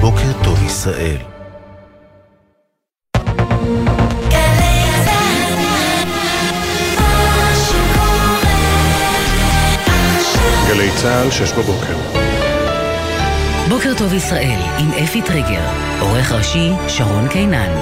בוקר טוב ישראל. גלי צהל 6 בבוקר. בוקר טוב ישראל עם אפי טריגר, עורך ראשי שרון קינן.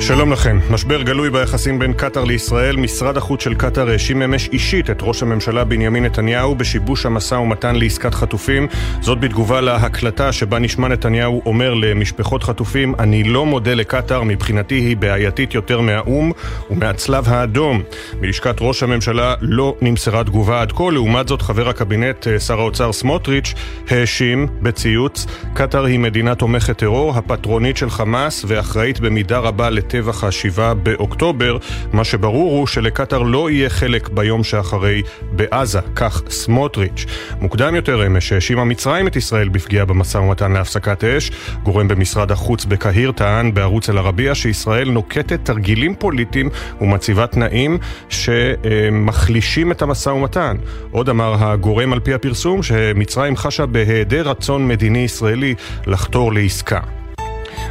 שלום לכם. משבר גלוי ביחסים בין קטר לישראל. משרד החוץ של קטר האשים ממש אישית את ראש הממשלה בנימין נתניהו בשיבוש המשא ומתן לעסקת חטופים. זאת בתגובה להקלטה שבה נשמע נתניהו אומר למשפחות חטופים: אני לא מודה לקטר, מבחינתי היא בעייתית יותר מהאום ומהצלב האדום. מלשכת ראש הממשלה לא נמסרה תגובה עד כה. לעומת זאת, חבר הקבינט שר האוצר סמוטריץ' האשים בציוץ: קטר היא מדינה תומכת טרור, הפטרונית של חמאס ואחראית במידה רבה טבח השיבה באוקטובר. מה שברור הוא שלקטר לא יהיה חלק ביום שאחרי בעזה, כך סמוטריץ'. מוקדם יותר אמש האשימה מצרים את ישראל בפגיעה במשא ומתן להפסקת אש. גורם במשרד החוץ בקהיר טען בערוץ אל ערבייה שישראל נוקטת תרגילים פוליטיים ומציבת תנאים שמחלישים את המשא ומתן. עוד אמר הגורם על פי הפרסום שמצרים חשה בהיעדר רצון מדיני ישראלי לחתור לעסקה.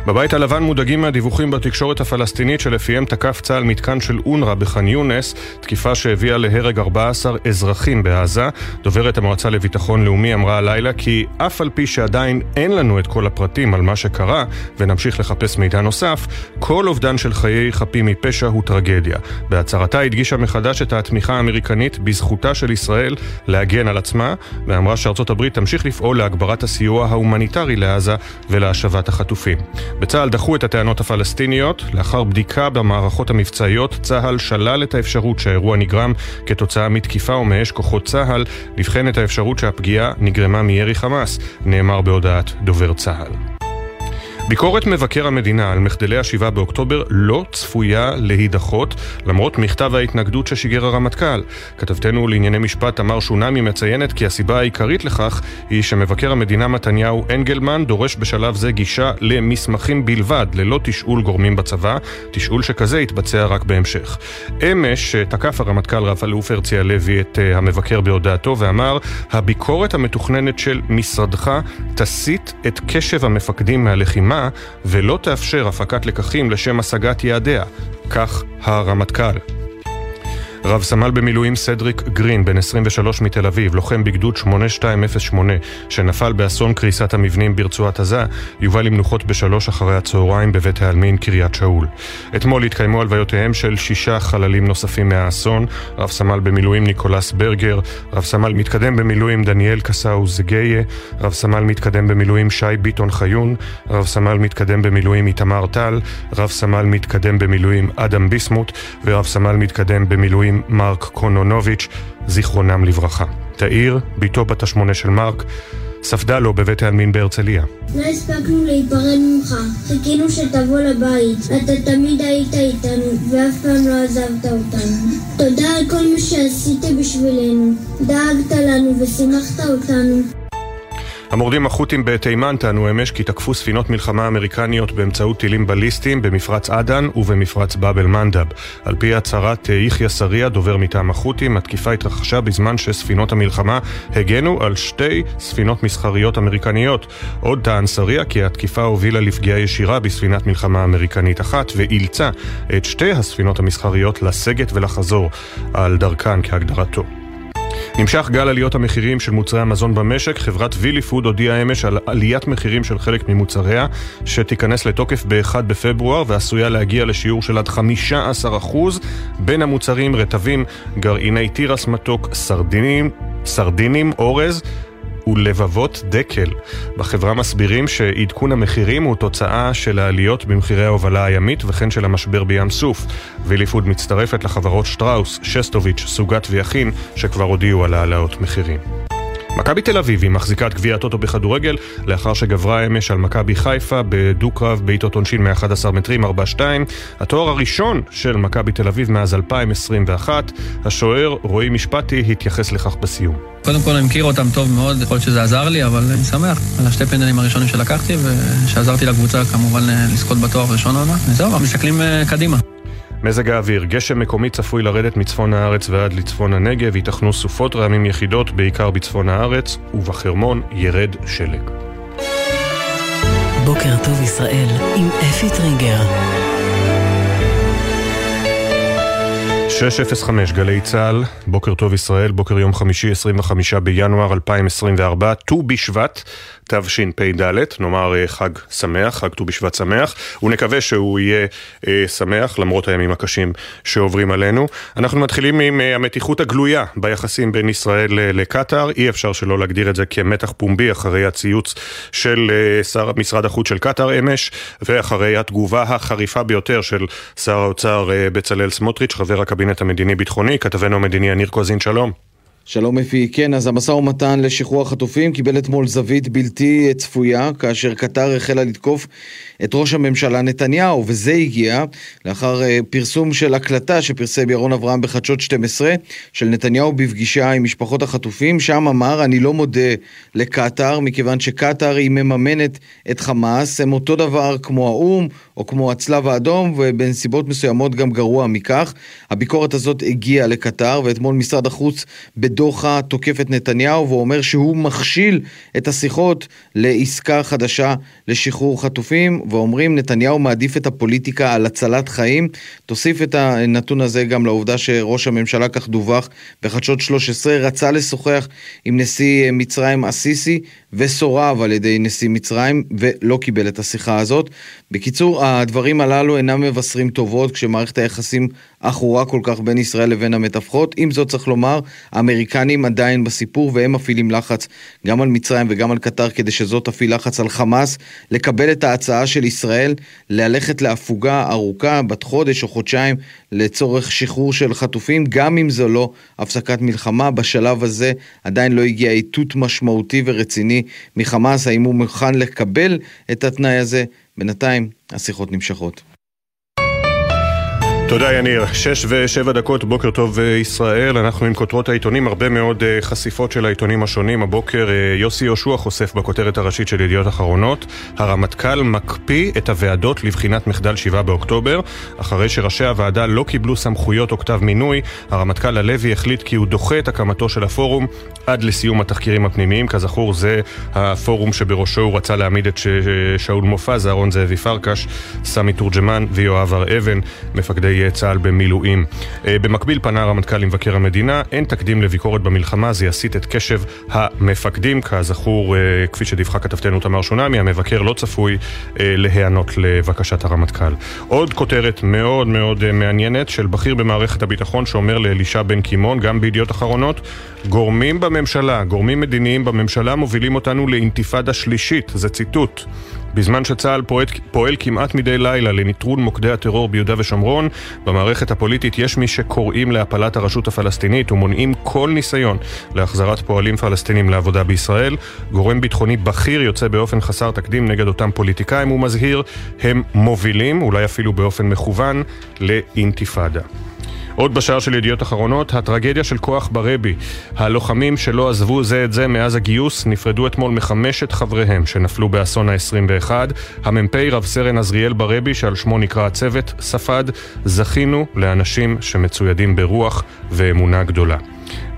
בבית הלבן מודאגים מהדיווחים בתקשורת הפלסטינית שלפיהם תקף צהל מתקן של אונר"א בח'אן יונס, תקיפה שהביאה להרג 14 אזרחים בעזה. דוברת המועצה לביטחון לאומי אמרה הלילה כי אף על פי שעדיין אין לנו את כל הפרטים על מה שקרה ונמשיך לחפש מידע נוסף, כל אובדן של חיי חפים מפשע הוא טרגדיה. בהצהרתה הדגישה מחדש את התמיכה האמריקנית בזכותה של ישראל להגן על עצמה, ואמרה שארצות הברית תמשיך לפעול להגברת הסיוע ההומניטרי לעזה ולהשבת החטופים. בצהל דחו את הטענות הפלסטיניות. לאחר בדיקה במערכות המבצעיות, צהל שלל את האפשרות שהאירוע נגרם כתוצאה מתקיפה או מאש כוחות צהל. לבחן את האפשרות שהפגיעה נגרמה מירי חמאס, נאמר בהודעת דובר צהל. ביקורת מבקר המדינה על מחדלי השבעה באוקטובר לא צפויה להידחות, למרות מכתב ההתנגדות ששיגר הרמטכ"ל. כתבתנו לענייני משפט תמר שונמי מציינת כי הסיבה העיקרית לכך היא שמבקר המדינה מתניהו אנגלמן דורש בשלב זה גישה למסמכים בלבד, ללא תשאול גורמים בצבא, תשאול שכזה יתבצע רק בהמשך. אמש תקף הרמטכ"ל רב אלוף הרצי הלוי את המבקר בהודעתו ואמר: הביקורת המתוכננת של משרדך תסיט את קשב המפקדים מהלחימה ולא תאפשר הפקת לקחים לשם השגת יעדיה, כך הרמטכ"ל. רב סמל במילואים סדריק גרין, בן 23 מתל אביב, לוחם בגדוד 8208, שנפל באסון קריסת המבנים ברצועת עזה, יובא למנוחות ב15:00 בבית העלמין קריית שאול. אתמול התקיימו הלוויותיהם של 6 חללים נוספים מהאסון: רב סמל במילואים ניקולס ברגר, רב סמל מתקדם במילואים דניאל קסאו זגיה, רב סמל מתקדם במילואים שי ביטון חיון, רב סמל מתקדם במילואים איתמר טל, רב סמל מתקדם במילואים אדם ביסמוט, ורב סמל מתקדם במילואים מרק קונונוביץ', זיכרונם לברכה. תאיר, ביתו בת 8 של מרק, ספדה לו בבית העלמין בהרצליה. לא הספקנו להיפרד ממך, חיכינו שתבוא לבית. אתה תמיד היית איתנו ואף פעם לא עזבת אותנו. תודה על כל מה שעשית בשבילנו, דאגת לנו ושמחת אותנו. המורדים החות'ים בתימן טענו אמש כי תקפו ספינות מלחמה אמריקניות באמצעות טילים בליסטיים במפרץ עדן ובמפרץ באבל מנדב. על פי הצהרת יחיא סריה, דובר מטעם החות'ים, התקיפה התרחשה בזמן שספינות המלחמה הגנו על 2 ספינות מסחריות אמריקניות. עוד טען סריה כי התקיפה הובילה לפגיעה ישירה בספינת מלחמה אמריקנית אחת ואילצה את 2 הספינות המסחריות לסגת ולחזור על דרכן כהגדרתו. נמשך גל עליות המחירים של מוצרי המזון במשק. חברת וילי פוד הודיעה אמש על עליית מחירים של חלק ממוצריה שתיכנס לתוקף ב1 בפברואר, ועשויה להגיע לשיעור של עד 15%. בין המוצרים רטבים, גרעיני תירס מתוק, סרדינים, אורז ולבבות דקל. בחברה מסבירים שעדכון המחירים הוא תוצאה של העליות במחירי ההובלה הימית וכן של המשבר בים סוף. וילי פוד מצטרפת לחברות שטראוס, שסטוביץ', סוגת ויחין שכבר הודיעו על העלאות מחירים. מכבי תל אביב מחזיקת גביע הטוטו בכדורגל לאחר שגברה אמש על מכבי חיפה בדו-קרב בעיטות עונשין 11 מטרים 4-2. התואר הראשון של מכבי תל אביב מאז 2021. השוער רועי משפטי התייחס לכך בסיום. קודם כל אני מכיר אותם טוב מאוד, יכול להיות שזה עזר לי, אבל אני שמח על השתי פנדלים הראשונים שלקחתי ושעזרתי לקבוצה כמובן לזכות בתואר ראשון העונה. זהו, מסתכלים קדימה. מזג האוויר, גשם מקומי צפוי לרדת מצפון הארץ ועד לצפון הנגב, ייתכנו סופות רעמים יחידות בעיקר בצפון הארץ, ובחרמון ירד שלג. בוקר טוב ישראל עם אפי טרינגר. 605 גלי צהל, בוקר טוב ישראל, בוקר יום חמישי 25 בינואר 2024, ט"ו בשבט, תשפ"ד, נאמר חג שמח, חג ט"ו בשבט שמח, ונקווה שהוא יהיה שמח למרות הימים הקשים שעוברים עלינו. אנחנו מתחילים עם המתיחות הגלויה ביחסים בין ישראל לקטר, אי אפשר שלא להגדיר את זה כמתח פומבי אחרי הציוץ של שר משרד החוץ של קטר אמש, ואחרי התגובה החריפה ביותר של שר האוצר בצלאל סמוטריץ', חבר הקבינט המדיני ביטחוני. כתבנו המדיני יניר קוזין, שלום. שלום אפי, כן, אז המשא ומתן לשחרור החטופים קיבל אתמול זווית בלתי צפויה, כאשר קטר החלה לתקוף את ראש הממשלה נתניהו, וזה הגיע לאחר פרסום של הקלטה שפרסם ירון אברהם בחדשות 12 של נתניהו בפגישה עם משפחות החטופים, שם אמר, אני לא מודה לקטר, מכיוון שקטר היא מממנת את חמאס, הם אותו דבר כמו האום או כמו הצלב האדום, ובנסיבות מסוימות גם גרוע מכך. הביקורת הזאת הגיעה לקטר, ואתמול משרד החוץ בדוחה תוקף את נתניהו, ואומר שהוא מכשיל את השיחות לעסקה חדשה לשחרור חטופים, ואומרים נתניהו מעדיף את הפוליטיקה על הצלת חיים. תוסיף את הנתון הזה גם לעובדה שראש הממשלה, כך דווח בחדשות 13, רצה לשוחח עם נשיא מצרים אסיסי, וסורב על ידי נשיא מצרים, ולא קיבל את השיחה הזאת. בקיצור, הדברים הללו אינם מבשרים טובות, כשמערכת היחסים אחורה כל כך בין ישראל לבין המתווכות. עם זאת צריך לומר, האמריקנים עדיין בסיפור, והם מפעילים לחץ גם על מצרים וגם על קטר, כדי שזאת תפעיל לחץ על חמאס, לקבל את ההצעה של ישראל, ללכת להפוגה ארוכה, בת חודש או חודשיים, לצורך שחרור של חטופים, גם אם זו לא הפסקת מלחמה. בשלב הזה עדיין לא הגיע איתות משמעותי ורציני מחמאס, האם הוא מוכן לקבל את התנאי הזה. בינתיים השיחות נמשכות. תודה יניר, 6:07, בוקר טוב ישראל. אנחנו עם כותרות העיתונים, הרבה מאוד חשיפות של העיתונים השונים. הבוקר יוסי יהושע חושף בכותרת הראשית של ידיעות אחרונות, הרמטכ"ל מקפיא את הוועדות לבחינת מחדל 7 באוקטובר. אחרי שראשי הוועדה לא קיבלו סמכויות או כתב מינוי, הרמטכ"ל הלוי החליט כי הוא דוחה את הקמתו של הפורום עד לסיום התחקירים הפנימיים. כזכור, זה הפורום שבראשו הוא רצה להעמיד את שאול מופז, אהרון זאבי פרקש, סמי תורג'מן ויואב הר אבן, מפקדי צהל במילואים. במקביל פנה הרמטכ"ל למבקר המדינה, אין תקדים לביקורת במלחמה, זה יסיט את קשב המפקדים. כזכור, כפי שדיווחה כתבתנו תמר שונמי, המבקר לא צפוי להיענות לבקשת הרמטכ"ל. עוד כותרת מאוד מאוד מעניינת של בכיר במערכת הביטחון שאומר לאלישה בן קימון, גם בידיעות אחרונות, גורמים מדיניים בממשלה מובילים אותנו לאינתיפאדה שלישית, זה ציטוט. בזמן שצהל פועל כמעט מדי לילה לניטרון מוקדי הטרור ביהודה ושומרון, במערכת הפוליטית יש מי שקוראים להפלת הרשות הפלסטינית ומונעים כל ניסיון להחזרת פועלים פלסטינים לעבודה בישראל. גורם ביטחוני בכיר יוצא באופן חסר תקדים נגד אותם פוליטיקאים ומזהיר, הם מובילים, אולי אפילו באופן מכוון, לאינתיפאדה. עוד בשער של ידיעות אחרונות, הטרגדיה של כוח ברבי. הלוחמים שלא עזבו זה את זה מאז הגיוס נפרדו אתמול מ5 חבריהם שנפלו באסון ה-21. הממפי רב סרן עזריאל ברבי, שעל שמו נקרא הצוות, ספד, זכינו לאנשים שמצוידים ברוח ואמונה גדולה.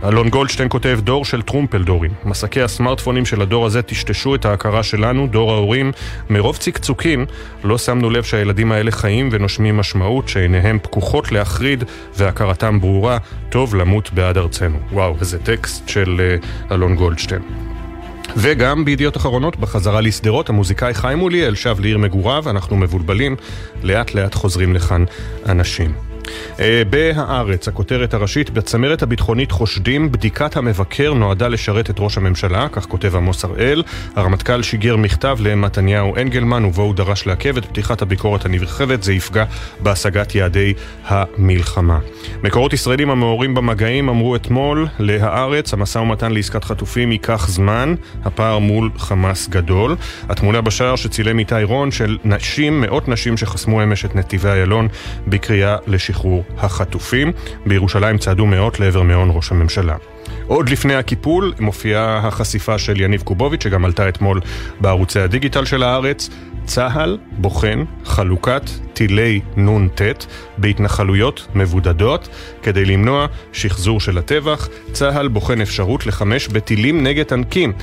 אלון גולדשטיין כותב, דור של טרומפלדורים, מסקי הסמארטפונים של הדור הזה תשתשו את ההכרה שלנו, דור ההורים, מרוב צקצוקים לא שמנו לב שהילדים האלה חיים ונושמים משמעות, שעיניהם פקוחות להחריד והכרתם ברורה, טוב למות בעד ארצנו. וואו, זה טקסט של אלון גולדשטיין. וגם בידיעות אחרונות, בחזרה לסדרות, המוזיקאי חיים מוליאל שב לעיר מגוריו, אנחנו מבולבלים, לאט לאט חוזרים לכאן אנשים. בהארץ, הכותרת הראשית, בצמרת הביטחונית חושדים, בדיקת המבקר נועדה לשרת את ראש הממשלה, כך כותב עמוס הראל. הרמטכ"ל שיגר מכתב למתניהו אנגלמן ובו הוא דרש לעכב את פתיחת הביקורת הנרחבת, זה יפגע בהשגת יעדי המלחמה. מקורות ישראלים המעורים במגעים אמרו אתמול להארץ, המשא ומתן לעסקת חטופים ייקח זמן, הפער מול חמאס גדול. התמונה בשער שצילם איתי רון של מאות נשים שחסמו אמש את נתיבי איילון בקריאה לשחרור החטופים. בירושלים צעדו מאות לעבר מעון ראש הממשלה. עוד לפני הקיפול מופיעה החשיפה של יניב קובוביץ', שגם עלתה אתמול בערוצי הדיגיטל של הארץ. צהל בוחן חלוקת טילי נון טט בהתנחלויות מבודדות כדי למנוע שחזור של הטבח. צהל בוחן אפשרות לחמש בטילים נגד טנקים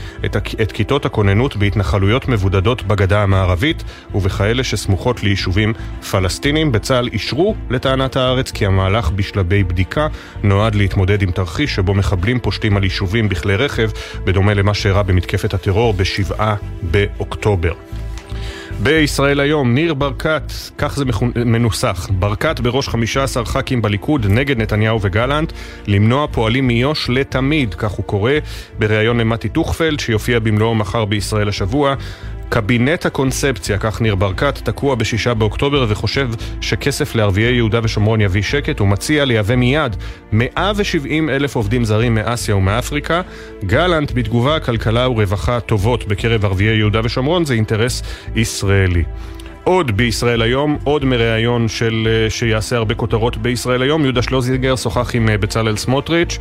את כיתות הכוננות בהתנחלויות מבודדות בגדה המערבית ובכאלה שסמוכות ליישובים פלסטינים. בצהל אישרו לטענת הארץ כי המהלך בשלבי בדיקה נועד להתמודד עם תרחיש שבו מחבלים פושטים על יישובים בכלי רכב, בדומה למה שאירע במתקפת הטרור ב-7 באוקטובר. בישראל היום, ניר ברקת, כך זה מנוסח, ברקת בראש 15 ח"כים בליכוד נגד נתניהו וגלנט, למנוע פועלים מיוש לתמיד, כך הוא קורא בריאיון למתי תוכפל שיופיע במלואו מחר בישראל השבוע. קבינט הקונספציה, כך ניר ברקת, תקוע ב6 באוקטובר וחושב שכסף לערביי יהודה ושומרון יביא שקט. הוא מציע לייבא מיד 170,000 עובדים זרים מאסיה ומאפריקה. גלנט בתגובה, כלכלה ורווחה טובות בקרב ערביי יהודה ושומרון זה אינטרס ישראלי. עוד בישראל היום, עוד מראיון שיעשה הרבה כותרות בישראל היום, יהודה שלוזינגר שוחח עם בצלאל סמוטריץ'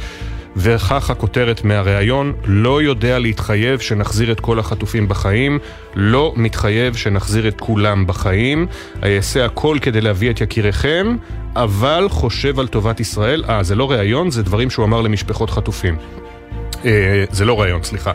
וכך הכותרת מהראיון: לא יודע להתחייב שנחזיר את כל החטופים בחיים, לא מתחייב שנחזיר את כולם בחיים, אעשה הכל כדי להביא את יקיריכם, אבל חושב על טובת ישראל. זה לא ראיון, זה דברים שהוא אמר למשפחות חטופים. זה לא רעיון, סליחה.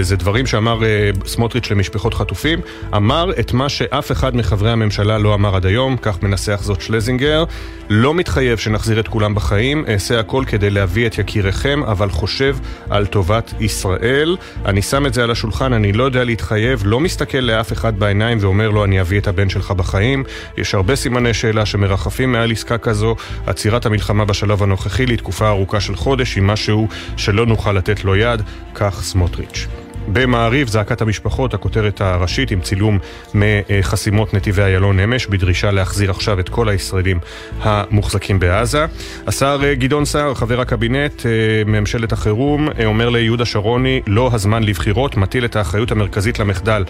זה דברים שאמר סמוטריץ' למשפחות חטופים. אמר את מה שאף אחד מחברי הממשלה לא אמר עד היום, כך מנסח זאת שלזינגר. לא מתחייב שנחזיר את כולם בחיים, אעשה הכל כדי להביא את יקיריכם, אבל חושב על טובת ישראל. אני שם את זה על השולחן, אני לא יודע להתחייב, לא מסתכל לאף אחד בעיניים ואומר לו אני אביא את הבן שלך בחיים. יש הרבה סימני שאלה שמרחפים מעל עסקה כזו. עצירת המלחמה בשלב הנוכחי לתקופה ארוכה של חודש, עם משהו שלא נוכל לתת לו יד, כך סמוטריץ'. במעריב, זעקת המשפחות, הכותרת הראשית עם צילום מחסימות נתיבי איילון אמש, בדרישה להחזיר עכשיו את כל הישראלים המוחזקים בעזה. השר גדעון סער, חבר הקבינט, ממשלת החירום, אומר ליהודה שרוני, לא הזמן לבחירות, מטיל את האחריות המרכזית למחדל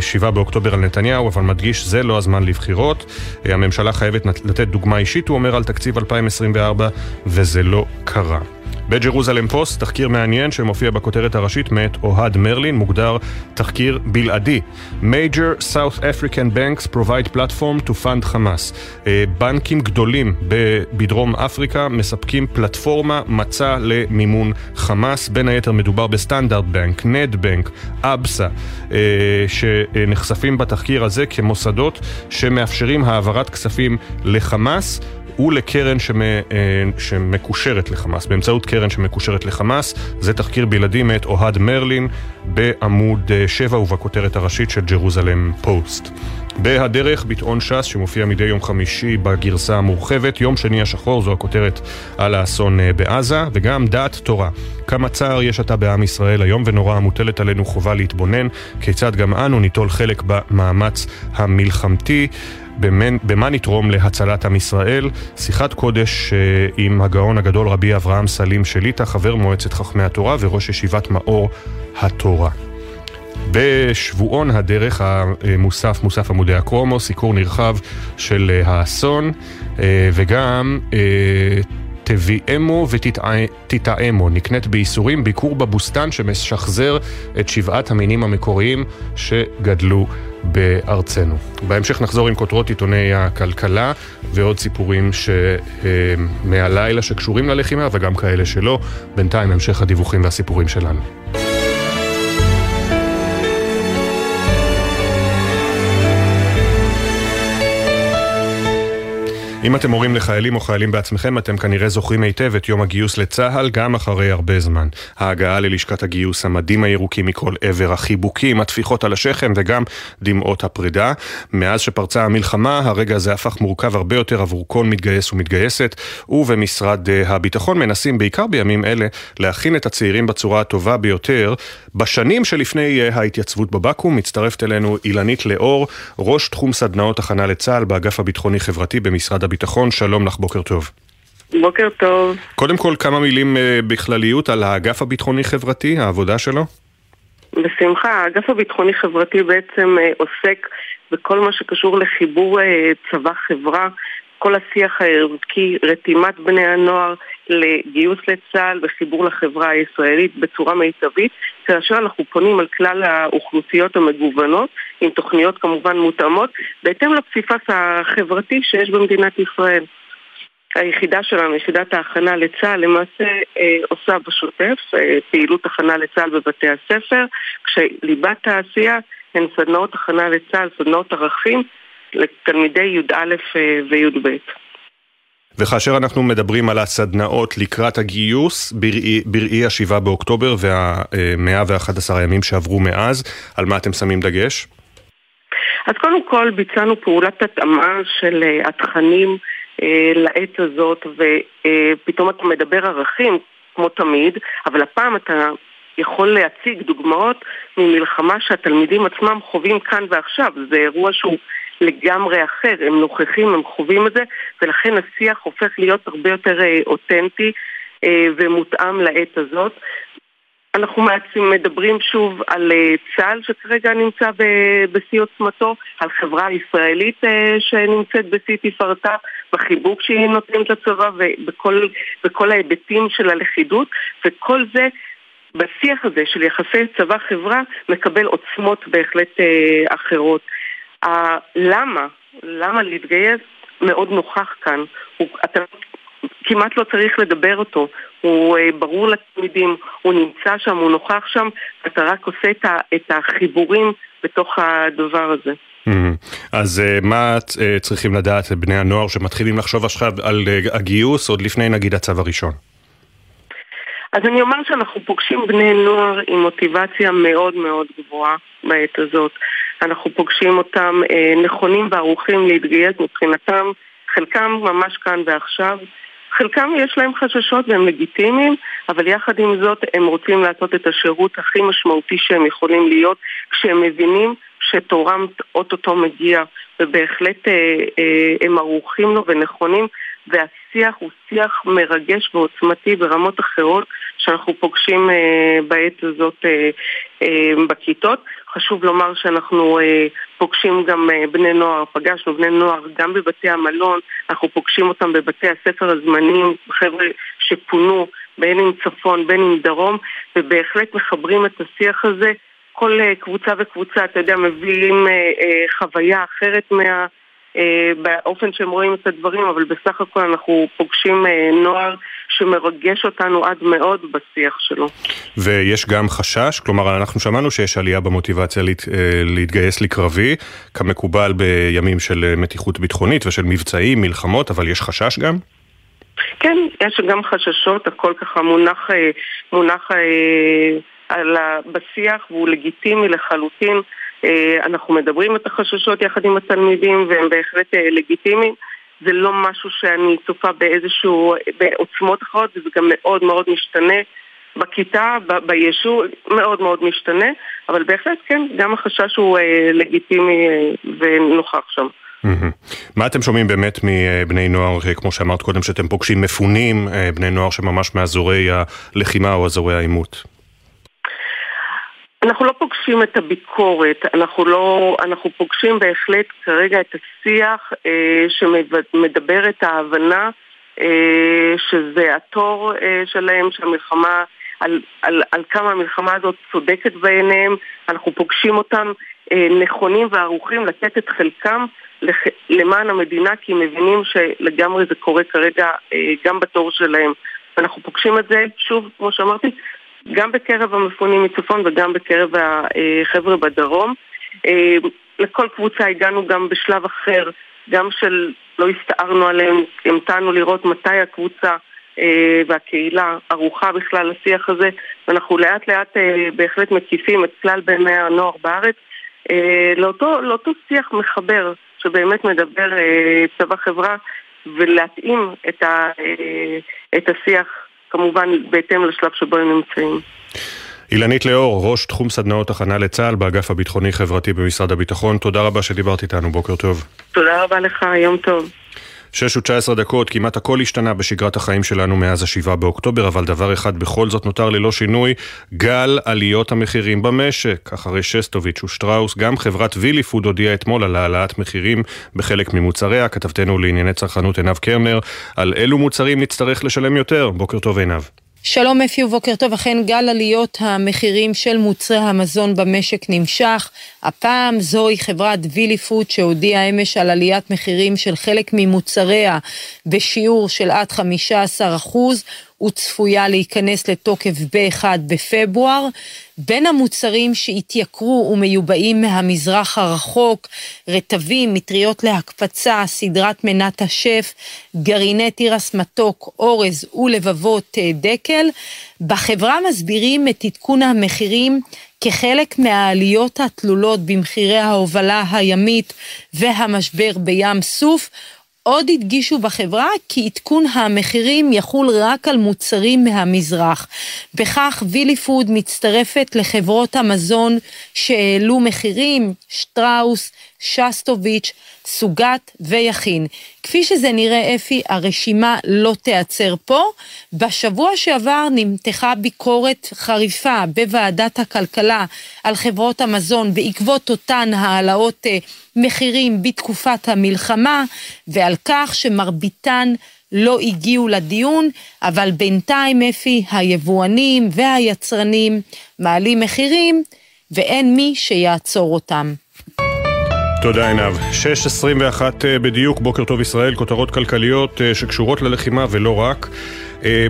7 באוקטובר על נתניהו, אבל מדגיש זה לא הזמן לבחירות. הממשלה חייבת לתת דוגמה אישית, הוא אומר, על תקציב 2024, וזה לא קרה. בג'רוזלם פוסט, תחקיר מעניין שמופיע בכותרת הראשית מאת אוהד מרלין, מוגדר תחקיר בלעדי. Major South African Banks provide platform to fund Hamas. בנקים גדולים בדרום אפריקה מספקים פלטפורמה מצע למימון חמאס. בין היתר מדובר בסטנדרט בנק, נד בנק, אבסה, שנחשפים בתחקיר הזה כמוסדות שמאפשרים העברת כספים לחמאס ולקרן שמקושרת לחמאס, באמצעות קרן שמקושרת לחמאס. זה תחקיר בלעדי מאת אוהד מרלין בעמוד 7 ובכותרת הראשית של ג'רוזלם פוסט. בהדרך, ביטאון שס שמופיע מדי יום חמישי בגרסה המורחבת, יום שני השחור, זו הכותרת על האסון בעזה. וגם דעת תורה, כמה צער יש עתה בעם ישראל, היום ונורא המוטלת עלינו חובה להתבונן כיצד גם אנו ניטול חלק במאמץ המלחמתי, במה נתרום להצלת עם ישראל. שיחת קודש עם הגאון הגדול רבי אברהם סלים שליטה, חבר מועצת חכמי התורה וראש ישיבת מאור התורה. בשבועון הדרך המוסף, מוסף עמודי הקרומו, סיקור נרחב של האסון, וגם תביאמו ותתאמו, נקנית בייסורים, ביקור בבוסטן שמשחזר את 7 המינים המקוריים שגדלו בארצנו. בהמשך נחזור עם כותרות עיתוני הכלכלה ועוד סיפורים מהלילה שקשורים ללחימה וגם כאלה שלא. בינתיים המשך הדיווחים והסיפורים שלנו. אם אתם הורים לחיילים או חיילים בעצמכם, אתם כנראה זוכרים היטב את יום הגיוס לצהל, גם אחרי הרבה זמן. ההגעה ללשכת הגיוס, המדים הירוקים מכל עבר, החיבוקים, התפיחות על השכם וגם דמעות הפרידה. מאז שפרצה המלחמה, הרגע הזה הפך מורכב הרבה יותר עבור כל מתגייס ומתגייסת, ובמשרד הביטחון מנסים בעיקר בימים אלה להכין את הצעירים בצורה הטובה ביותר. בשנים שלפני ההתייצבות בבקו"ם, מצטרפת אלינו אילנית לאור, ראש תחום סדנאות הכנה לצהל באגף הביטחוני-חברתי במשרד הביטחון. שלום לך, בוקר טוב. בוקר טוב. קודם כל, כמה מילים בכלליות על האגף הביטחוני-חברתי, העבודה שלו? בשמחה. האגף הביטחוני-חברתי בעצם עוסק בכל מה שקשור לחיבור צבא-חברה, כל השיח הערכי, רתימת בני הנוער לגיוס לצה"ל וחיבור לחברה הישראלית בצורה מיטבית, כאשר אנחנו פונים על כלל האוכלוסיות המגוונות, עם תוכניות כמובן מותאמות, בהתאם לפסיפס החברתי שיש במדינת ישראל. היחידה שלנו, יחידת ההכנה לצה"ל, למעשה עושה בשוטף פעילות הכנה לצה"ל בבתי הספר, כשליבת העשייה הן סדנאות הכנה לצה"ל, סדנאות ערכים לתלמידי י"א וי"ב. וכאשר אנחנו מדברים על הסדנאות לקראת הגיוס, בראי ה-7 באוקטובר וה-111 הימים שעברו מאז, על מה אתם שמים דגש? אז קודם כל ביצענו פעולת התאמה של התכנים לעת הזאת, ופתאום אתה מדבר ערכים כמו תמיד, אבל הפעם אתה יכול להציג דוגמאות ממלחמה שהתלמידים עצמם חווים כאן ועכשיו. זה אירוע שהוא לגמרי אחר, הם נוכחים, הם חווים את זה, ולכן השיח הופך להיות הרבה יותר אותנטי ומותאם לעת הזאת. אנחנו מדברים שוב על צה"ל שכרגע נמצא בשיא עוצמתו, על חברה ישראלית שנמצאת בשיא תפארתה, בחיבוק שהיא נותנת לצבא ובכל ההיבטים של הלכידות, וכל זה בשיח הזה של יחסי צבא-חברה מקבל עוצמות בהחלט אחרות. למה להתגייס מאוד נוכח כאן, אתה כמעט לא צריך לדבר אותו, הוא ברור לתלמידים, הוא נמצא שם, הוא נוכח שם, אתה רק עושה את החיבורים בתוך הדבר הזה. אז מה צריכים לדעת בני הנוער שמתחילים לחשוב עכשיו על הגיוס עוד לפני נגיד הצו הראשון? אז אני אומר שאנחנו פוגשים בני נוער עם מוטיבציה מאוד מאוד גבוהה בעת הזאת. אנחנו פוגשים אותם נכונים וערוכים להתגייס מבחינתם, חלקם ממש כאן ועכשיו, חלקם יש להם חששות והם לגיטימיים, אבל יחד עם זאת הם רוצים לעשות את השירות הכי משמעותי שהם יכולים להיות, כשהם מבינים שתורם אוטוטו מגיע, ובהחלט הם ערוכים לו ונכונים, והשיח הוא שיח מרגש ועוצמתי ברמות אחרות שאנחנו פוגשים בעת הזאת בכיתות. חשוב לומר שאנחנו פוגשים גם בני נוער, פגשנו בני נוער גם בבתי המלון, אנחנו פוגשים אותם בבתי הספר הזמניים, חבר'ה שפונו בין עם צפון, בין עם דרום, ובהחלט מחברים את השיח הזה. כל קבוצה וקבוצה, אתה יודע, מביאים חוויה אחרת באופן שהם רואים את הדברים, אבל בסך הכל אנחנו פוגשים נוער שמרגש אותנו עד מאוד בשיח שלו. ויש גם חשש, כלומר אנחנו שמענו שיש עלייה במוטיבציה להתגייס לקרבי, כמקובל בימים של מתיחות ביטחונית ושל מבצעים, מלחמות, אבל יש חשש גם? כן, יש גם חששות, הכל ככה מונח בשיח והוא לגיטימי לחלוטין. אנחנו מדברים את החששות יחד עם התלמידים והם בהחלט לגיטימיים. זה לא משהו שאני צופה בעוצמות אחרות, זה גם מאוד מאוד משתנה בכיתה, בישוב, מאוד מאוד משתנה, אבל בהחלט כן, גם החשש הוא לגיטימי ונוכח שם. מה אתם שומעים באמת מבני נוער, כמו שאמרת קודם, שאתם פוגשים מפונים, בני נוער שממש מאזורי הלחימה או אזורי העימות? אנחנו לא פוגשים את הביקורת, אנחנו פוגשים בהחלט כרגע את השיח שמדבר את ההבנה שזה התור שלהם, שהמלחמה, על כמה המלחמה הזאת צודקת בעיניהם. אנחנו פוגשים אותם נכונים וערוכים לתת את חלקם למען המדינה, כי מבינים שלגמרי זה קורה כרגע גם בתור שלהם. אנחנו פוגשים את זה, שוב, כמו שאמרתי, גם בקרב המפונים מצפון וגם בקרב החבר'ה בדרום. לכל קבוצה הגענו גם בשלב אחר, גם של לא הסתערנו עליהם, המתנו לראות מתי הקבוצה והקהילה ערוכה בכלל לשיח הזה, ואנחנו לאט לאט בהחלט מקיפים את כלל בני הנוער בארץ לאותו שיח מחבר שבאמת מדבר צבא חברה, ולהתאים את השיח כמובן בהתאם לשלב שבו הם נמצאים. אילנית לאור, ראש תחום סדנאות הכנה לצה"ל באגף הביטחוני חברתי במשרד הביטחון, תודה רבה שדיברת איתנו, בוקר טוב. תודה רבה לך, יום טוב. 6:19 דקות, כמעט הכל השתנה בשגרת החיים שלנו מאז ה-7 באוקטובר, אבל דבר אחד בכל זאת נותר ללא שינוי, גל עליות המחירים במשק. אחרי שסטוביץ' ושטראוס, גם חברת וילי פוד הודיעה אתמול על העלאת מחירים בחלק ממוצריה. כתבתנו לענייני צרכנות עיניו קרנר, על אילו מוצרים נצטרך לשלם יותר. בוקר טוב עיניו. שלום אפי ובוקר טוב, אכן גל עליות המחירים של מוצרי המזון במשק נמשך. הפעם זוהי חברת וילי פוד שהודיעה אמש על עליית מחירים של חלק ממוצריה בשיעור של עד 15%. וצפויה להיכנס לתוקף ב-1 בפברואר. בין המוצרים שהתייקרו ומיובאים מהמזרח הרחוק, רטבים, מטריות להקפצה, סדרת מנת השף, גרעיני תירס מתוק, אורז ולבבות דקל. בחברה מסבירים את עדכון המחירים כחלק מהעליות התלולות במחירי ההובלה הימית והמשבר בים סוף. עוד הדגישו בחברה כי עדכון המחירים יחול רק על מוצרים מהמזרח. בכך וילי פוד מצטרפת לחברות המזון שהעלו מחירים, שטראוס, שסטוביץ', סוגת ויחין. כפי שזה נראה אפי, הרשימה לא תיעצר פה. בשבוע שעבר נמתחה ביקורת חריפה בוועדת הכלכלה על חברות המזון בעקבות אותן העלאות מחירים בתקופת המלחמה, ועל כך שמרביתן לא הגיעו לדיון, אבל בינתיים אפי, היבואנים והיצרנים מעלים מחירים ואין מי שיעצור אותם. תודה עיניו. 6:21 בדיוק, בוקר טוב ישראל, כותרות כלכליות שקשורות ללחימה ולא רק.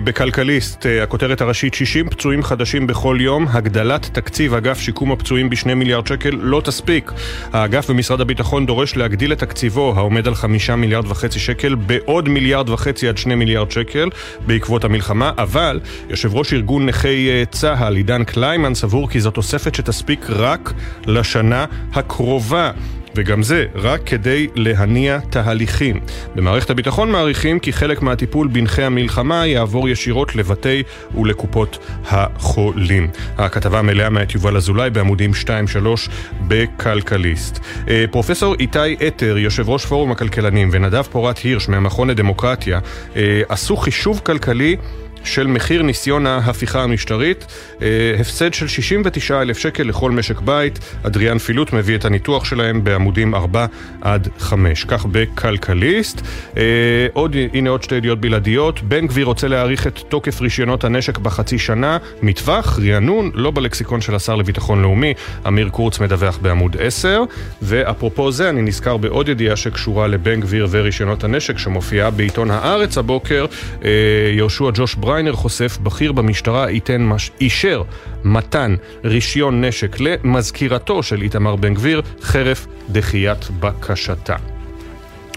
בכלכליסט, הכותרת הראשית, 60 פצועים חדשים בכל יום, הגדלת תקציב אגף שיקום הפצועים ב2 מיליארד שקל לא תספיק. האגף במשרד הביטחון דורש להגדיל את תקציבו, העומד על 5.5 מיליארד שקל, בעוד 1.5 מיליארד עד 2 מיליארד שקל בעקבות המלחמה, אבל יושב ראש ארגון נכי צה"ל, עידן קליימן, סבור כי זו תוספת שתספיק רק לשנה הקרובה. וגם זה רק כדי להניע תהליכים. במערכת הביטחון מעריכים כי חלק מהטיפול בנכי המלחמה יעבור ישירות לבתי ולקופות החולים. הכתבה מלאה מאת יובל אזולאי בעמודים 2-3 בכלכליסט. פרופסור איתי עטר, יושב ראש פורום הכלכלנים, ונדב פורת הירש מהמכון לדמוקרטיה, עשו חישוב כלכלי של מחיר ניסיון ההפיכה המשטרית, הפסד של 69,000 שקל לכל משק בית. אדריאן פילוט מביא את הניתוח שלהם בעמודים 4 עד 5. כך בכלכליסט. עוד שתי ידיעות בלעדיות. בן גביר רוצה להאריך את תוקף רישיונות הנשק בחצי שנה, מטווח, רענון, לא בלקסיקון של השר לביטחון לאומי. אמיר קורץ מדווח בעמוד 10. ואפרופו זה, אני נזכר בעוד ידיעה שקשורה לבן גביר ורישיונות הנשק, שמופיעה בעיתון הארץ הבוקר. יהושע ג'וש ברנד ריינר חושף, בכיר במשטרה אישר מתן רישיון נשק למזכירתו של איתמר בן גביר, חרף דחיית בקשתה.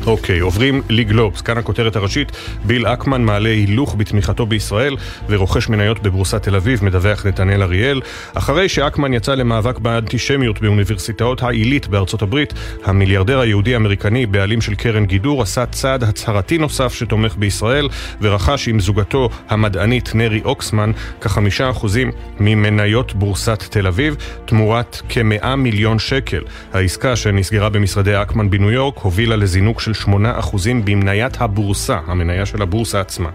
אוקיי, עוברים לגלובס. כאן הכותרת הראשית, ביל אקמן מעלה הילוך בתמיכתו בישראל ורוכש מניות בבורסת תל אביב, מדווח נתנאל אריאל. אחרי שאקמן יצא למאבק באנטישמיות באוניברסיטאות העילית בארצות הברית, המיליארדר היהודי-אמריקני, בעלים של קרן גידור, עשה צעד הצהרתי נוסף שתומך בישראל, ורכש עם זוגתו המדענית נרי אוקסמן כ5% ממניות בורסת תל אביב, תמורת כ100 מיליון שקל. העסקה שנסגרה במשרדי אקמן בניו יורק הובילה לזינוק של 8% במניית הבורסה, המניה של הבורסה עצמה.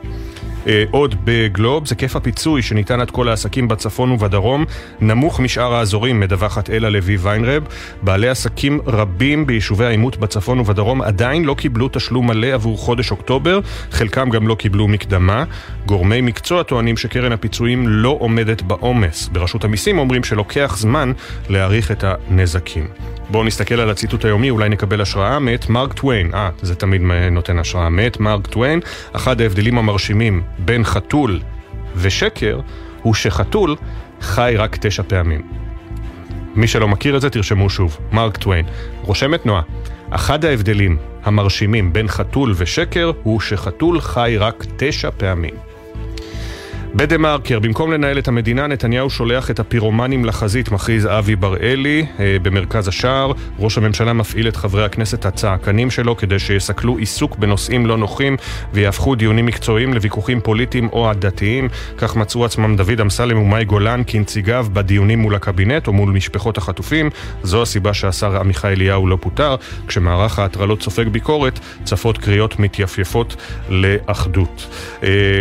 עוד בגלוב, זה כיף הפיצוי שניתן עד כל העסקים בצפון ובדרום נמוך משאר האזורים, מדווחת אלה לוי ויינרב. בעלי עסקים רבים ביישובי העימות בצפון ובדרום עדיין לא קיבלו תשלום מלא עבור חודש אוקטובר, חלקם גם לא קיבלו מקדמה. גורמי מקצוע טוענים שקרן הפיצויים לא עומדת בעומס. ברשות המיסים אומרים שלוקח זמן להעריך את הנזקים. בואו נסתכל על הציטוט היומי, אולי נקבל השראה מאת מארק טוויין. זה תמיד נותן השראה מאת מארק טוויין. אחד ההבדלים המרשימים בין חתול ושקר הוא שחתול חי רק 9 פעמים. מי שלא מכיר את זה תרשמו שוב, מארק טוויין. רושמת נועה, אחד ההבדלים המרשימים בין חתול ושקר הוא שחתול חי רק 9 פעמים. בדמרקר, במקום לנהל את המדינה, נתניהו שולח את הפירומנים לחזית, מכריז אבי בראלי. במרכז השער, ראש הממשלה מפעיל את חברי הכנסת הצעקנים שלו כדי שיסכלו עיסוק בנושאים לא נוחים ויהפכו דיונים מקצועיים לוויכוחים פוליטיים או עדתיים. כך מצאו עצמם דוד אמסלם ומאי גולן כנציגיו בדיונים מול הקבינט או מול משפחות החטופים. זו הסיבה שהשר עמיחי אליהו לא פוטר. כשמערך ההטרלות סופג ביקורת, צפות קריאות מתייפייפות לאחדות.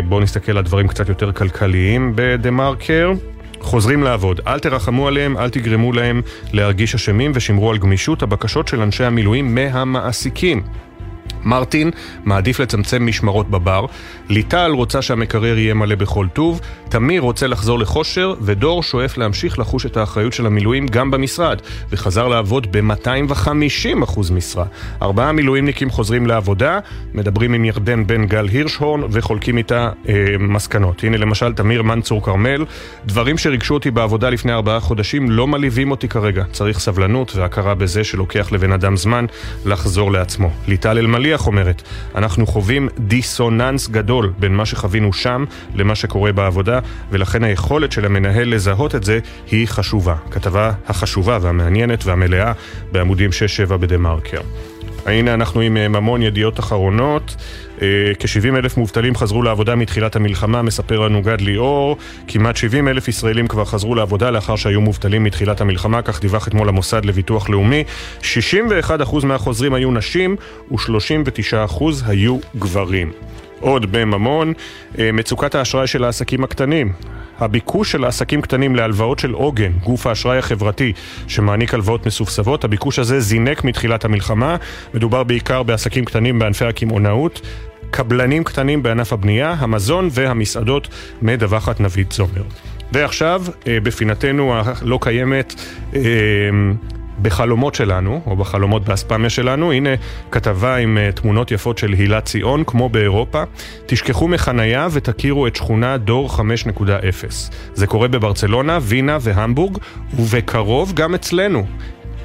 בואו נסתכל על דברים קצת יותר כלכליים בדמרקר. חוזרים לעבוד. אל תרחמו עליהם, אל תגרמו להם להרגיש אשמים ושמרו על גמישות הבקשות של אנשי המילואים מהמעסיקים. מרטין מעדיף לצמצם משמרות בבר, ליטל רוצה שהמקרר יהיה מלא בכל טוב, תמיר רוצה לחזור לחושר, ודור שואף להמשיך לחוש את האחריות של המילואים גם במשרד, וחזר לעבוד ב-250% משרה. 4 מילואימניקים חוזרים לעבודה, מדברים עם ירדן בן גל הירשהורן, וחולקים איתה מסקנות. הנה למשל תמיר מנצור קרמל, דברים שריגשו אותי בעבודה לפני 4 חודשים לא מלווים אותי כרגע. צריך סבלנות והכרה בזה שלוקח לבן אדם זמן לחזור לעצמו. ליטל אלמלי אומרת, אנחנו חווים דיסוננס גדול בין מה שחווינו שם למה שקורה בעבודה, ולכן היכולת של המנהל לזהות את זה היא חשובה. כתבה החשובה והמעניינת והמלאה בעמודים 6-7 בדמרקר. הנה אנחנו עם ממון, ידיעות אחרונות. כ-70,000 מובטלים חזרו לעבודה מתחילת המלחמה, מספר לנו גד ליאור. כמעט 70,000 ישראלים כבר חזרו לעבודה לאחר שהיו מובטלים מתחילת המלחמה, כך דיווח אתמול המוסד לביטוח לאומי. 61% מהחוזרים היו נשים ו-39% היו גברים. עוד בממון, מצוקת האשראי של העסקים הקטנים. הביקוש של העסקים קטנים להלוואות של עוגן, גוף האשראי החברתי שמעניק הלוואות מסובסבות, הביקוש הזה זינק מתחילת המלחמה. מדובר בעיקר בעסקים קטנים בענפי הקמעונאות, קבלנים קטנים בענף הבנייה, המזון והמסעדות, מדווחת נבית זומר. ועכשיו, בפינתנו הלא קיימת, בחלומות שלנו, או בחלומות באספמיה שלנו, הנה כתבה עם תמונות יפות של הילה ציון, כמו באירופה, תשכחו מחנייה ותכירו את שכונה דור 5.0. זה קורה בברצלונה, וינה והמבורג, ובקרוב גם אצלנו.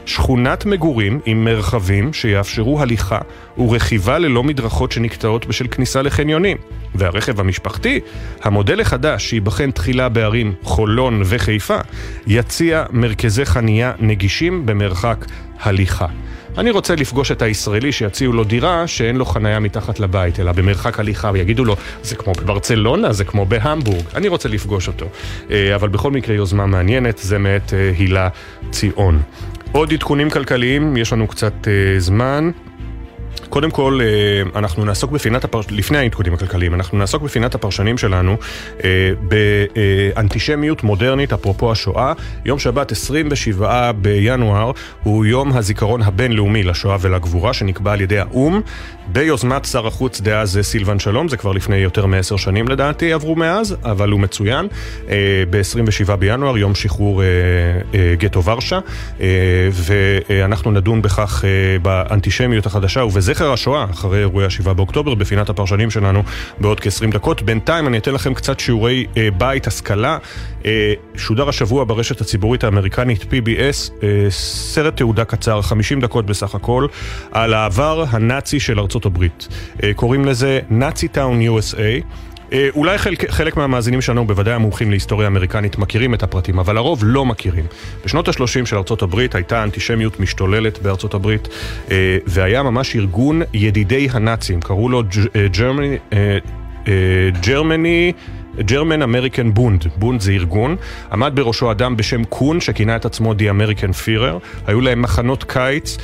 שכונת מגורים עם מרחבים שיאפשרו הליכה ורכיבה ללא מדרכות שנקטעות בשל כניסה לחניונים. והרכב המשפחתי, המודל החדש שיבחן תחילה בערים חולון וחיפה, יציע מרכזי חנייה נגישים במרחק הליכה. אני רוצה לפגוש את הישראלי שיציעו לו דירה שאין לו חנייה מתחת לבית, אלא במרחק הליכה, ויגידו לו, זה כמו בברצלונה, זה כמו בהמבורג. אני רוצה לפגוש אותו. אבל בכל מקרה יוזמה מעניינת, זה מאת הילה ציון. עוד עדכונים כלכליים, יש לנו קצת זמן. קודם כל, אנחנו נעסוק בפינת לפני העדכונים הכלכליים, אנחנו נעסוק בפינת הפרשנים שלנו באנטישמיות מודרנית, אפרופו השואה. יום שבת 27 בינואר הוא יום הזיכרון הבינלאומי לשואה ולגבורה, שנקבע על ידי האום, ביוזמת שר החוץ דאז סילבן שלום. זה כבר לפני יותר מ10 שנים לדעתי עברו מאז, אבל הוא מצוין. ב-27 בינואר, יום שחרור גטו ורשה, ואנחנו נדון בכך באנטישמיות החדשה ובזה זכר השואה, אחרי אירועי 7 באוקטובר, בפינת הפרשנים שלנו בעוד כ-20 דקות. בינתיים אני אתן לכם קצת שיעורי בית, השכלה. שודר השבוע ברשת הציבורית האמריקנית PBS, סרט תעודה קצר, 50 דקות בסך הכל, על העבר הנאצי של ארצות הברית. קוראים לזה נאצי טאון USA. אולי חלק מהמאזינים שלנו, בוודאי המומחים להיסטוריה אמריקנית, מכירים את הפרטים, אבל הרוב לא מכירים. בשנות ה-30 של ארצות הברית הייתה אנטישמיות משתוללת בארצות הברית, והיה ממש ארגון ידידי הנאצים, קראו לו German American Bund. בונד זה ארגון. עמד בראשו אדם בשם קון, שכינה את עצמו The American Führer. היו להם מחנות קיץ,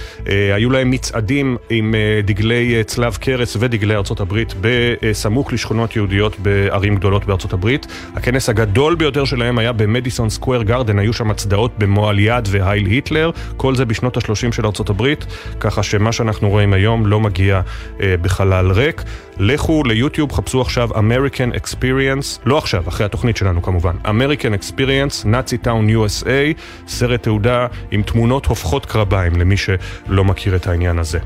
היו להם מצעדים עם דגלי צלב קרס ודגלי ארצות הברית, בסמוך לשכונות יהודיות בערים גדולות בארצות הברית. הכנס הגדול ביותר שלהם היה במדיסון סקוואר גארדן, היו שם הצדעות במועל יד והייל היטלר, כל זה בשנות ה-30 של ארצות הברית, ככה שמה שאנחנו רואים היום לא מגיע בחלל ריק. לכו ליוטיוב, חפשו עכשיו American Experience, לא עכשיו, אחרי התוכנית שלנו כמובן. American Experience, Nazi Town USA, סרט תעודה עם תמונות הופכות קרביים, למי שלא מכיר את העניין הזה.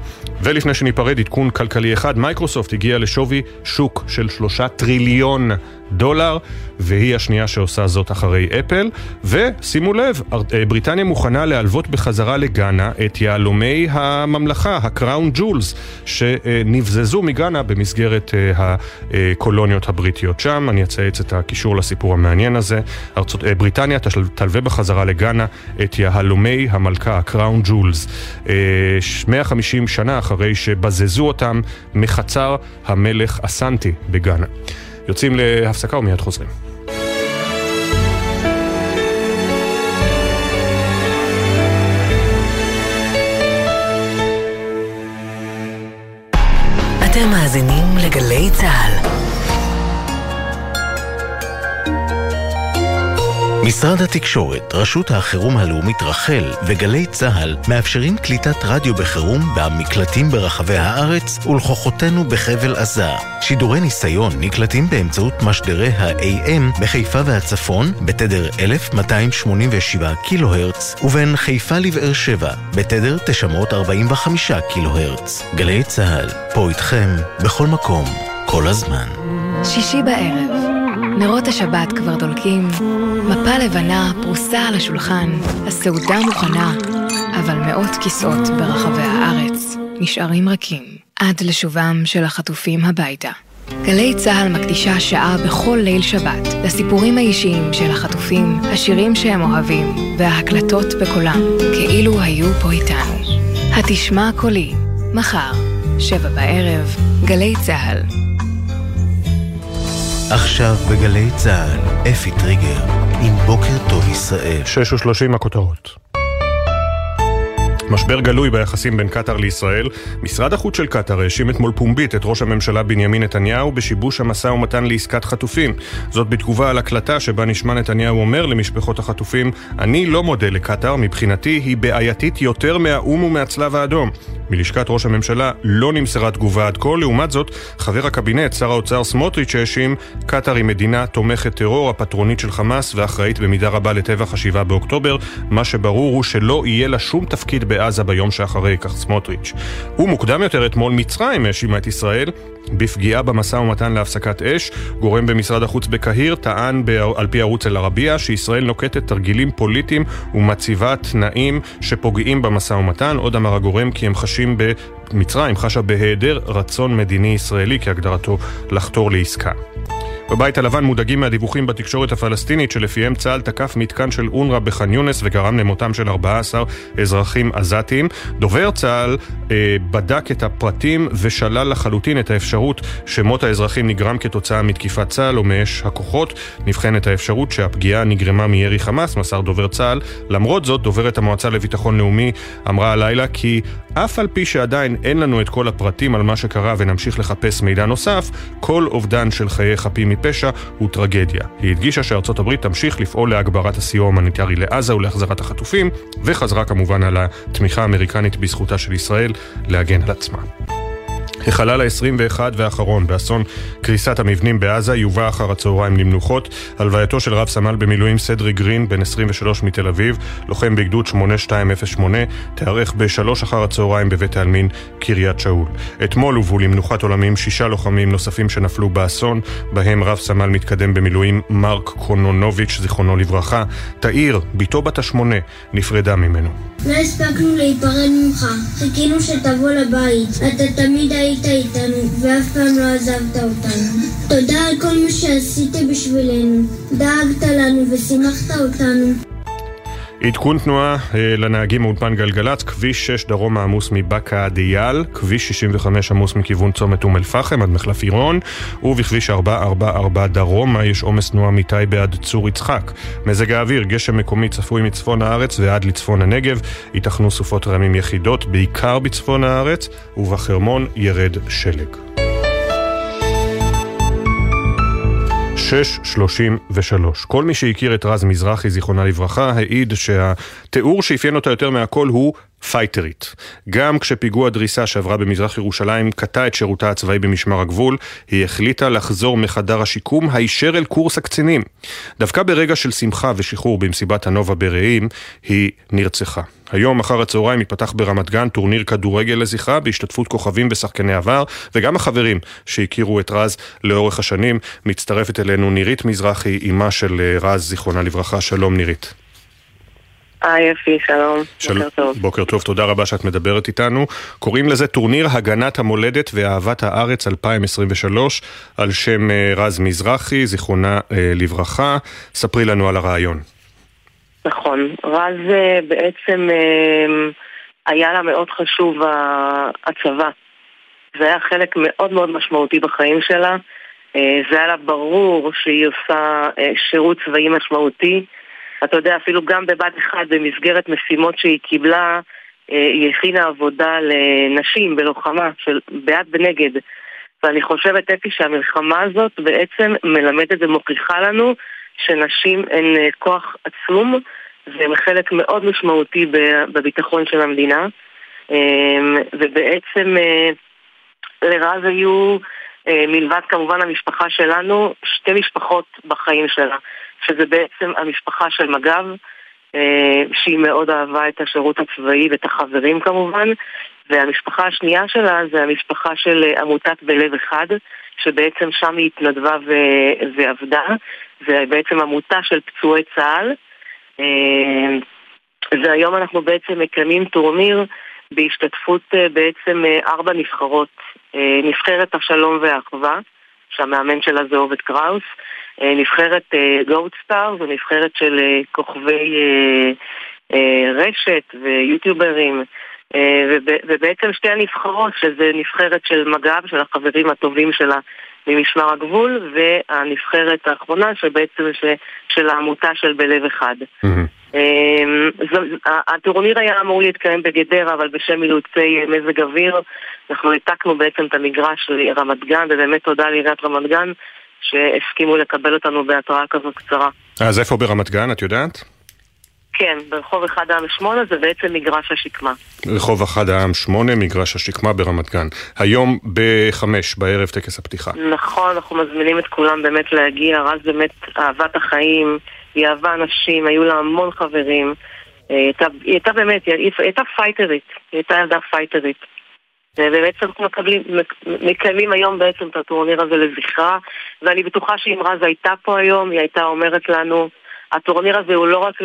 ולפני שניפרד, עדכון כלכלי אחד, מייקרוסופט הגיע לשווי שוק של 3 טריליון דולר, והיא השנייה שעושה זאת אחרי אפל. ושימו לב, בריטניה מוכנה להלוות בחזרה לגנה את יעלומי הממלכה, הקראון ג'ולס, שנבזזו מגנה במסגרת הקולוניות הבריטיות שם. אני אצייץ את הקישור לסיפור המעניין הזה. בריטניה תלווה בחזרה לגנה את יהלומי המלכה, הקראון ג'ולס, 150 שנה אחרי שבזזו אותם מחצר המלך אסנטי בגנה. יוצאים להפסקה ומיד חוזרים. אתם מאזינים לגלי צהל. משרד התקשורת, רשות החירום הלאומית רחל וגלי צהל מאפשרים קליטת רדיו בחירום במקלטים ברחבי הארץ ולכוחותינו בחבל עזה. שידורי ניסיון נקלטים באמצעות משדרי ה-AM בחיפה והצפון בתדר 1287 קילו-הרץ ובין חיפה לבאר שבע בתדר 945 קילו-הרץ. גלי צהל, פה איתכם, בכל מקום, כל הזמן. שישי בערב. נרות השבת כבר דולקים, מפה לבנה פרוסה על השולחן, הסעודה מוכנה, אבל מאות כיסאות ברחבי הארץ נשארים רכים, עד לשובם של החטופים הביתה. גלי צהל מקדישה שעה בכל ליל שבת לסיפורים האישיים של החטופים, השירים שהם אוהבים וההקלטות בקולם, כאילו היו פה איתנו. התשמע קולי, מחר, 19:00, גלי צהל. עכשיו בגלי צהל, אפי טריגר, עם בוקר טוב ישראל. 6:30 הכותרות. משבר גלוי ביחסים בין קטר לישראל. משרד החוץ של קטר האשים אתמול פומבית את ראש הממשלה בנימין נתניהו בשיבוש המשא ומתן לעסקת חטופים. זאת בתגובה על הקלטה שבה נשמע נתניהו אומר למשפחות החטופים, אני לא מודה לקטר, מבחינתי היא בעייתית יותר מהאום ומהצלב האדום. מלשכת ראש הממשלה לא נמסרה תגובה עד כל. לעומת זאת, חבר הקבינט, שר האוצר סמוטריץ', האשים קטר היא מדינה תומכת טרור, הפטרונית של חמאס ואחראית במידה רבה לטבח השבעה באוקטובר. מה שברור הוא שלא יהיה לה שום תפקיד בעזה ביום שאחרי, כך סמוטריץ'. ומוקדם יותר אתמול מצרים האשימה את ישראל בפגיעה במשא ומתן להפסקת אש. גורם במשרד החוץ בקהיר טען על פי ערוץ אל ערבייה שישראל נוקטת תרגילים פוליטיים ומציבה תנאים שפוגעים במשא ומתן. עוד אמר הגורם כי הם חשים במצרים חשה בהיעדר רצון מדיני ישראלי כהגדרתו לחתור לעסקה. בבית הלבן מודאגים מהדיווחים בתקשורת הפלסטינית שלפיהם צהל תקף מתקן של אונר"א בח'אן יונס וגרם למותם של 14 אזרחים עזתיים. דובר צהל בדק את הפרטים ושלל לחלוטין את האפשרות שמות האזרחים נגרם כתוצאה מתקיפת צהל או מאש הכוחות. נבחן את האפשרות שהפגיעה נגרמה מירי חמאס, מסר דובר צהל. למרות זאת, דוברת המועצה לביטחון לאומי אמרה הלילה כי אף על פי שעדיין אין לנו את כל הפרטים על מה שקרה ונמשיך לחפש מידע נוסף, כל אובדן של חיי חפים מפשע הוא טרגדיה. היא הדגישה שארצות הברית תמשיך לפעול להגברת הסיוע המניטרי לעזה ולהחזרת החטופים, וחזרה כמובן על התמיכה האמריקנית בזכותה של ישראל להגן על עצמה. החלל ה-21 והאחרון באסון קריסת המבנים בעזה יובא אחר הצהריים למנוחות. הלווייתו של רב סמל במילואים סדרי גרין בן 23 מתל אביב, לוחם בגדוד 8208, תארך ב-3 אחר הצהריים בבית העלמין קריית שאול. אתמול הובאו למנוחת עולמים 6 לוחמים נוספים שנפלו באסון, בהם רב סמל מתקדם במילואים מרק קונונוביץ' זיכרונו לברכה. תאיר, ביתו בת 8, נפרדה ממנו. לא הספקנו להיפרד ממך, חיכינו שתבוא לבית, אתה תמיד היית איתנו ואף פעם לא עזבת אותנו. תודה על כל מה שעשית בשבילנו, דאגת לנו ושימחת אותנו. עדכון תנועה לנהגים אולפן גלגלץ, כביש 6 דרום העמוס מבקה עד אייל, כביש 65 עמוס מכיוון צומת אום אל-פחם עד מחלף עירון, ובכביש 444 דרומה יש עומס תנועה מטייבה עד צור יצחק. מזג האוויר, גשם מקומי צפוי מצפון הארץ ועד לצפון הנגב, ייתכנו סופות רעמים יחידות בעיקר בצפון הארץ, ובחרמון ירד שלג. 6:33. כל מי שהכיר את רז מזרחי זיכרונה לברכה העיד שהתיאור שאפיין אותה יותר מהכל הוא פייטרית. גם כשפיגוע דריסה שעברה במזרח ירושלים קטע את שירותה הצבאי במשמר הגבול, היא החליטה לחזור מחדר השיקום הישר אל קורס הקצינים. דווקא ברגע של שמחה ושחרור במסיבת הנובה ברעים, היא נרצחה. היום אחר הצהריים יפתח ברמת גן טורניר כדורגל לזכרה בהשתתפות כוכבים ושחקני עבר, וגם החברים שהכירו את רז לאורך השנים. מצטרפת אלינו נירית מזרחי, אימה של רז זיכרונה לברכה. שלום נירית. יפי, שלום. בוקר טוב. בוקר טוב, תודה רבה שאת מדברת איתנו. קוראים לזה טורניר הגנת המולדת ואהבת הארץ 2023 על שם רז מזרחי, זיכרונה לברכה. ספרי לנו על הרעיון. נכון, רז בעצם היה לה מאוד חשוב הצבא. זה היה חלק מאוד מאוד משמעותי בחיים שלה. זה היה לה ברור שהיא עושה שירות צבאי משמעותי. אתה יודע, אפילו גם בבת אחד, במסגרת משימות שהיא קיבלה, היא הכינה עבודה לנשים בלוחמה, בעד ונגד. ואני חושבת, אפי, שהמלחמה הזאת בעצם מלמדת ומוכיחה לנו שנשים הן כוח עצום, והם חלק מאוד משמעותי בביטחון של המדינה. ובעצם לרז היו, מלבד כמובן המשפחה שלנו, שתי משפחות בחיים שלה. שזה בעצם המשפחה של מגב, שהיא מאוד אהבה את השירות הצבאי ואת החברים כמובן, והמשפחה השנייה שלה זה המשפחה של עמותת בלב אחד, שבעצם שם היא התנדבה ועבדה, זה בעצם עמותה של פצועי צה"ל, והיום אנחנו בעצם מקיימים טורניר בהשתתפות בעצם 4 נבחרות, נבחרת השלום והאחווה, שהמאמן שלה זה עובד קראוס, נבחרת גולדסטאר ונבחרת של כוכבי רשת ויוטיוברים, ובעצם שתי הנבחרות, שזה נבחרת של מג"ב, של החברים הטובים שלה ממשמר הגבול, והנבחרת האחרונה שבעצם של העמותה של בלב אחד. הטורניר היה אמור להתקיים בגדרה, אבל בשם אילוצי מזג אוויר אנחנו העתקנו בעצם את המגרש לרמת גן, ובאמת תודה לעיריית רמת גן שהסכימו לקבל אותנו בהתראה כזו קצרה. אז איפה ברמת גן, את יודעת? כן, ברחוב 1-8, זה בעצם מגרש השקמה. רחוב 1-8, מגרש השקמה ברמת גן. היום ב-5 בערב טקס הפתיחה. נכון, אנחנו מזמינים את כולם באמת להגיע, רז באמת אהבת החיים, היא אהבה אנשים, היו לה המון חברים, היא הייתה פייטרית, היא הייתה ילדה פייטרית. ובעצם מקיימים היום בעצם את הטורניר הזה לזכרה, ואני בטוחה שאם רז הייתה פה היום, היא הייתה אומרת לנו, הטורניר הזה הוא לא רק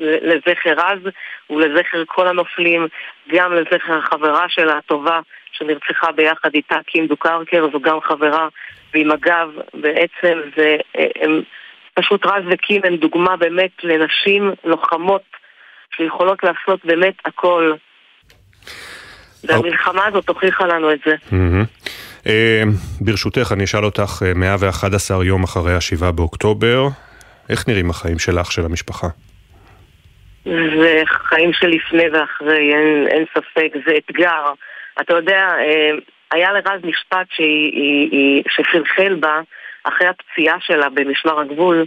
לזכר רז, הוא לזכר כל הנופלים, גם לזכר החברה שלה הטובה שנרצחה ביחד איתה, קים דוקרקר, זו גם חברה, ועם אגב, בעצם זה, פשוט רז וקים הם דוגמה באמת לנשים לוחמות שיכולות לעשות באמת הכל. והמלחמה הזאת הוכיחה לנו את זה. ברשותך, אני אשאל אותך 111 יום אחרי ה-7 באוקטובר, איך נראים החיים שלך, של המשפחה? זה חיים שלפני ואחרי, אין ספק, זה אתגר. אתה יודע, היה לרז משפט שחלחל בה אחרי הפציעה שלה במשמר הגבול,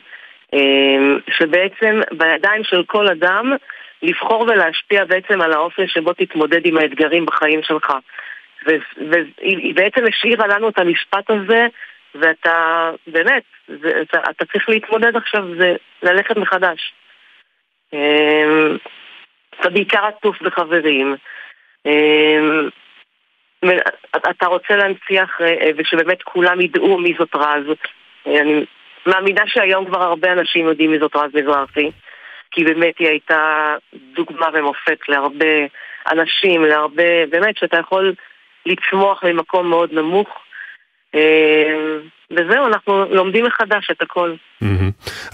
שבעצם בידיים של כל אדם לבחור ולהשפיע בעצם על האופן שבו תתמודד עם האתגרים בחיים שלך. והיא בעצם השאירה לנו את המשפט הזה, ואתה, באמת, אתה צריך להתמודד עכשיו, זה ללכת מחדש. אתה בעיקר עטוף בחברים. אתה רוצה להנציח, ושבאמת כולם ידעו מי זאת רז. אני מאמינה שהיום כבר הרבה אנשים יודעים מי זאת רז מזרחי. כי באמת היא הייתה דוגמה ומופת להרבה אנשים, להרבה, באמת שאתה יכול לצמוח למקום מאוד נמוך, וזהו, אנחנו לומדים מחדש את הכל.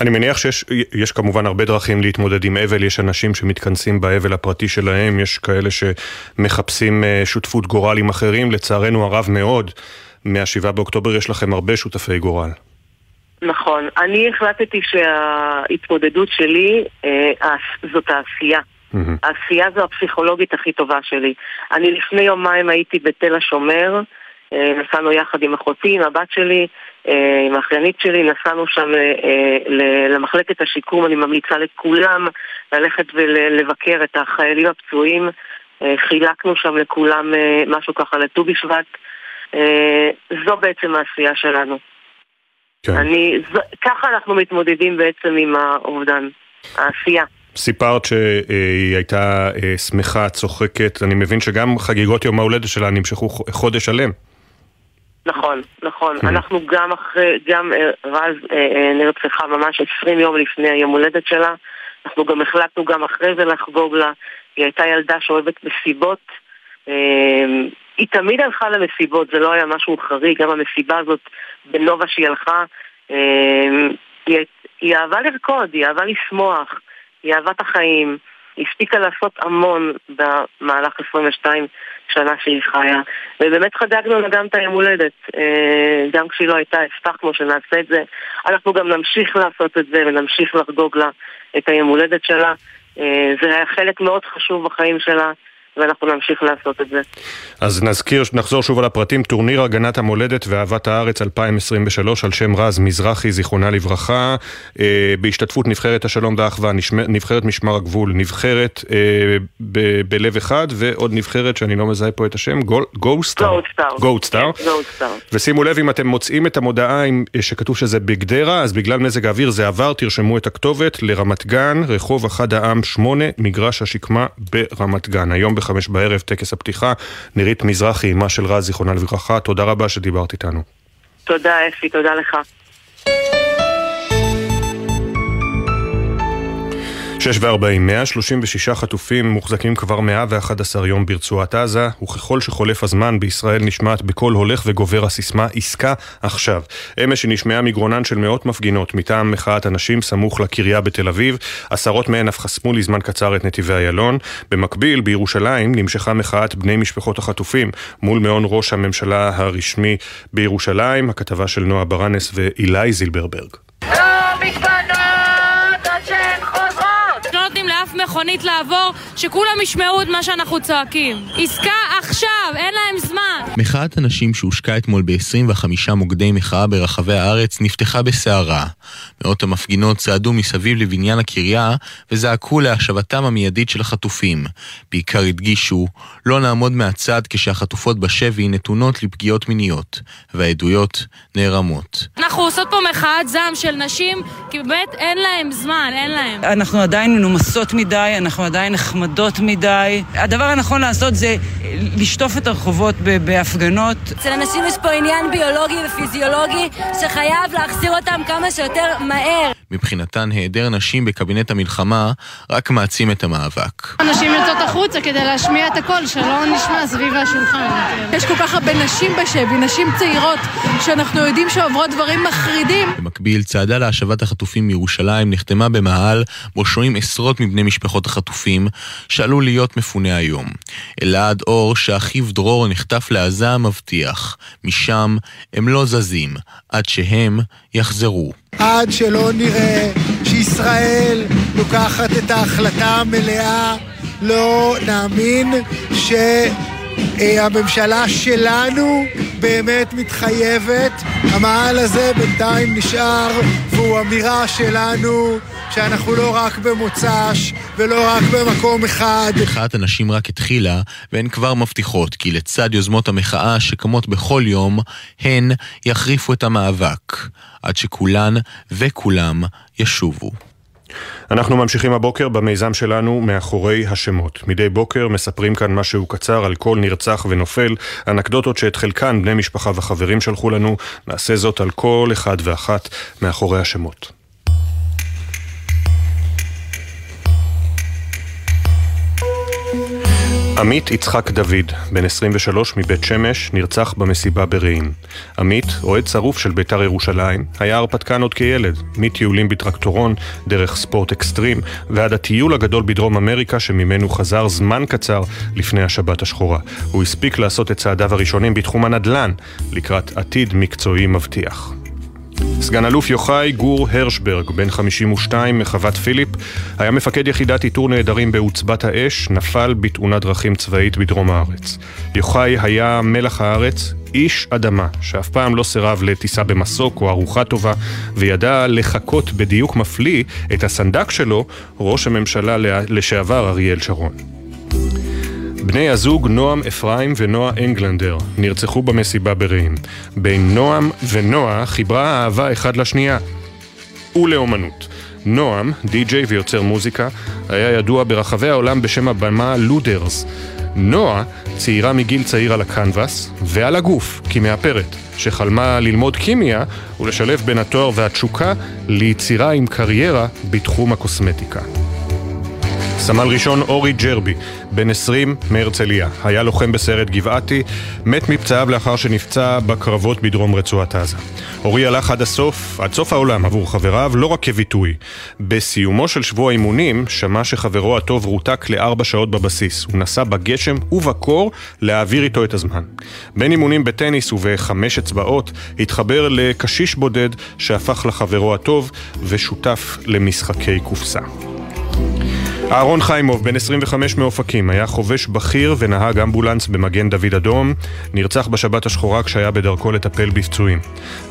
אני מניח שיש כמובן הרבה דרכים להתמודד עם אבל, יש אנשים שמתכנסים באבל הפרטי שלהם, יש כאלה שמחפשים שותפות גורל עם אחרים, לצערנו הרב מאוד, מה-7 באוקטובר יש לכם הרבה שותפי גורל. נכון, אני החלטתי שההתמודדות שלי זאת העשייה. העשייה זו הפסיכולוגית הכי טובה שלי. אני לפני יומיים הייתי בתל השומר, נסענו יחד עם אחותי, עם הבת שלי, עם האחיינית שלי, נסענו שם למחלקת השיקום. אני ממליצה לכולם ללכת ולבקר את החיילים הפצועים. חילקנו שם לכולם משהו ככה לט"ו בשבט. זו בעצם העשייה שלנו. כן. ככה אנחנו מתמודדים בעצם עם האובדן, העשייה. סיפרת שהיא הייתה שמחה, צוחקת. אני מבין שגם חגיגות יום ההולדת שלה נמשכו חודש שלם. נכון, נכון. אנחנו גם אחרי, גם רז נרצחה ממש 20 יום לפני היום הולדת שלה. אנחנו גם החלטנו גם אחרי זה לחגוג לה. היא הייתה ילדה שאוהבת מסיבות. היא תמיד הלכה למסיבות, זה לא היה משהו חריג. גם המסיבה הזאת בנובה שהיא הלכה, היא אהבה לרקוד, היא אהבה לשמוח. היא אהבת החיים, היא הספיקה לעשות המון במהלך 22 שנה שהיא חיה, ובאמת חגגנו לה גם את היום הולדת, גם כשהיא לא הייתה, הבטחנו שנעשה את זה, אנחנו גם נמשיך לעשות את זה ונמשיך לחגוג לה את היום הולדת שלה, זה היה חלק מאוד חשוב בחיים שלה, ואנחנו נמשיך לעשות את זה. אז נזכיר, נחזור שוב על הפרטים, טורניר הגנת המולדת ואהבת הארץ 2023 על שם רז מזרחי, זיכרונה לברכה, בהשתתפות נבחרת השלום והאחווה, נבחרת משמר הגבול, נבחרת בלב אחד, ועוד נבחרת שאני לא מזהה פה את השם, גולד סטאר. ושימו לב, אם אתם מוצאים את המודעה שכתוב שזה בגדרה, אז בגלל מזג האוויר זה עבר, תרשמו את הכתובת לרמת גן, רחוב אחד העם 8, מגרש השקמה ברמת גן. היום 5 בערב, טקס הפתיחה. נירית מזרחי, אימה של רז, זיכרונה לברכה, תודה רבה שדיברת איתנו. תודה אפי, תודה לך. 6:40, 136 חטופים מוחזקים כבר 111 יום ברצועת עזה, וככל שחולף הזמן בישראל נשמעת בכל הולך וגובר הסיסמה עסקה עכשיו. אמש נשמעה מגרונן של מאות מפגינות מטעם מחאת אנשים סמוך לקריה בתל אביב, עשרות מהן אף חסמו לזמן קצר את נתיבי איילון. במקביל בירושלים נמשכה מחאת בני משפחות החטופים מול מעון ראש הממשלה הרשמי בירושלים. הכתבה של נועה ברנס ואילי זילברברג. מכונית לעבור, שכולם ישמעו את מה שאנחנו צועקים. עסקה עכשיו, אין להם זמן. מחאת אנשים שהושקה אתמול ב-25 מוקדי מחאה ברחבי הארץ נפתחה בסערה. מאות המפגינות צעדו מסביב לבניין הקריה וזעקו להשבתם המיידית של החטופים. בעיקר הדגישו, לא נעמוד מהצד כשהחטופות בשבי נתונות לפגיעות מיניות, והעדויות נערמות. אנחנו עושות פה מחאת זעם של נשים, כי באמת אין להם זמן, אין להם. אנחנו עדיין מנומסות מדי, אנחנו עדיין נחמדות מדי. הדבר הנכון לעשות זה לשטוף את הרחובות בהפגנות. אצל אנשים יש פה עניין ביולוגי ופיזיולוגי שחייב להחזיר אותם כמה שיותר מהר. מבחינתן היעדר נשים בקבינט המלחמה רק מעצים את המאבק. הנשים יוצאות החוצה כדי להשמיע את הקול שלא נשמע סביב השולחן. יש כל כך הרבה נשים בשבי, נשים צעירות שאנחנו יודעים שעוברות דברים מחרידים. במקביל צעדה להשבת החטופים מירושלים נחתמה במעל בו שוהים עשרות מבני משפחות החטופים שעלו להיות מפונה היום. אלעד אור שאחיו דרור נחטף לעזה מבטיח, משם הם לא זזים עד שהם יחזרו. עד שלא נראה שישראל לוקחת את ההחלטה המלאה, לא נאמין שהממשלה שלנו באמת מתחייבת. המעל הזה בינתיים נשאר, והוא אמירה שלנו שאנחנו לא רק במוצ"ש ולא רק במקום אחד. מחאת הנשים רק התחילה, והן כבר מבטיחות כי לצד יוזמות המחאה שקמות בכל יום, הן יחריפו את המאבק עד שכולן וכולם ישובו. אנחנו ממשיכים הבוקר במיזם שלנו מאחורי השמות. מדי בוקר מספרים כאן משהו קצר על כל נרצח ונופל, אנקדוטות שאת חלקן בני משפחה וחברים שלחו לנו. נעשה זאת על כל אחד ואחת מאחורי השמות. עמית יצחק דוד, בן 23 מבית שמש, נרצח במסיבה ברעים. עמית, אוהד שרוף של ביתר ירושלים, היה הרפתקן עוד כילד, מטיולים בטרקטורון, דרך ספורט אקסטרים, ועד הטיול הגדול בדרום אמריקה שממנו חזר זמן קצר לפני השבת השחורה. הוא הספיק לעשות את צעדיו הראשונים בתחום הנדל"ן, לקראת עתיד מקצועי מבטיח. סגן אלוף יוחאי גור הרשברג, בן 52 מחוות פיליפ, היה מפקד יחידת איתור נעדרים בעוצבת האש, נפל בתאונת דרכים צבאית בדרום הארץ. יוחאי היה מלח הארץ, איש אדמה, שאף פעם לא סירב לטיסה במסוק או ארוחה טובה, וידע לחכות בדיוק מפליא את הסנדק שלו, ראש הממשלה לשעבר אריאל שרון. בני הזוג נועם אפרים ונועה אנגלנדר נרצחו במסיבה ברעים. בין נועם ונועה חיברה האהבה אחד לשנייה ולאומנות. נועם, די-ג'יי ויוצר מוזיקה, היה ידוע ברחבי העולם בשם הבמה לודרס. נועה צעירה מגיל צעיר על הקנבס ועל הגוף כמאפרת, שחלמה ללמוד כימיה ולשלב בין התואר והתשוקה ליצירה עם קריירה בתחום הקוסמטיקה. סמל ראשון אורי ג'רבי, בן 20 מהרצליה, היה לוחם בסיירת גבעתי, מת מפצעיו לאחר שנפצע בקרבות בדרום רצועת עזה. אורי הלך עד סוף העולם עבור חבריו, לא רק כביטוי. בסיומו של שבוע אימונים, שמע שחברו הטוב רותק ל4 שעות בבסיס. הוא נסע בגשם ובקור להעביר איתו את הזמן. בין אימונים בטניס וב5 אצבעות, התחבר לקשיש בודד שהפך לחברו הטוב ושותף למשחקי קופסה. אהרון חיימוב, בן 25 מאופקים, היה חובש בכיר ונהג אמבולנס במגן דוד אדום, נרצח בשבת השחורה כשהיה בדרכו לטפל בפצועים.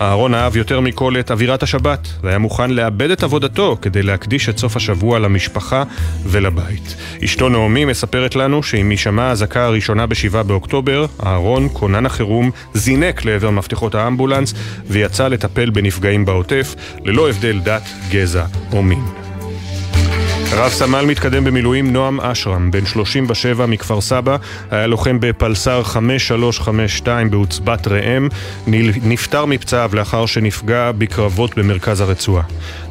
אהרון אהב יותר מכל את אווירת השבת, והיה מוכן לאבד את עבודתו כדי להקדיש את סוף השבוע למשפחה ולבית. אשתו נעמי מספרת לנו שאם משמע הזקה הראשונה ב7 באוקטובר, אהרון, כונן החירום, זינק לעבר מפתחות האמבולנס ויצא לטפל בנפגעים בעוטף, ללא הבדל דת, גזע או מין. רב סמל מתקדם במילואים נועם אשרם, בן 37 מכפר סבא, היה לוחם בפלסר 5352 בעוצבת רעם, נפטר מפצעיו לאחר שנפגע בקרבות במרכז הרצועה.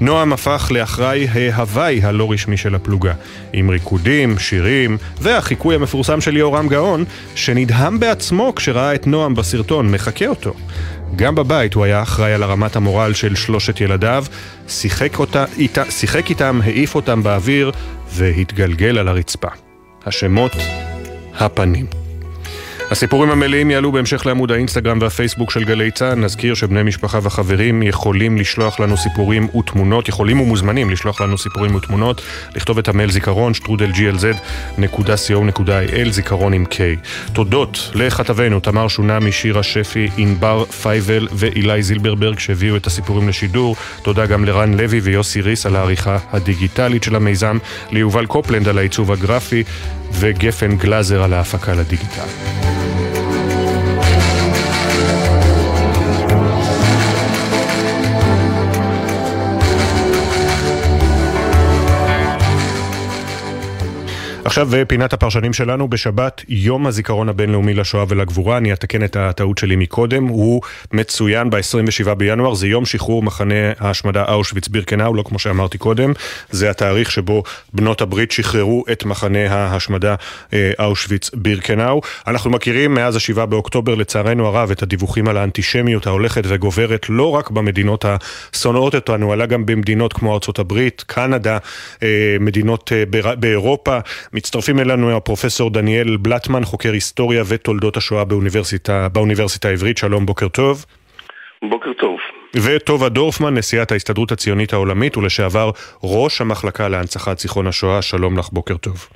נועם הפך לאחראי ההוואי הלא רשמי של הפלוגה, עם ריקודים, שירים והחיקוי המפורסם של יורם גאון, שנדהם בעצמו כשראה את נועם בסרטון, מחכה אותו. גם בבית הוא היה אחראי על הרמת המורל של 3 ילדיו, שיחק איתם, העיף אותם באוויר והתגלגל על הרצפה. השמות, הפנים. הסיפורים המלאים יעלו בהמשך לעמוד האינסטגרם והפייסבוק של גלי צה"ל. נזכיר שבני משפחה וחברים יכולים לשלוח לנו סיפורים ותמונות, יכולים ומוזמנים לשלוח לנו סיפורים ותמונות, לכתוב את המייל זיכרון @glz.co.il, זיכרון עם K. תודות לכתבנו תמר שונמי, שירה שפי, ענבר פייבל ואילי זילברברג שהביאו את הסיפורים לשידור. תודה גם לרן לוי ויוסי ריס על העריכה הדיגיטלית של המיזם, ליובל קופלנד על העיצוב הגרפי וגפן גלזר על ההפקה לדיגיטל. עכשיו פינת הפרשנים שלנו. בשבת, יום הזיכרון הבינלאומי לשואה ולגבורה, אני אתקן את הטעות שלי מקודם, הוא מצוין ב-27 בינואר, זה יום שחרור מחנה ההשמדה אושוויץ-בירקנאו, לא כמו שאמרתי קודם, זה התאריך שבו בנות הברית שחררו את מחנה ההשמדה אושוויץ-בירקנאו. אנחנו מכירים מאז 7 באוקטובר לצערנו הרב את הדיווחים על האנטישמיות ההולכת וגוברת, לא רק במדינות השונאות אותנו, אלא גם במדינות כמו ארצות הברית, קנדה, מדינות באירופה. מצטרפים אלינו הפרופסור דניאל בלטמן, חוקר היסטוריה ותולדות השואה באוניברסיטה העברית. שלום, בוקר טוב. בוקר טוב. וטובה דורפמן, נשיאת ההסתדרות הציונית העולמית ולשעבר ראש המחלקה להנצחת זיכרון השואה. שלום לך, בוקר טוב.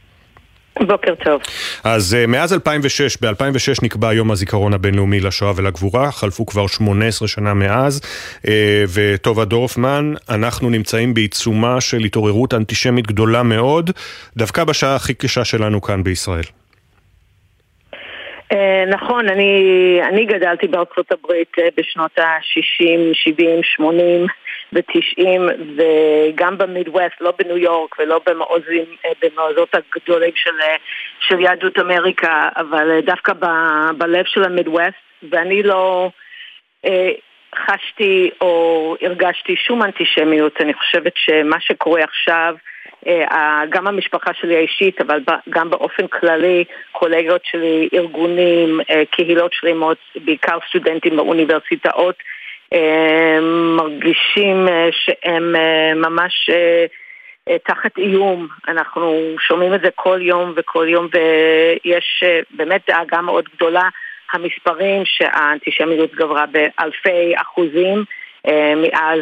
בוקר טוב. אז מאז 2006, ב-2006 נקבע יום הזיכרון הבינלאומי לשואה ולגבורה, חלפו כבר 18 שנה מאז, וטובה דורפמן, אנחנו נמצאים בעיצומה של התעוררות אנטישמית גדולה מאוד, דווקא בשעה הכי קשה שלנו כאן בישראל. נכון, אני גדלתי בארצות הברית בשנות ה-60, 70, 80 ו-90, וגם במידווסט, לא בניו יורק ולא במעוזות הגדולים של יהדות אמריקה, אבל דווקא בלב של המידווסט, ואני לא חשתי או הרגשתי שום אנטישמיות. אני חושבת שמה שקורה עכשיו, גם המשפחה שלי האישית, אבל גם באופן כללי, קולגות שלי, ארגונים, קהילות שלמות, בעיקר סטודנטים באוניברסיטאות, מרגישים שהם ממש תחת איום. אנחנו שומעים את זה כל יום וכל יום, ויש באמת דאגה מאוד גדולה. המספרים שהאנטישמיות גברה ב1000% מאז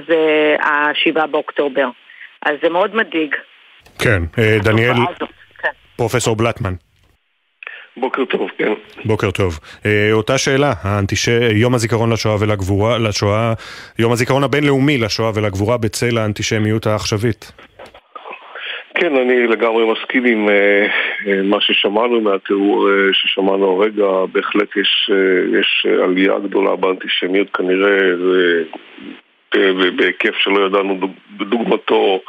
7 באוקטובר. אז זה מאוד מדאיג. כן, דניאל, פרופסור בלטמן. בוקר טוב, כן. בוקר טוב. אותה שאלה, יום הזיכרון לשואה ולגבורה, יום הזיכרון הבינלאומי לשואה ולגבורה בצל האנטישמיות העכשווית. כן, אני לגמרי מסכים עם מה ששמענו מהתיאור ששמענו הרגע. בהחלט יש עלייה גדולה באנטישמיות, כנראה בהיקף שלא ידענו בדוגמתו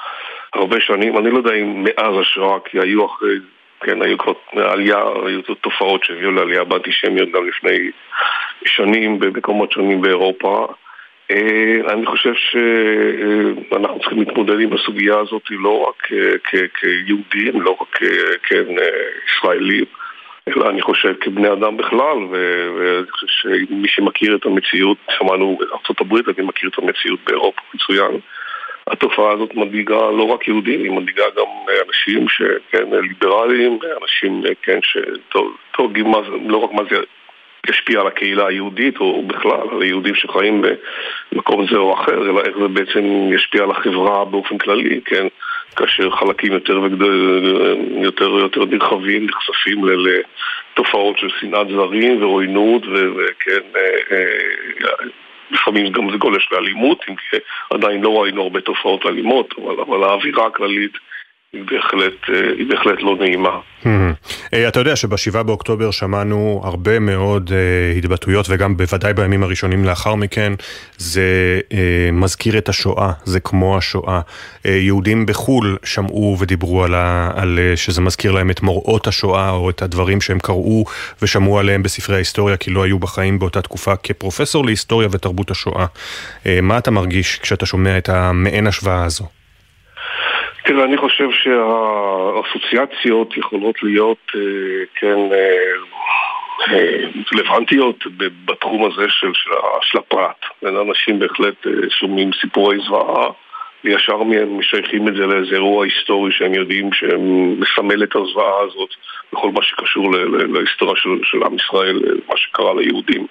הרבה שנים. אני לא יודע אם מאז השואה, כי היו אחרי... כן, היו כבר עלייה, היו תופעות שהביאו לעלייה באנטישמיות גם לפני שנים במקומות שונים באירופה. אני חושב שאנחנו צריכים להתמודד עם הסוגיה הזאת לא רק כיהודים, לא רק כישראלים, אלא אני חושב כבני אדם בכלל, ואני חושב שמי שמכיר את המציאות, שמענו בארצות הברית, אני מכיר את המציאות באירופה מצוין. התופעה הזאת מדאיגה לא רק יהודים, היא מדאיגה גם אנשים ליברליים, אנשים שתורגים לא רק מה זה ישפיע על הקהילה היהודית או בכלל, על יהודים שחיים במקום זה או אחר, אלא איך זה בעצם ישפיע על החברה באופן כללי, כאשר חלקים יותר נרחבים נחשפים לתופעות של שנאת זרים ועוינות לפעמים גם זה גולש לאלימות, אם כי עדיין לא ראינו הרבה תופעות לאלימות, אבל האווירה הכללית היא בהחלט לא נעימה. אתה יודע שבשבעה באוקטובר שמענו הרבה מאוד התבטאויות, וגם בוודאי בימים הראשונים לאחר מכן, זה מזכיר את השואה, זה כמו השואה. יהודים בחול שמעו ודיברו על שזה מזכיר להם את מוראות השואה, או את הדברים שהם קראו ושמעו עליהם בספרי ההיסטוריה, כי לא היו בחיים באותה תקופה, כפרופסור להיסטוריה ותרבות השואה. מה אתה מרגיש כשאתה שומע את המעין השוואה הזו? תראה, אני חושב שהאסוציאציות יכולות להיות רלוונטיות בתחום הזה של הפרט. אנשים בהחלט שומעים סיפורי זוועה, וישר מהם משייכים את זה לאיזה אירוע היסטורי שהם יודעים שהם מסמל את הזוועה הזאת בכל מה שקשור להיסטוריה של עם ישראל, מה שקרה ליהודים.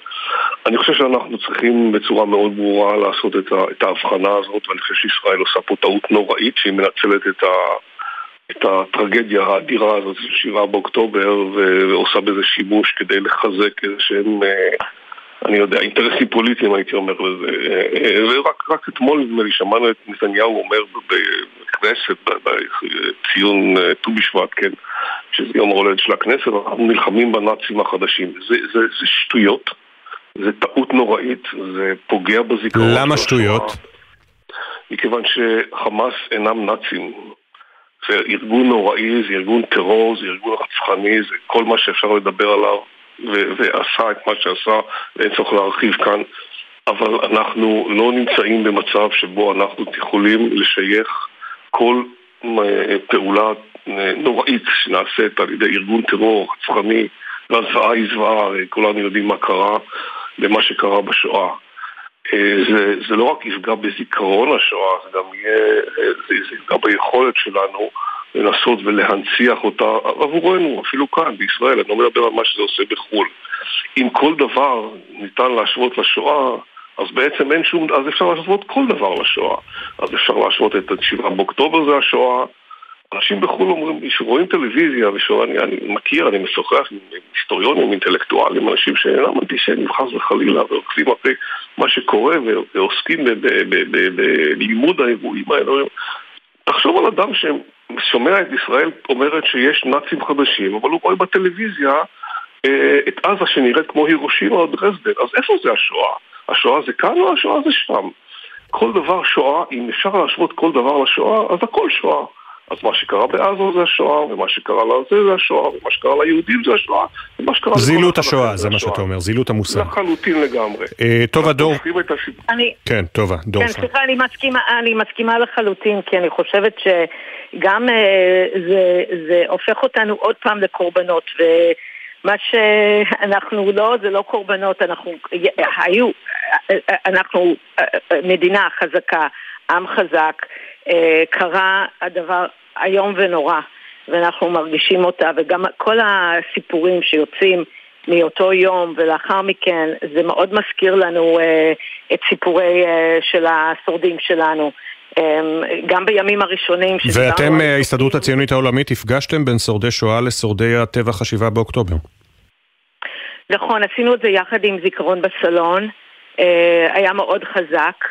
אני חושב שאנחנו צריכים בצורה מאוד ברורה לעשות את ההבחנה הזאת, ואני חושב שישראל עושה פה טעות נוראית שהיא מנצלת את הטרגדיה האדירה הזאת של 7 באוקטובר ועושה בזה שימוש כדי לחזק איזשהם... אני יודע, אינטרסים פוליטיים הייתי אומר לזה. ורק אתמול שמענו את נתניהו אומר בכנסת, בציון ט"ו בשבט, שזה יום ההולדת של הכנסת, אנחנו נלחמים בנאצים החדשים. זה שטויות, זה טעות נוראית, זה פוגע בזיכרון. למה שטויות? מכיוון שחמאס אינם נאצים. זה ארגון נוראי, זה ארגון טרור, זה ארגון רצחני, זה כל מה שאפשר לדבר עליו. ועשה את מה שעשה, ואין צורך להרחיב כאן, אבל אנחנו לא נמצאים במצב שבו אנחנו יכולים לשייך כל פעולה נוראית שנעשית על ידי ארגון טרור רצחני, והזוועה היא זוועה, כולנו יודעים מה קרה ומה שקרה בשואה. זה לא רק יפגע בזיכרון השואה, זה גם יפגע ביכולת שלנו לנסות ולהנציח אותה עבורנו, אפילו כאן בישראל. אני לא מדבר על מה שזה עושה בחול. אם כל דבר ניתן להשוות לשואה, אז בעצם אין שום, אז אפשר להשוות כל דבר לשואה. אז אפשר להשוות את 7 באוקטובר זה השואה. אנשים בחול אומרים, שרואים טלוויזיה ושואה, אני מכיר, אני משוחח עם היסטוריונים, אינטלקטואלים, אנשים שאינם אנטישמים, חס וחלילה, ועוקבים אחרי מה שקורה ועוסקים בלימוד האירועים האלה. תחשוב על אדם ששומע את ישראל אומרת שיש נאצים חדשים, אבל הוא רואה בטלוויזיה את עזה שנראית כמו הירושימה או דרזדן. אז איפה זה השואה? השואה זה כאן או השואה זה שם? כל דבר שואה, אם אפשר להשוות כל דבר לשואה, אז הכל שואה. אז מה שקרה בעזה זה השואה, ומה שקרה לזה זה השואה, ומה שקרה ליהודים זה השואה, ומה שקרה... זילות השואה, זה מה שאתה אומר, זילות המושג. לחלוטין לגמרי. טובה, דור. כן, טובה, דור. סליחה, אני מסכימה לחלוטין, כי אני חושבת שגם זה הופך אותנו עוד פעם לקורבנות, ומה שאנחנו לא, זה לא קורבנות, אנחנו מדינה חזקה, עם חזק, קרה הדבר היום ונורא, ואנחנו מרגישים אותה, וגם כל הסיפורים שיוצאים מאותו יום ולאחר מכן, זה מאוד מזכיר לנו את סיפורי של השורדים שלנו, גם בימים הראשונים. ואתם, ההסתדרות הציונית העולמית, הפגשתם בין שורדי שואה לשורדי הטבח 7 באוקטובר? נכון, עשינו את זה יחד עם זיכרון בסלון, היה מאוד חזק,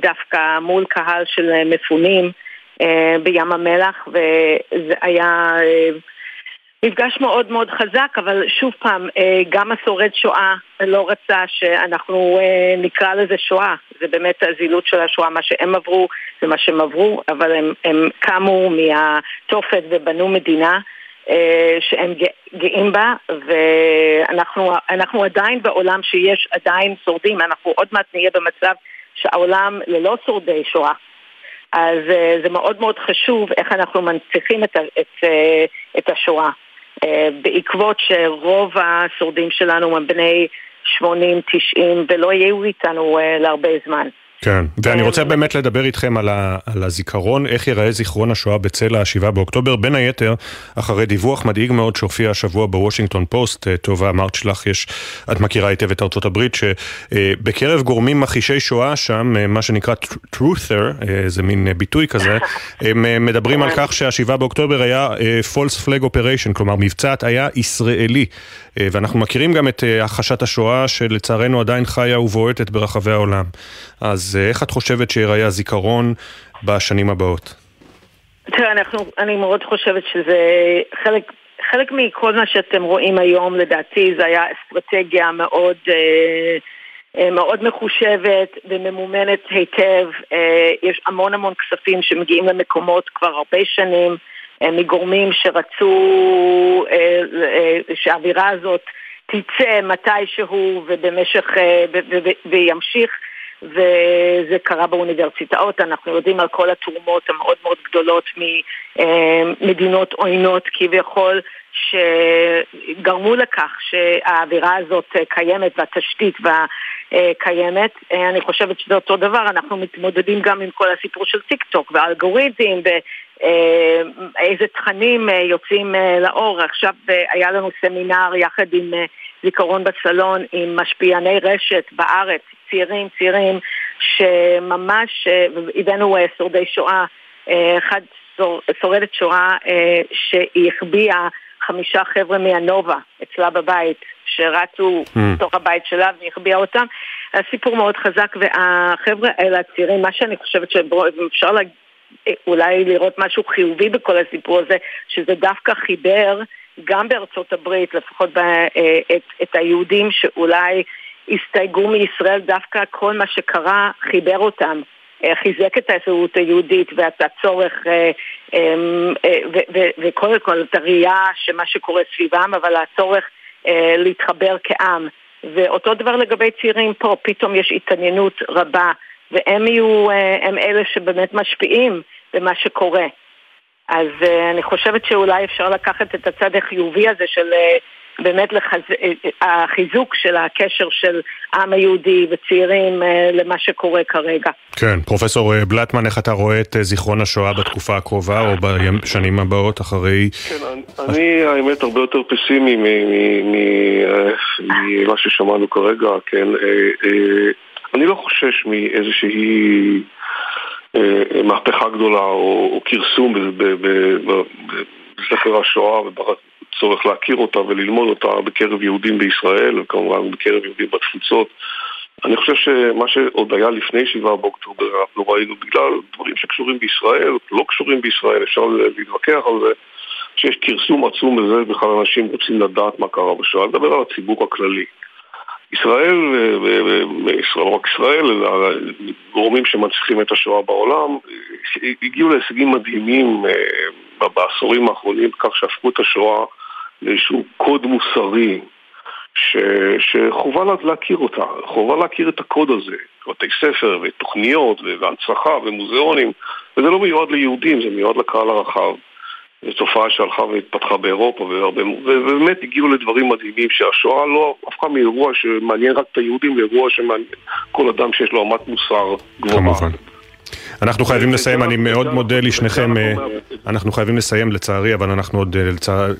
דווקא מול קהל של מפונים בים המלח, וזה היה מפגש מאוד מאוד חזק, אבל שוב פעם, גם השורד שואה לא רצה שאנחנו נקרא לזה שואה, זה באמת הזילות של השואה, מה שהם עברו זה מה שהם עברו, אבל הם קמו מהתופת ובנו מדינה שהם גאים בה, ואנחנו עדיין בעולם שיש עדיין שורדים, אנחנו עוד מעט נהיה במצב שהעולם ללא שורדי שואה, אז זה מאוד מאוד חשוב איך אנחנו מנציחים את השואה, בעקבות שרוב השורדים שלנו הם בני 80-90 ולא יהיו איתנו להרבה זמן. כן, ואני רוצה באמת לדבר איתכם על הזיכרון, איך ייראה זיכרון השואה בצל ה-7 באוקטובר, בין היתר, אחרי דיווח מדאיג מאוד שהופיע השבוע בוושינגטון פוסט, טובה, אמרת שלך, את מכירה היטב את ארצות הברית, שבקרב גורמים מחישי שואה שם, מה שנקרא truther, זה מין ביטוי כזה, הם מדברים על כך שה-7 באוקטובר היה false flag operation, כלומר מבצע היה ישראלי, ואנחנו מכירים גם את הכחשת השואה שלצערנו עדיין חיה ובועטת ברחבי העולם. אז איך את חושבת שיראה הזיכרון בשנים הבאות? תראה, אני מאוד חושבת שזה חלק מכל מה שאתם רואים היום, לדעתי זה היה אסטרטגיה מאוד מאוד מחושבת וממומנת היטב. יש המון המון כספים שמגיעים למקומות כבר הרבה שנים מגורמים שרצו שהאווירה הזאת תצא מתישהו ובמשך וימשיך, וזה קרה באוניברסיטאות, אנחנו יודעים על כל התרומות המאוד מאוד גדולות ממדינות עוינות כביכול שגרמו לכך שהאווירה הזאת קיימת והתשתית קיימת. אני חושבת שזה אותו דבר, אנחנו מתמודדים גם עם כל הסיפור של טיק טוק והאלגוריתמים ואיזה תכנים יוצאים לאור. עכשיו היה לנו סמינר יחד עם זיכרון בסלון עם משפיעני רשת בארץ, צעירים שממש הבאנו שורדי שואה, אחד שורדת שואה שהיא החביאה 5 חבר'ה מהנובה אצלה בבית שרצו בתוך הבית שלה והחביאה אותם. הסיפור מאוד חזק, והחבר'ה האלה הצעירים, מה שאני חושבת שאפשר אולי לראות משהו חיובי בכל הסיפור הזה, שזה דווקא חיבר גם בארצות הברית לפחות את היהודים שאולי הסתייגו מישראל, דווקא כל מה שקרה חיבר אותם, חיזק את הזהות היהודית ואת הצורך וכל כל את הראייה שמה שקורה סביבם, אבל הצורך להתחבר כעם. ואותו דבר לגבי צעירים פה, פתאום יש התעניינות רבה, והם הם אלה שבאמת משפיעים במה שקורה. אז אני חושבת שאולי אפשר לקחת את הצד החיובי הזה של באמת החיזוק של הקשר של העם היהודי וצעירים למה שקורה כרגע. כן, פרופסור בלטמן, איך אתה רואה את זיכרון השואה בתקופה הקרובה או בשנים הבאות אחרי? כן, אני האמת הרבה יותר פסימי ממה ששמענו כרגע, כן. אני לא חושש מאיזושהי מהפכה גדולה או כרסום בספר השואה ובצורך להכיר אותה וללמוד אותה בקרב יהודים בישראל וכמובן בקרב יהודים בתפוצות. אני חושב שמה שעוד היה לפני 7 באוקטובר אנחנו ראינו בגלל דברים שקשורים בישראל, לא קשורים בישראל, אפשר להתווכח על זה, שיש כרסום עצום בזה, בכלל אנשים רוצים לדעת מה קרה בשואה. אני מדבר על הציבור הכללי. ישראל, לא רק ישראל, גורמים שמנציחים את השואה בעולם, הגיעו להישגים מדהימים בעשורים האחרונים, כך שהפכו את השואה לאיזשהו קוד מוסרי, שחובה להכיר אותה, חובה להכיר את הקוד הזה, בתי ספר ותוכניות והנצחה ומוזיאונים, וזה לא מיועד ליהודים, זה מיועד לקהל הרחב. זו תופעה שהלכה והתפתחה באירופה, ובאמת הגיעו לדברים מדהימים שהשואה לא הפכה מאירוע שמעניין רק את היהודים לאירוע שמעניין כל אדם שיש לו אמת מוסר גבוהה. אנחנו חייבים לסיים, אני מאוד מודה לשניכם, אנחנו חייבים לסיים לצערי, אבל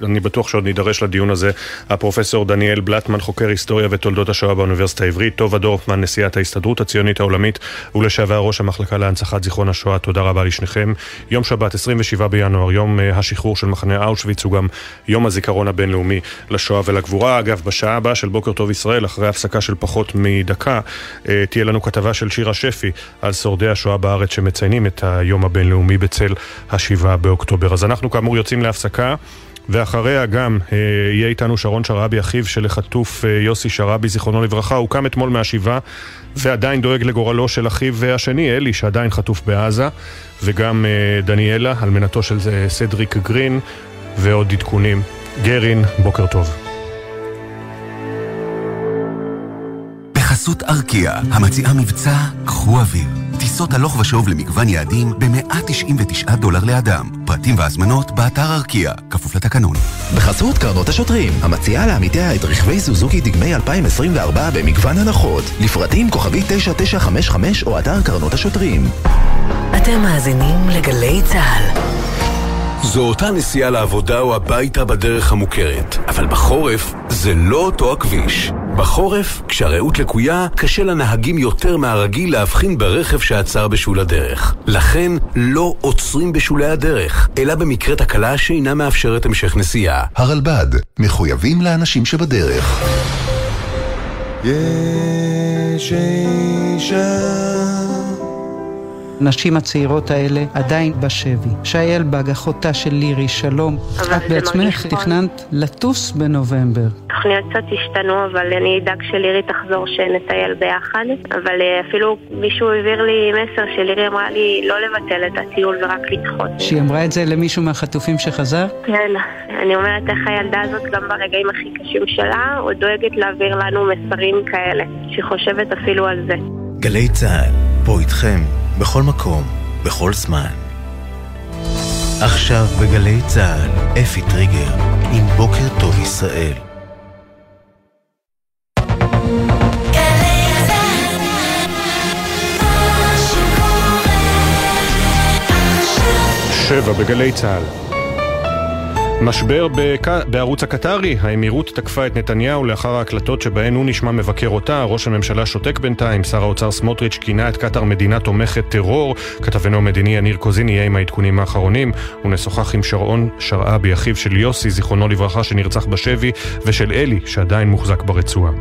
אני בטוח שעוד נידרש לדיון הזה. הפרופסור דניאל בלטמן, חוקר היסטוריה ותולדות השואה באוניברסיטה העברית, טובה דורפמן, נשיאת ההסתדרות הציונית העולמית ולשעבר ראש המחלקה להנצחת זיכרון השואה, תודה רבה לשניכם. יום שבת 27 בינואר, יום השחרור של מחנה אושוויץ, וגם יום הזיכרון הבינלאומי לשואה ולגבורה. אגב, בשעה הבאה של בוקר טוב ישראל, אחרי הפסקה של פחות מדקה, תהיה לנו כתבה של שירה שפי על שורדי השואה בארץ שמציינים את היום הבינלאומי בצל השבעה באוקטובר. אז אנחנו כאמור יוצאים להפסקה, ואחריה גם יהיה איתנו שרון שרעבי, אחיו של החטוף יוסי שרעבי, זיכרונו לברכה. הוא קם אתמול מהשבעה ועדיין דואג לגורלו של אחיו השני, אלי, שעדיין חטוף בעזה, וגם דניאלה, אלמנתו של סדריק גרין, ועוד עדכונים. גרין, בוקר טוב. חסות ארקיה, המציעה מבצע קחו אוויר. טיסות הלוך ושוב למגוון יעדים ב$199 דולר לאדם. פרטים והזמנות באתר ארקיה, כפוף לתקנון. בחסות קרנות השוטרים, המציעה לעמיתיה את רכבי סוזוקי דגמי 2024 במגוון הנחות. לפרטים כוכבי 9955 או אתר קרנות השוטרים. אתם מאזינים לגלי צהל. זו אותה נסיעה לעבודה או הביתה בדרך המוכרת, אבל בחורף זה לא אותו הכביש. בחורף, כשהראות לקויה, קשה לנהגים יותר מהרגיל להבחין ברכב שעצר בשול הדרך. לכן לא עוצרים בשולי הדרך, אלא במקרה תקלה שאינה מאפשרת המשך נסיעה. הרלב"ד, מחויבים לאנשים שבדרך. יש אישה, הנשים הצעירות האלה עדיין בשבי. שייל בג, אחותה של לירי, שלום. את בעצמך תכננת לטוס בנובמבר. תוכניות קצת השתנו, אבל אני אדאג שלירי תחזור שנטייל ביחד. אבל אפילו מישהו העביר לי מסר שלירי אמרה לי לא לבטל את הטיול ורק לדחות. שהיא אמרה את זה למישהו מהחטופים שחזר? כן. אני אומרת איך הילדה הזאת גם ברגעים הכי קשים שלה, עוד דואגת להעביר לנו מסרים כאלה, שחושבת אפילו על זה. גלי צהל, פה איתכם. בכל מקום, בכל זמן. עכשיו בגלי צהל, אפי טריגר, עם בוקר טוב ישראל. שבע בגלי צהל. משבר בערוץ הקטרי, האמירות תקפה את נתניהו לאחר ההקלטות שבהן הוא נשמע מבקר אותה. ראש הממשלה שותק בינתיים, שר האוצר סמוטריץ' כינה את קטר מדינה תומכת טרור. כתבנו המדיני יניר קוזין יהיה עם העדכונים האחרונים. הוא נשוחח עם שרון שרעבי, אחיו של יוסי, זיכרונו לברכה, שנרצח בשבי, ושל אלי, שעדיין מוחזק ברצועה.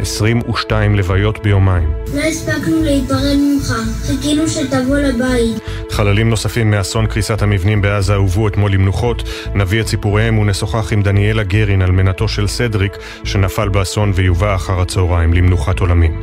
22 לוויות ביומיים. לא הספקנו להיפרד ממך, חיכינו שתבוא לבית. חללים נוספים מאסון קריסת המבנים בעזה הובאו אתמול למנוחות. נביא את סיפוריהם ונשוחח עם דניאלה גרין, אלמנתו של סדריק, שנפל באסון ויובא אחר הצהריים למנוחת עולמים.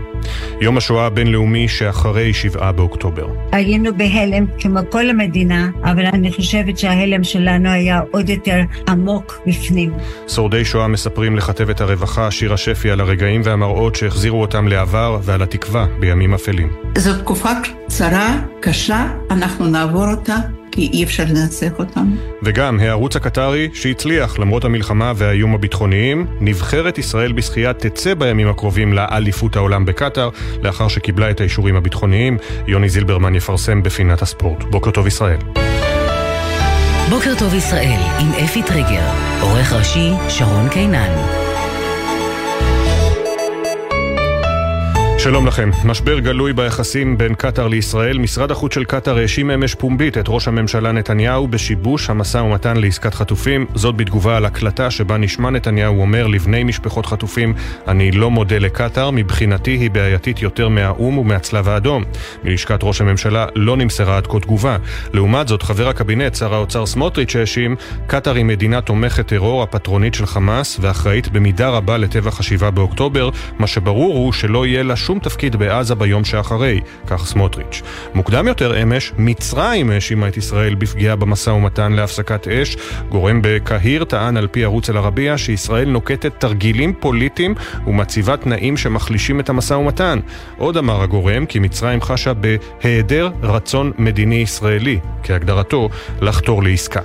יום השואה הבינלאומי שאחרי 7 באוקטובר. היינו בהלם כמו כל המדינה, אבל אני חושבת שההלם שלנו היה עוד יותר עמוק בפנים. שורדי שואה מספרים לכתבת הרווחה שירה שפי על הרגעים והמראות שהחזירו אותם לעבר ועל התקווה בימים אפלים. זו תקופה קצרה, קשה, אנחנו נעבור אותה. כי אי אפשר לנצח אותם. וגם הערוץ הקטרי שהצליח למרות המלחמה והאיום הביטחוניים. נבחרת ישראל בשחייה תצא בימים הקרובים לאליפות העולם בקטר, לאחר שקיבלה את האישורים הביטחוניים. יוני זילברמן יפרסם בפינת הספורט. בוקר טוב ישראל. בוקר טוב ישראל עם אפי טריגר, עורך ראשי שרון קינן. שלום לכם. משבר גלוי ביחסים בין קטר לישראל. משרד החוץ של קטר האשים אמש פומבית את ראש הממשלה נתניהו בשיבוש המשא ומתן לעסקת חטופים. זאת בתגובה על הקלטה שבה נשמע נתניהו אומר לבני משפחות חטופים: אני לא מודה לקטר, מבחינתי היא בעייתית יותר מהאום ומהצלב האדום. מלשכת ראש הממשלה לא נמסרה עד כה תגובה. לעומת זאת, חבר הקבינט, שר האוצר סמוטריץ', האשים: קטר היא מדינה תומכת טרור, הפטרונית של חמאס ואחראית במידה רבה לטבח 7 באוקטובר, מה שברור הוא שלא יהיה לה שום תפקיד בעזה ביום שאחרי, כך סמוטריץ'. מוקדם יותר אמש, מצרים האשימה את ישראל בפגיעה במשא ומתן להפסקת אש. גורם בקהיר טען על פי ערוץ אל ערבייה שישראל נוקטת תרגילים פוליטיים ומציבה תנאים שמחלישים את המשא ומתן. עוד אמר הגורם כי מצרים חשה בהיעדר רצון מדיני ישראלי, כהגדרתו, לחתור לעסקה.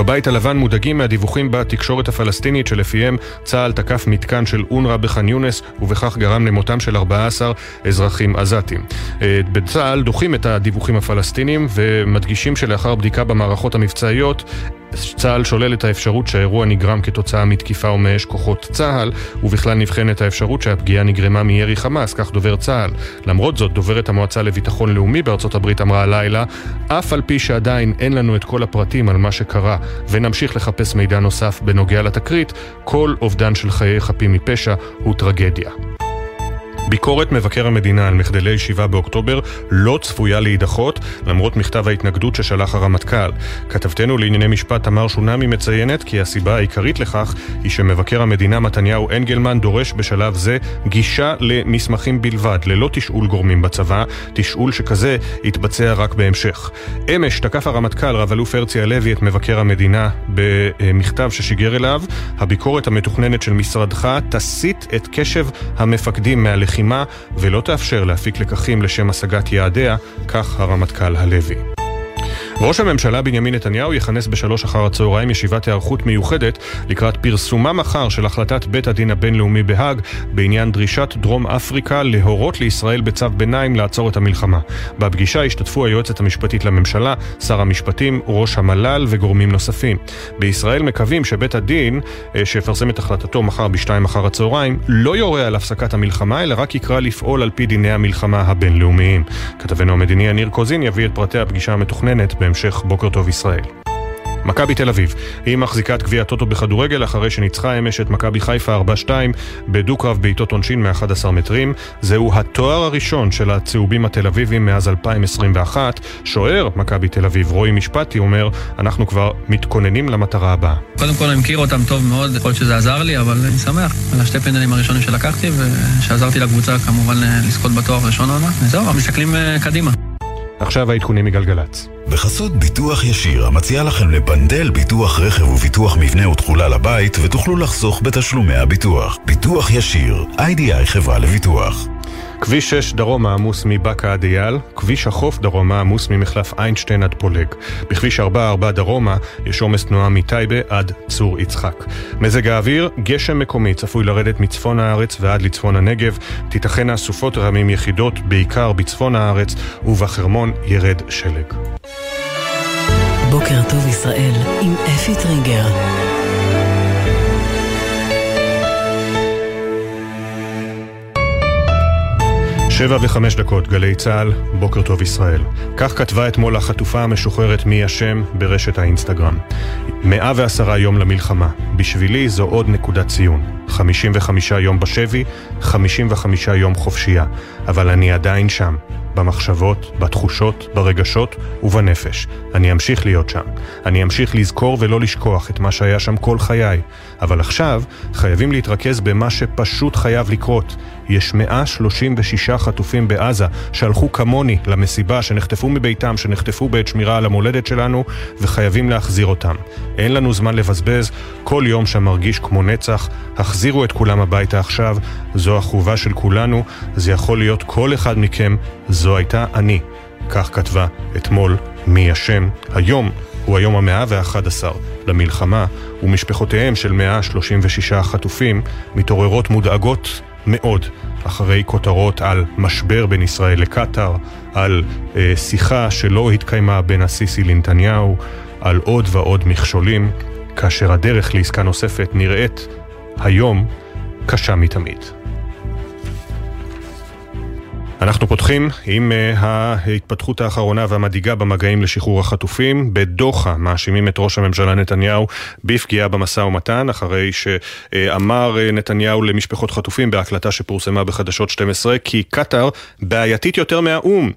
בבית הלבן מודאגים מהדיווחים בתקשורת הפלסטינית שלפיהם צה"ל תקף מתקן של אונר"א בח'אן יונס ובכך גרם למותם של 14 אזרחים עזתים. בצה"ל דוחים את הדיווחים הפלסטינים ומדגישים שלאחר בדיקה במערכות המבצעיות צה"ל שולל את האפשרות שהאירוע נגרם כתוצאה מתקיפה או מאש כוחות צה"ל, ובכלל נבחן את האפשרות שהפגיעה נגרמה מירי חמאס, כך דובר צה"ל. למרות זאת, דוברת המועצה לביטחון לאומי בארצות הברית אמרה הלילה, אף על פי שעדיין אין לנו את כל הפרטים על מה שקרה, ונמשיך לחפש מידע נוסף בנוגע לתקרית, כל אובדן של חיי חפים מפשע הוא טרגדיה. ביקורת מבקר המדינה על מחדלי 7 באוקטובר לא צפויה להידחות, למרות מכתב ההתנגדות ששלח הרמטכ"ל. כתבתנו לענייני משפט תמר שונמי מציינת כי הסיבה העיקרית לכך היא שמבקר המדינה מתניהו אנגלמן דורש בשלב זה גישה למסמכים בלבד, ללא תשאול גורמים בצבא, תשאול שכזה יתבצע רק בהמשך. אמש תקף הרמטכ"ל רב-אלוף הרצי הלוי את מבקר המדינה במכתב ששיגר אליו, הביקורת המתוכננת של משרדך תסיט את קשב המפקדים מהלחימה ולא תאפשר להפיק לקחים לשם השגת יעדיה, כך הרמטכ"ל הלוי. ראש הממשלה בנימין נתניהו יכנס ב15:00 ישיבת הערכות מיוחדת לקראת פרסומה מחר של החלטת בית הדין הבינלאומי בהאג בעניין דרישת דרום אפריקה להורות לישראל בצו ביניים לעצור את המלחמה. בפגישה השתתפו היועצת המשפטית לממשלה, שר המשפטים, ראש המל"ל וגורמים נוספים. בישראל מקווים שבית הדין שיפרסם את החלטתו מחר ב14:00 לא יורה על הפסקת המלחמה אלא רק יקרא לפעול על פי דיני המלחמה הבינלאומיים. כתבנו המדיני יניר קוזין יביא את פרטי הפגישה המתוכננת המשך. בוקר טוב ישראל. מכבי תל אביב היא מחזיקת גביע הטוטו בכדורגל אחרי שניצחה אמש את מכבי חיפה 4-2 בדו-קרב בעיטות עונשין מ-11 מטרים. זהו התואר הראשון של הצהובים התל אביבים מאז 2021. שוער מכבי תל אביב רועי משפטי אומר, אנחנו כבר מתכוננים למטרה הבאה. קודם כל אני מכיר אותם טוב מאוד, יכול שזה עזר לי, אבל אני שמח על השתי פנדלים הראשונים שלקחתי ושעזרתי לקבוצה כמובן לזכות בתואר הראשון העונה. זהו, מסתכלים קדימה. עכשיו העדכונים מגלגלץ. בחסות ביטוח ישיר, המציע לכם לפנדל ביטוח רכב וביטוח מבנה ותכולה לבית, ותוכלו לחסוך בתשלומי הביטוח. ביטוח ישיר, IDI חברה לביטוח. כביש 6 דרומה עמוס מבקה עד אייל, כביש החוף דרומה עמוס ממחלף איינשטיין עד פולג. בכביש 4-4 דרומה יש עומס תנועה מטייבה עד צור יצחק. מזג האוויר, גשם מקומי צפוי לרדת מצפון הארץ ועד לצפון הנגב, תיתכן סופות רעמים יחידות בעיקר בצפון הארץ ובחרמון ירד שלג. בוקר טוב ישראל עם אפי טרינגר. שבע וחמש דקות, גלי צהל, בוקר טוב ישראל. כך כתבה אתמול החטופה המשוחררת מי השם ברשת האינסטגרם. 110 יום למלחמה. בשבילי זו עוד נקודת ציון. 55 יום בשבי, 55 יום חופשייה. אבל אני עדיין שם. במחשבות, בתחושות, ברגשות ובנפש. אני אמשיך להיות שם. אני אמשיך לזכור ולא לשכוח את מה שהיה שם כל חיי. אבל עכשיו חייבים להתרכז במה שפשוט חייב לקרות. יש 136 חטופים בעזה שהלכו כמוני למסיבה, שנחטפו מביתם, שנחטפו בעת שמירה על המולדת שלנו, וחייבים להחזיר אותם. אין לנו זמן לבזבז, כל יום שמרגיש כמו נצח. החזירו את כולם הביתה עכשיו, זו החובה של כולנו, זה יכול להיות כל אחד מכם, זו הייתה אני. כך כתבה אתמול מי השם. היום הוא היום ה-111 למלחמה, ומשפחותיהם של 136 חטופים מתעוררות מודאגות מאוד, אחרי כותרות על משבר בין ישראל לקטר, על שיחה שלא התקיימה בין הסיסי לנתניהו, על עוד ועוד מכשולים, כאשר הדרך לעסקה נוספת נראית היום קשה מתמיד. אנחנו פותחים עם ההתפתחות האחרונה והמדאיגה במגעים לשחרור החטופים. בדוחה מאשימים את ראש הממשלה נתניהו בפגיעה במשא ומתן, אחרי שאמר נתניהו למשפחות חטופים בהקלטה שפורסמה בחדשות 12 כי קטר בעייתית יותר מהאום.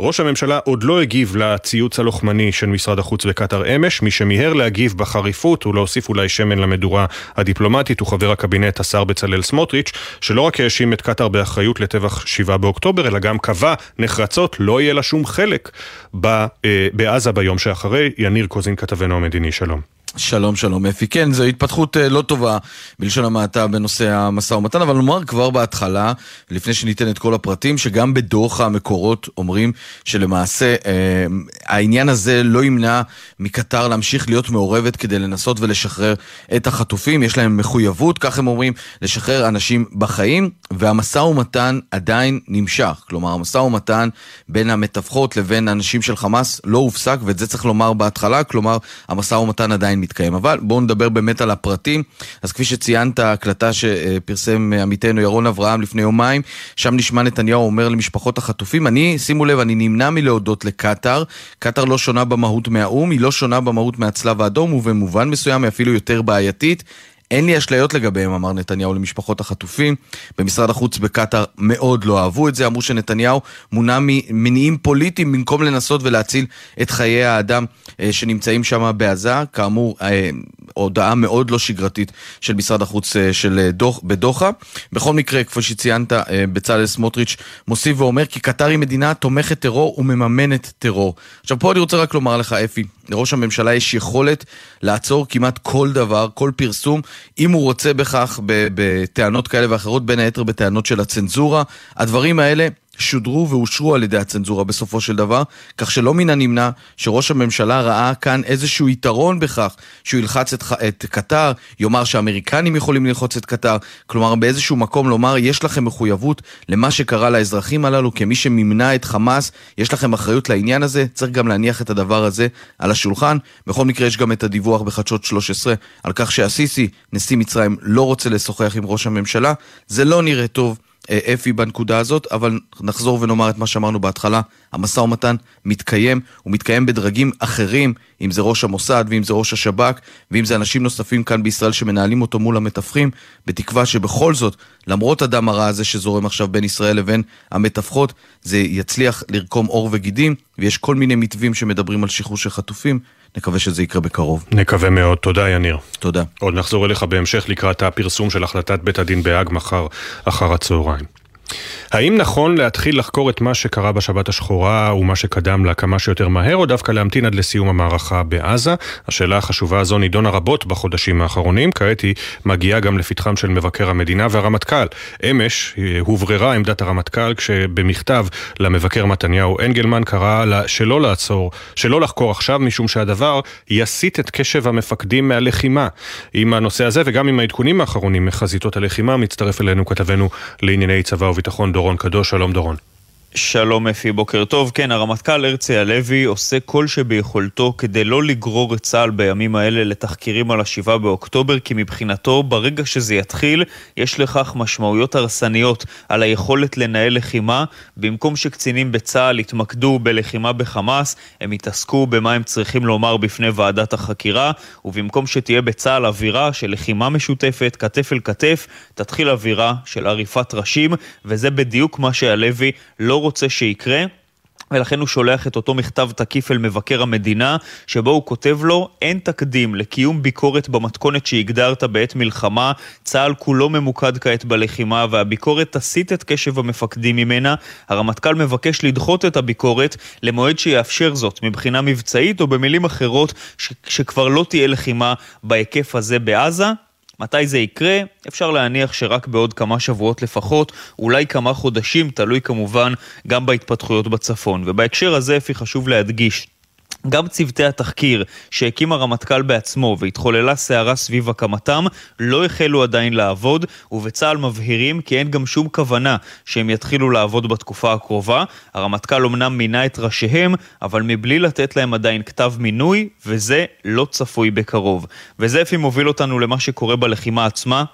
ראש הממשלה עוד לא הגיב לציוץ הלוחמני של משרד החוץ וקטר אמש. מי שמיהר להגיב בחריפות ולהוסיף אולי שמן למדורה הדיפלומטית הוא חבר הקבינט השר בצלאל סמוטריץ', שלא רק האשים את קטר באחריות לטבח 7 באוקטובר אלא גם קבע נחרצות לא יהיה לה שום חלק בעזה ביום שאחרי. יניר קוזין כתבנו המדיני, שלום. שלום שלום אפי, כן, זו התפתחות לא טובה בלשון המעטה בנושא המשא ומתן, אבל נאמר כבר בהתחלה, לפני שניתן את כל הפרטים, שגם בדוח המקורות אומרים שלמעשה העניין הזה לא ימנע מקטר להמשיך להיות מעורבת כדי לנסות ולשחרר את החטופים, יש להם מחויבות, כך הם אומרים, לשחרר אנשים בחיים, והמשא ומתן עדיין נמשך, כלומר המשא ומתן בין המתווכות לבין אנשים של חמאס לא הופסק, ואת זה צריך לומר בהתחלה, כלומר המשא ומתן עדיין מתקיים. אבל בואו נדבר באמת על הפרטים. אז כפי שציינת, הקלטה שפרסם עמיתנו ירון אברהם לפני יומיים, שם נשמע נתניהו אומר למשפחות החטופים, שימו לב, אני נמנע מלהודות לקטר. קטר לא שונה במהות מהאום, היא לא שונה במהות מהצלב האדום, ובמובן מסוים היא אפילו יותר בעייתית. אין לי אשליות לגביהם, אמר נתניהו למשפחות החטופים. במשרד החוץ בקטר מאוד לא אהבו את זה, אמרו שנתניהו מונע ממניעים פוליטיים במקום לנסות ולהציל את חיי האדם שנמצאים שם בעזה. כאמור, הודעה מאוד לא שגרתית של משרד החוץ בדוחה. בכל מקרה, כפי שציינת, בצלאל סמוטריץ' מוסיף ואומר כי קטר היא מדינה תומכת טרור ומממנת טרור. עכשיו פה אני רוצה רק לומר לך, אפי, לראש הממשלה יש יכולת לעצור כמעט כל דבר, כל פרסום, אם הוא רוצה בכך, בטענות כאלה ואחרות, בין היתר בטענות של הצנזורה. הדברים האלה שודרו ואושרו על ידי הצנזורה בסופו של דבר, כך שלא מן הנמנע שראש הממשלה ראה כאן איזשהו יתרון בכך, שהוא ילחץ את קטר, יאמר שהאמריקנים יכולים ללחוץ את קטר, כלומר באיזשהו מקום לומר, יש לכם מחויבות למה שקרה לאזרחים הללו, כמי שממנע את חמאס, יש לכם אחריות לעניין הזה, צריך גם להניח את הדבר הזה על השולחן. בכל מקרה יש גם את הדיווח בחדשות 13, על כך שהסיסי, נשיא מצרים, לא רוצה לשוחח עם ראש הממשלה, זה לא נראה טוב אפי בנקודה הזאת, אבל נחזור ונאמר את מה שאמרנו בהתחלה, המשא ומתן מתקיים, הוא מתקיים בדרגים אחרים, אם זה ראש המוסד ואם זה ראש השב"כ, ואם זה אנשים נוספים כאן בישראל שמנהלים אותו מול המתווכים, בתקווה שבכל זאת, למרות הדם הרע הזה שזורם עכשיו בין ישראל לבין המתווכות, זה יצליח לרקום עור וגידים, ויש כל מיני מתווים שמדברים על שחרור של חטופים, נקווה שזה יקרה בקרוב. נקווה מאוד. תודה, יניר. תודה. עוד נחזור אליך בהמשך לקראת הפרסום של החלטת בית הדין בהאג מחר אחר הצהריים. האם נכון להתחיל לחקור את מה שקרה בשבת השחורה ומה שקדם לה כמה שיותר מהר, או דווקא להמתין עד לסיום המערכה בעזה? השאלה החשובה הזו נידונה רבות בחודשים האחרונים, כעת היא מגיעה גם לפתחם של מבקר המדינה והרמטכ"ל. אמש הובררה עמדת הרמטכ"ל כשבמכתב למבקר מתניהו אנגלמן קרא שלא לחקור עכשיו, משום שהדבר יסיט את קשב המפקדים מהלחימה. עם הנושא הזה וגם עם העדכונים האחרונים מחזיתות הלחימה, מצטרף אלינו כתבנו לענייני צבא וביטחון דורון קדוש. שלום דורון. שלום אפי, בוקר טוב. כן, הרמטכ"ל הרצי הלוי עושה כל שביכולתו כדי לא לגרור את צה"ל בימים האלה לתחקירים על ה7 באוקטובר, כי מבחינתו ברגע שזה יתחיל יש לכך משמעויות הרסניות על היכולת לנהל לחימה. במקום שקצינים בצה"ל יתמקדו בלחימה בחמאס, הם יתעסקו במה הם צריכים לומר בפני ועדת החקירה, ובמקום שתהיה בצה"ל אווירה של לחימה משותפת כתף אל כתף, תתחיל אווירה של עריפת ראשים, וזה בדיוק מה שהלוי לא רוצה שיקרה, ולכן הוא שולח את אותו מכתב תקיף אל מבקר המדינה, שבו הוא כותב לו, אין תקדים לקיום ביקורת במתכונת שהגדרת בעת מלחמה, צה"ל כולו ממוקד כעת בלחימה, והביקורת תסיט את קשב המפקדים ממנה, הרמטכ"ל מבקש לדחות את הביקורת למועד שיאפשר זאת, מבחינה מבצעית או במילים אחרות, שכבר לא תהיה לחימה בהיקף הזה בעזה. מתי זה יקרה? אפשר להניח שרק בעוד כמה שבועות לפחות, אולי כמה חודשים, תלוי כמובן גם בהתפתחויות בצפון. ובהקשר הזה, אפי, חשוב להדגיש, גם צוותי התחקיר שהקים הרמטכ"ל בעצמו והתחוללה סערה סביב הקמתם לא החלו עדיין לעבוד, ובצה"ל מבהירים כי אין גם שום כוונה שהם יתחילו לעבוד בתקופה הקרובה. הרמטכ"ל אומנם מינה את ראשיהם, אבל מבלי לתת להם עדיין כתב מינוי, וזה לא צפוי בקרוב. וזה אפי מוביל אותנו למה שקורה בלחימה עצמה,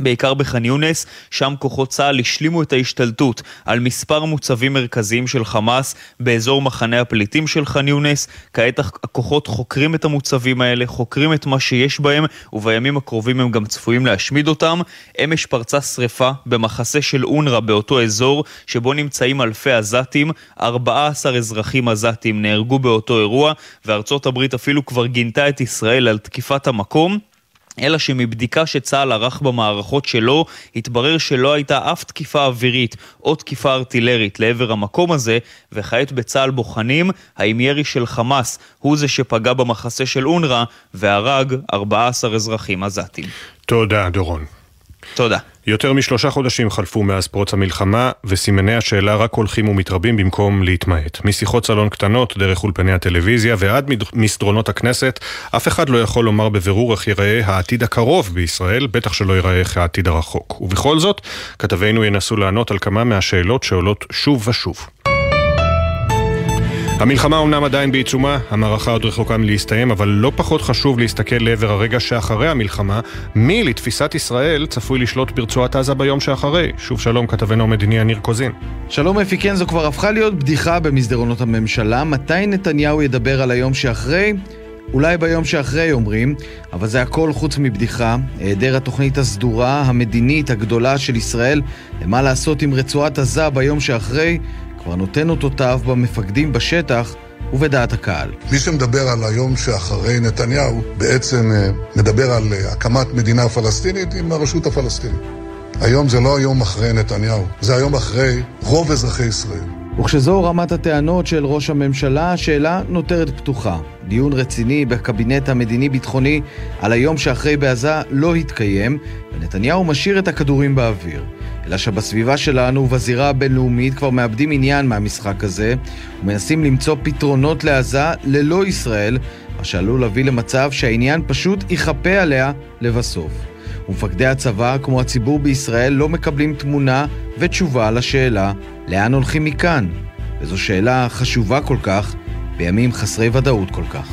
בעיקר בח'אן יונס, שם כוחות צה"ל השלימו את ההשתלטות על מספר מוצבים מרכזיים של חמאס באזור מחנה הפליטים של ח'אן יונס. כעת הכוחות חוקרים את המוצבים האלה, חוקרים את מה שיש בהם, ובימים הקרובים הם גם צפויים להשמיד אותם. אמש פרצה שריפה במחסה של אונר"א באותו אזור, שבו נמצאים אלפי עזתים, 14 אזרחים עזתים נהרגו באותו אירוע, וארצות הברית אפילו כבר גינתה את ישראל על תקיפת המקום. אלא שמבדיקה שצהל ערך במערכות שלו, התברר שלא הייתה אף תקיפה אווירית או תקיפה ארטילרית לעבר המקום הזה, וכעת בצהל בוחנים האם ירי של חמאס הוא זה שפגע במחסה של אונר"א והרג 14 אזרחים עזתים. תודה, דורון. תודה. יותר משלושה חודשים חלפו מאז פרוץ המלחמה, וסימני השאלה רק הולכים ומתרבים במקום להתמעט. משיחות סלון קטנות, דרך אולפני הטלוויזיה ועד מסדרונות הכנסת, אף אחד לא יכול לומר בבירור איך ייראה העתיד הקרוב בישראל, בטח שלא ייראה איך העתיד הרחוק. ובכל זאת, כתבינו ינסו לענות על כמה מהשאלות שעולות שוב ושוב. המלחמה אמנם עדיין בעיצומה, המערכה עוד רחוקה מלהסתיים, אבל לא פחות חשוב להסתכל לעבר הרגע שאחרי המלחמה, מי לתפיסת ישראל צפוי לשלוט ברצועת עזה ביום שאחרי. שוב שלום, כתבנו המדיני ניר קוזין. שלום אפיקן, זו כבר הפכה להיות בדיחה במסדרונות הממשלה. מתי נתניהו ידבר על היום שאחרי? אולי ביום שאחרי אומרים, אבל זה הכל חוץ מבדיחה. היעדר התוכנית הסדורה, המדינית הגדולה של ישראל, למה לעשות עם רצועת עזה ביום שאחרי, כבר נותן אותותיו במפקדים בשטח ובדעת הקהל. מי שמדבר על היום שאחרי נתניהו בעצם מדבר על הקמת מדינה פלסטינית עם הרשות הפלסטינית. היום זה לא היום אחרי נתניהו, זה היום אחרי רוב אזרחי ישראל. וכשזו רמת הטענות של ראש הממשלה, השאלה נותרת פתוחה. דיון רציני בקבינט המדיני-ביטחוני על היום שאחרי בעזה לא התקיים, ונתניהו משאיר את הכדורים באוויר. אלא שבסביבה שלנו ובזירה הבינלאומית כבר מאבדים עניין מהמשחק הזה, ומנסים למצוא פתרונות לעזה ללא ישראל, מה שעלול להביא למצב שהעניין פשוט יחפה עליה לבסוף. ומפקדי הצבא, כמו הציבור בישראל, לא מקבלים תמונה ותשובה על השאלה, לאן הולכים מכאן? וזו שאלה חשובה כל כך, בימים חסרי ודאות כל כך.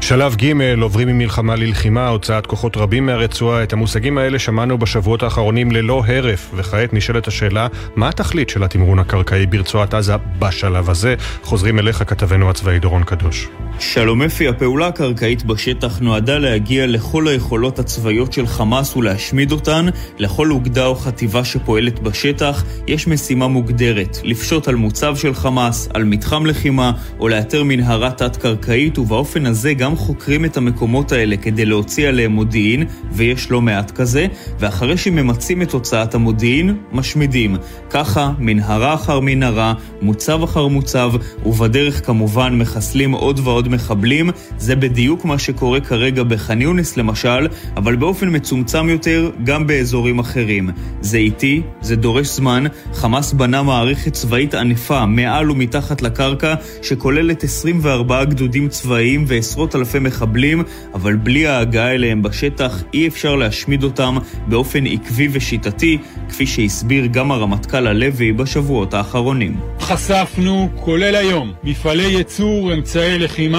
שלב ג' עוברים ממלחמה ללחימה, הוצאת כוחות רבים מהרצועה. את המושגים האלה שמענו בשבועות האחרונים ללא הרף, וכעת נשאלת השאלה, מה התכלית של התמרון הקרקעי ברצועת עזה בשלב הזה? חוזרים אליך כתבנו הצבאי דורון קדוש. שלום אפי, הפעולה הקרקעית בשטח נועדה להגיע לכל היכולות הצבאיות של חמאס ולהשמיד אותן. לכל אוגדה או חטיבה שפועלת בשטח יש משימה מוגדרת, לפשוט על מוצב של חמאס, על מתחם לחימה או לאתר מנהרה תת-קרקעית, ובאופן הזה גם חוקרים את המקומות האלה כדי להוציא עליהם מודיעין, ויש לא מעט כזה, ואחרי שממצים את הוצאת המודיעין, משמידים. ככה, מנהרה אחר מנהרה, מוצב אחר מוצב, ובדרך כמובן מחסלים עוד ועוד מחבלים. זה בדיוק מה שקורה כרגע בח'אן יונס למשל, אבל באופן מצומצם יותר גם באזורים אחרים. זה איטי, זה דורש זמן. חמאס בנה מערכת צבאית ענפה מעל ומתחת לקרקע, שכוללת 24 גדודים צבאיים ועשרות אלפי מחבלים, אבל בלי ההגעה אליהם בשטח אי אפשר להשמיד אותם באופן עקבי ושיטתי, כפי שהסביר גם הרמטכ"ל הלוי בשבועות האחרונים. חשפנו, כולל היום, מפעלי ייצור אמצעי לחימה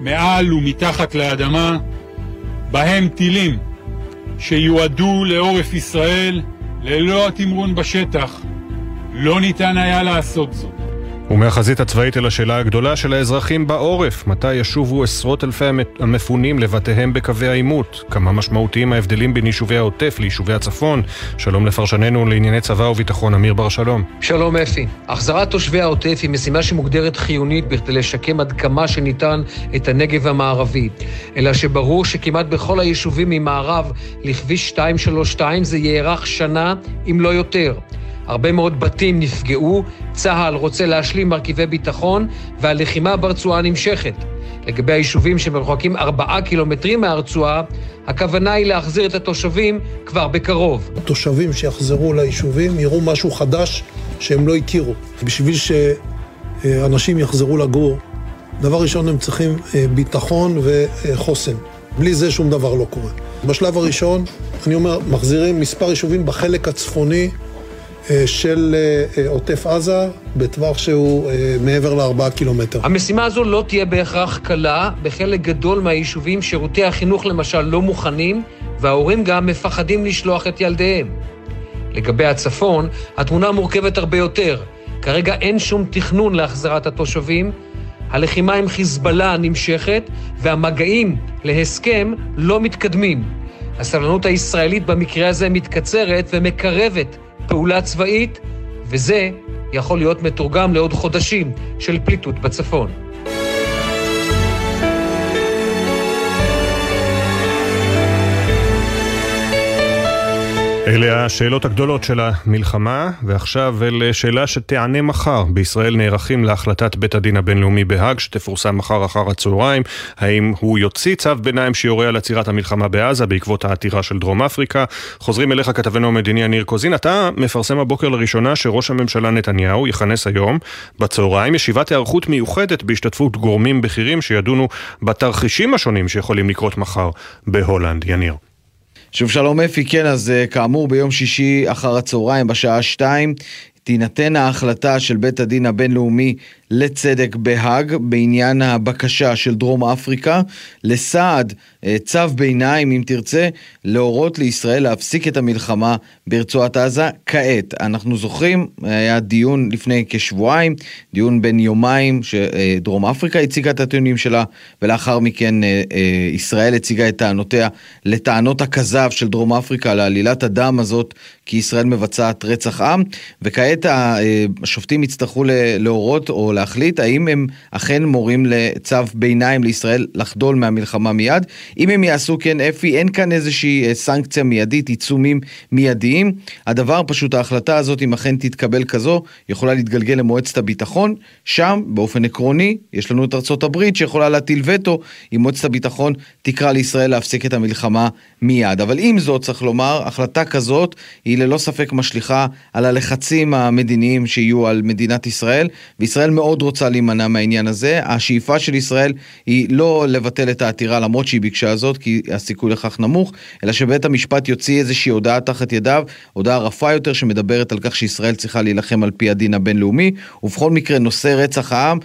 מעל ומתחת לאדמה, בהם טילים שיועדו לעורף ישראל. ללא התמרון בשטח לא ניתן היה לעשות זאת. ומהחזית הצבאית אל השאלה הגדולה של האזרחים בעורף, מתי ישובו עשרות אלפי המפונים לבתיהם בקווי העימות? כמה משמעותיים ההבדלים בין יישובי העוטף ליישובי הצפון? שלום לפרשננו לענייני צבא וביטחון, אמיר בר שלום. שלום אפי. החזרת תושבי העוטף היא משימה שמוגדרת חיונית בכדי לשקם עד כמה שניתן את הנגב המערבי. אלא שברור שכמעט בכל היישובים ממערב לכביש 232 זה יארך שנה אם לא יותר. הרבה מאוד בתים נפגעו, צהל רוצה להשלים מרכיבי ביטחון, והלחימה ברצועה נמשכת. לגבי היישובים שמרוחקים 4 קילומטרים מהרצועה, הכוונה היא להחזיר את התושבים כבר בקרוב. התושבים שיחזרו ליישובים יראו משהו חדש שהם לא הכירו. בשביל שאנשים יחזרו לגור, דבר ראשון הם צריכים ביטחון וחוסן. בלי זה שום דבר לא קורה. בשלב הראשון, אני אומר, מחזירים מספר יישובים בחלק הצפוני, של עוטף עזה בטווח שהוא מעבר ל4 קילומטר. המשימה הזו לא תהיה בהכרח קלה. בחלק גדול מהיישובים שירותי החינוך למשל לא מוכנים, וההורים גם מפחדים לשלוח את ילדיהם. לגבי הצפון, התמונה מורכבת הרבה יותר. כרגע אין שום תכנון להחזרת התושבים, הלחימה עם חיזבאללה נמשכת, והמגעים להסכם לא מתקדמים. הסבלנות הישראלית במקרה הזה מתקצרת ומקרבת פעולה צבאית, וזה יכול להיות מתורגם לעוד חודשים של פליטות בצפון. אלה השאלות הגדולות של המלחמה, ועכשיו אלה שאלה שתענה מחר. בישראל נערכים להחלטת בית הדין הבינלאומי בהאג, שתפורסם מחר אחר הצהריים. האם הוא יוציא צו ביניים שיורה על עצירת המלחמה בעזה בעקבות העתירה של דרום אפריקה? חוזרים אליך כתבנו המדיני ניר קוזין. אתה מפרסם הבוקר לראשונה שראש הממשלה נתניהו יכנס היום בצהריים ישיבת הערכות מיוחדת בהשתתפות גורמים בכירים שידונו בתרחישים השונים שיכולים לקרות מחר בהולנד. יניר. שוב שלום אפי, כן, אז כאמור ביום שישי אחר הצהריים בשעה 2 תינתן ההחלטה של בית הדין הבינלאומי לצדק בהאג בעניין הבקשה של דרום אפריקה לסעד, צו ביניים אם תרצה, להורות לישראל להפסיק את המלחמה ברצועת עזה כעת. אנחנו זוכרים, היה דיון לפני כשבועיים, דיון בין יומיים שדרום אפריקה הציגה את הטיעונים שלה, ולאחר מכן ישראל הציגה את טענותיה לטענות הכזב של דרום אפריקה על עלילת הדם הזאת כי ישראל מבצעת רצח עם, וכעת השופטים יצטרכו להורות או להחליט האם הם אכן מורים לצו ביניים לישראל לחדול מהמלחמה מיד. אם הם יעשו כן אפי, אין כאן איזושהי סנקציה מיידית, עיצומים מיידיים. הדבר פשוט, ההחלטה הזאת, אם אכן תתקבל כזו, יכולה להתגלגל למועצת הביטחון. שם, באופן עקרוני, יש לנו את ארצות הברית שיכולה להטיל וטו, אם מועצת הביטחון תקרא לישראל להפסיק את המלחמה מיד. אבל עם זאת, צריך לומר, החלטה כזאת היא ללא ספק משליחה על הלחצים המדיניים שיהיו על מדינת ישראל, וישראל מאוד רוצה להימנע מהעניין הזה. השאיפה של ישראל היא לא לבטל את העתירה למרות שהיא ביקשה זאת, כי הסיכוי לכך נמוך, אלא שבית המשפט יוציא איזושהי הודעה תחת ידיו, הודעה רפה יותר שמדברת על כך שישראל צריכה להילחם על פי הדין הבינלאומי, ובכל מקרה נושא רצח העם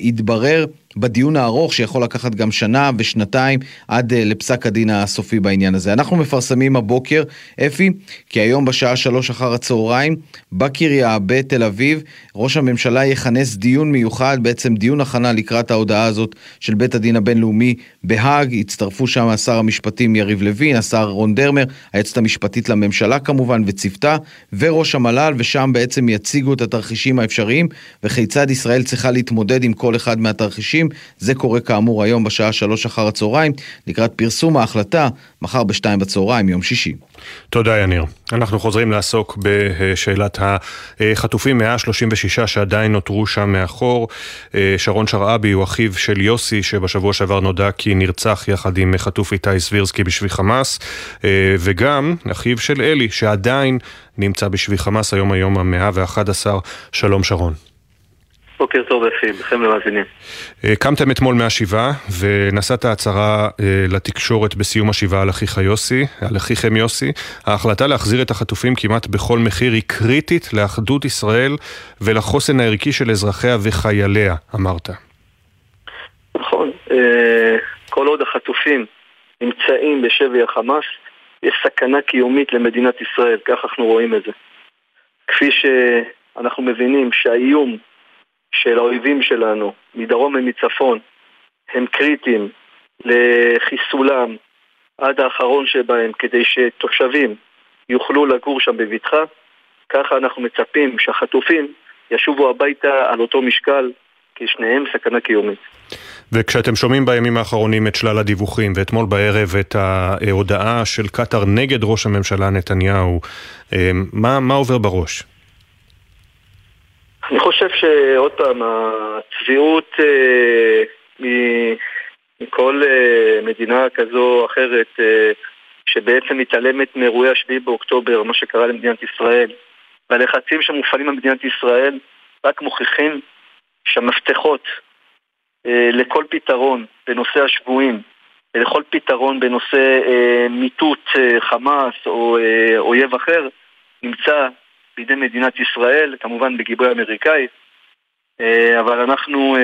יתברר בדיון הארוך שיכול לקחת גם שנה ושנתיים עד לפסק הדין הסופי בעניין הזה. אנחנו מפרסמים הבוקר, אפי, כי היום בשעה 3 אחר הצהריים, בקריה בתל אביב, ראש הממשלה יכנס דיון מיוחד, בעצם דיון הכנה לקראת ההודעה הזאת של בית הדין הבינלאומי בהאג. הצטרפו שם השר המשפטים יריב לוין, השר רון דרמר, היועצת המשפטית לממשלה כמובן וצוותה, וראש המל"ל, ושם בעצם יציגו את התרחישים האפשריים, וכיצד ישראל צריכה להתמודד עם כל אחד מהתרחישים. זה קורה כאמור היום בשעה 3 אחר הצהריים, לקראת פרסום ההחלטה מחר ב-2 בצהריים, יום שישי. תודה יניר. אנחנו חוזרים לעסוק בשאלת החטופים 136 שעדיין נותרו שם מאחור. שרון שרעבי הוא אחיו של יוסי שבשבוע שעבר נודע כי נרצח יחד עם חטוף איתי סבירסקי בשבי חמאס, וגם אחיו של אלי שעדיין נמצא בשבי חמאס, היום ה-111. שלום שרון. בוקר טוב אפי, בכם למאזינים. קמתם אתמול מהשבעה ונסעת הצהרה לתקשורת בסיום השבעה על אחיכם יוסי. ההחלטה להחזיר את החטופים כמעט בכל מחיר היא קריטית לאחדות ישראל ולחוסן הערכי של אזרחיה וחייליה, אמרת. נכון, כל עוד החטופים נמצאים בשבי החמאס, יש סכנה קיומית למדינת ישראל, כך אנחנו רואים את זה. כפי שאנחנו מבינים שהאיום של האויבים שלנו, מדרום ומצפון, הם קריטיים לחיסולם עד האחרון שבהם, כדי שתושבים יוכלו לגור שם בבטחה. ככה אנחנו מצפים שהחטופים ישובו הביתה על אותו משקל, כי שניהם סכנה קיומית. וכשאתם שומעים בימים האחרונים את שלל הדיווחים, ואתמול בערב את ההודעה של קטר נגד ראש הממשלה נתניהו, מה עובר בראש? אני חושב שעוד פעם, הצביעות מכל מדינה כזו או אחרת שבעצם מתעלמת מאירועי 7 באוקטובר, מה שקרה למדינת ישראל, והלחצים שמופעלים במדינת ישראל רק מוכיחים שהמפתחות לכל פתרון בנושא השבויים, ולכל פתרון בנושא מיטוט חמאס או אויב אחר, נמצא בידי מדינת ישראל, כמובן בגיבוי אמריקאי, אבל אנחנו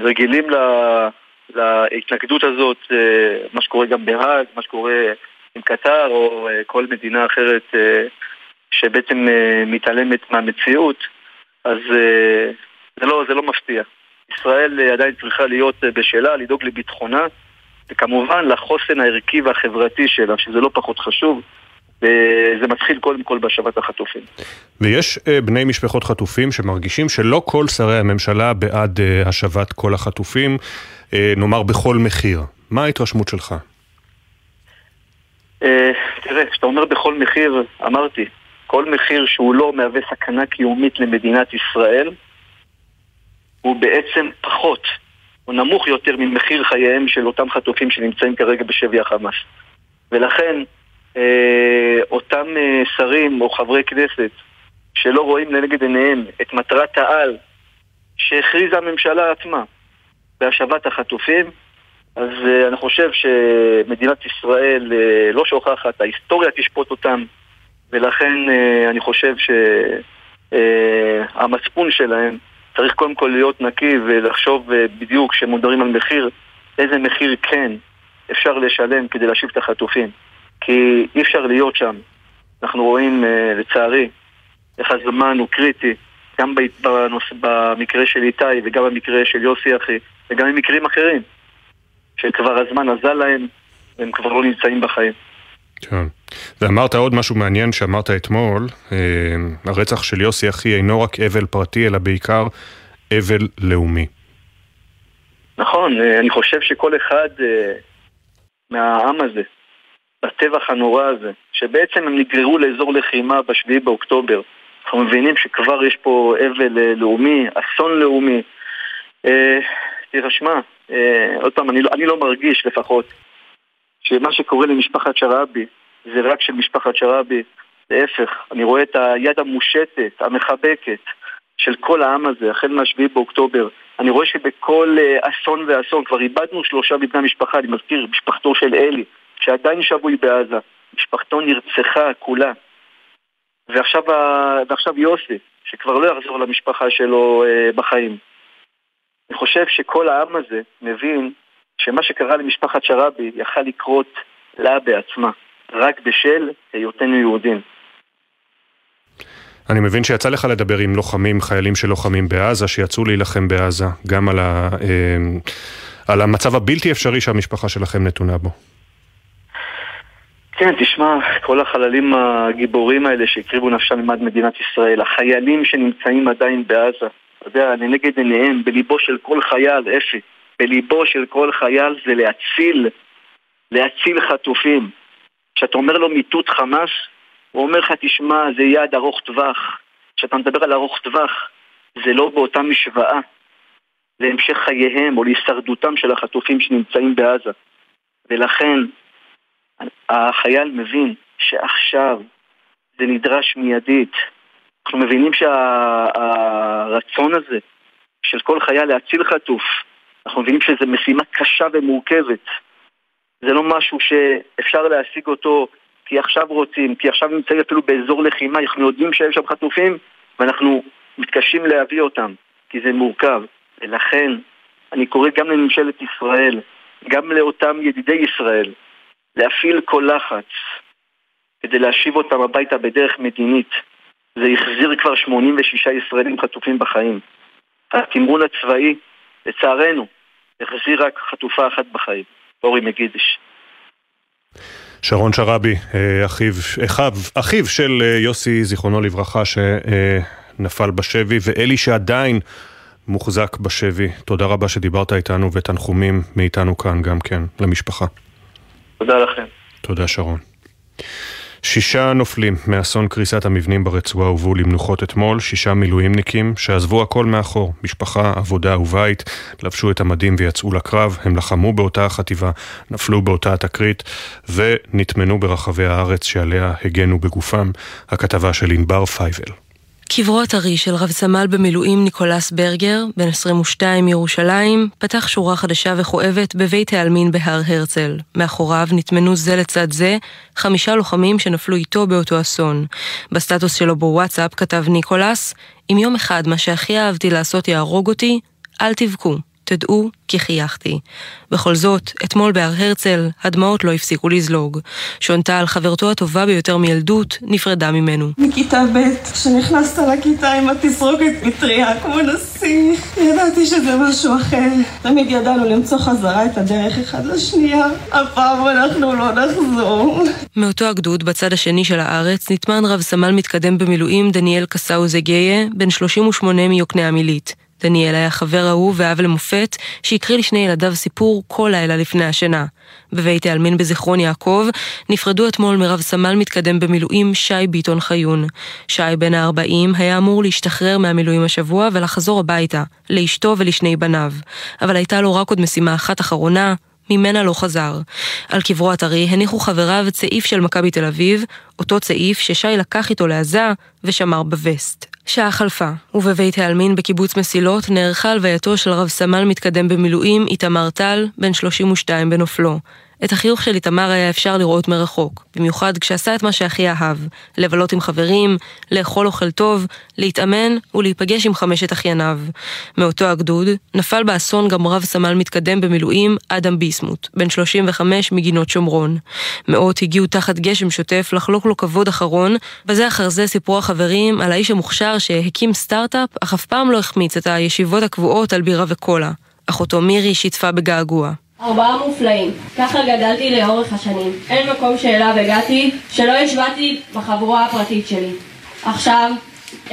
רגילים להתנגדות הזאת, מה שקורה גם בהאג, מה שקורה עם קטר או כל מדינה אחרת שבעצם מתעלמת מהמציאות, אז זה לא מפתיע. ישראל עדיין צריכה להיות בשלה, לדאוג לביטחונה, וכמובן לחוסן הערכי והחברתי שלה, שזה לא פחות חשוב, וזה מתחיל קודם כל בהשבת החטופים. ויש בני משפחות חטופים שמרגישים שלא כל שרי הממשלה בעד השבת כל החטופים, נאמר בכל מחיר. מה ההתרשמות שלך? תראה, כשאתה אומר בכל מחיר, אמרתי, כל מחיר שהוא לא מהווה סכנה קיומית למדינת ישראל, הוא בעצם פחות, הוא נמוך יותר ממחיר חייהם של אותם חטופים שנמצאים כרגע בשבי החמאס. ולכן, אותם שרים או חברי כנסת שלא רואים לנגד עיניהם את מטרת העל שהכריזה הממשלה עצמה בהשבת החטופים, אז אני חושב שמדינת ישראל לא שוכחת, ההיסטוריה תשפוט אותם, ולכן אני חושב שהמצפון שלהם צריך קודם כל להיות נקי ולחשוב בדיוק שמודרים על מחיר, איזה מחיר כן אפשר לשלם כדי להשיב את החטופים, כי אי אפשר להיות שם. אנחנו רואים לצערי איך הזמן הוא קריטי, גם במקרה של איתי וגם במקרה של יוסי אחי וגם במקרים אחרים שכבר הזמן עזל להם והם כבר לא נמצאים בחיים. כן. ואמרת עוד משהו מעניין שאמרת אתמול, הרצח של יוסי אחי אינו רק אבל פרטי אלא בעיקר אבל לאומי. נכון, אני חושב שכל אחד מהעם הזה, הטבח הנורא הזה, שבעצם הם נגררו לאזור לחימה בשביעי באוקטובר, אנחנו מבינים שכבר יש פה אבל לאומי, אסון לאומי. תרשמה, עוד פעם, אני לא מרגיש לפחות שמה שקורה למשפחת שרעבי זה רק של משפחת שרעבי, להפך, אני רואה את היד המושטת, המחבקת של כל העם הזה, החל מהשביעי באוקטובר. אני רואה שבכל אסון ואסון, כבר איבדנו 3 מבני המשפחה, אני מזכיר, משפחתו של אלי, שעדיין שבוי בעזה, משפחתו נרצחה כולה. ועכשיו יוסי, שכבר לא יחזור למשפחה שלו בחיים. אני חושב שכל העם הזה מבין שמה שקרה למשפחת שרעבי יכל לקרות לה בעצמה, רק בשל היותנו יהודים. אני מבין שיצא לך לדבר עם לוחמים, חיילים של לוחמים בעזה, שיצאו להילחם בעזה, גם על המצב הבלתי אפשרי שהמשפחה שלכם נתונה בו. כן, תשמע, כל החללים הגיבורים האלה שהקריבו נפשם למען מדינת ישראל, החיילים שנמצאים עדיין בעזה, אתה יודע, אני נגד עיניהם, בליבו של כל חייל, אפי, בליבו של כל חייל זה להציל חטופים. כשאתה אומר לו מיטוט חמאס, הוא אומר לך, תשמע, זה יעד ארוך טווח. כשאתה מדבר על ארוך טווח, זה לא באותה משוואה להמשך חייהם או להישרדותם של החטופים שנמצאים בעזה. ולכן החייל מבין שעכשיו זה נדרש מיידית. אנחנו מבינים שהרצון הזה של כל חייל להציל חטוף, אנחנו מבינים שזו משימה קשה ומורכבת. זה לא משהו שאפשר להשיג אותו כי עכשיו רוצים, כי עכשיו נמצאים אפילו באזור לחימה, אנחנו יודעים שיש שם חטופים ואנחנו מתקשים להביא אותם, כי זה מורכב. ולכן אני קורא גם לממשלת ישראל, גם לאותם ידידי ישראל, להפעיל כל לחץ כדי להשיב אותם הביתה בדרך מדינית. זה יחזיר כבר 86 ישראלים חטופים בחיים. התמרון הצבאי, לצערנו, יחזיר רק חטופה אחת בחיים, אורי מגידיש. שרון שרעבי, אחיו של יוסי זיכרונו לברכה שנפל בשבי, ואלי שעדיין מוחזק בשבי, תודה רבה שדיברת איתנו ותנחומים מאיתנו כאן גם כן למשפחה. תודה לכם. תודה שרון. 6 נופלים מאסון קריסת המבנים ברצועה הובאו למנוחות אתמול, 6 מילואימניקים שעזבו הכל מאחור, משפחה, עבודה ובית, לבשו את המדים ויצאו לקרב, הם לחמו באותה החטיבה, נפלו באותה התקרית ונתמנו ברחבי הארץ שעליה הגנו בגופם. הכתבה של ענבר פייבל. קברו התרי של רב סמל במילואים ניקולס ברגר, בן 22 מירושלים, פתח שורה חדשה וכואבת בבית העלמין בהר הרצל. מאחוריו נתמנו זה לצד זה 5 לוחמים שנפלו איתו באותו אסון. בסטטוס שלו בוואטסאפ כתב ניקולס, "אם יום אחד מה שהכי אהבתי לעשות יהרוג אותי, אל תבכו, תדעו כי חייכתי." בכל זאת, אתמול בהר הרצל, הדמעות לא הפסיקו לזלוג. שונתה על חברתו הטובה ביותר מילדות, נפרדה ממנו. מכיתה ב' כשנכנסת לכיתה עם התסרוקת מטריה כמו נשיא, ידעתי שזה משהו אחר. תמיד ידענו למצוא חזרה את הדרך אחד לשנייה, הפעם אנחנו לא נחזור. מאותו הגדוד, בצד השני של הארץ, נתמן רב סמל מתקדם במילואים דניאל קסאו זגיה, בן 38 מיוקנעם עילית. דניאל היה חבר אהוב ואב למופת שהקריא לשני ילדיו סיפור כל לילה לפני השינה. בבית העלמין בזיכרון יעקב נפרדו אתמול מרב סמל מתקדם במילואים שי ביטון חיון. שי בן ה-40 היה אמור להשתחרר מהמילואים השבוע ולחזור הביתה, לאשתו ולשני בניו. אבל הייתה לו רק עוד משימה אחת אחרונה, ממנה לא חזר. על קברו אתרי הניחו חבריו צעיף של מכבי תל אביב, אותו צעיף ששי לקח איתו לעזה ושמר בווסט. שעה חלפה, ובבית העלמין בקיבוץ מסילות נערכה הלווייתו של רב סמל מתקדם במילואים איתמר טל, בן 32 בנופלו. את החיוך של איתמר היה אפשר לראות מרחוק, במיוחד כשעשה את מה שהכי אהב, לבלות עם חברים, לאכול אוכל טוב, להתאמן ולהיפגש עם 5 אחייניו. מאותו הגדוד נפל באסון גם רב סמל מתקדם במילואים אדם ביסמוט, בן 35 מגינות שומרון. מאות הגיעו תחת גשם שוטף לחלוק לו כבוד אחרון, בזה אחר זה סיפרו החברים על האיש המוכשר שהקים סטארט-אפ, אך אף פעם לא החמיץ את הישיבות הקבועות על בירה וקולה. אחותו מירי שיתפה בגעגוע. 4 מופלאים. ככה גדלתי לאורך השנים. אין מקום שאליו הגעתי שלא ישבתי בחבורה הפרטית שלי. עכשיו,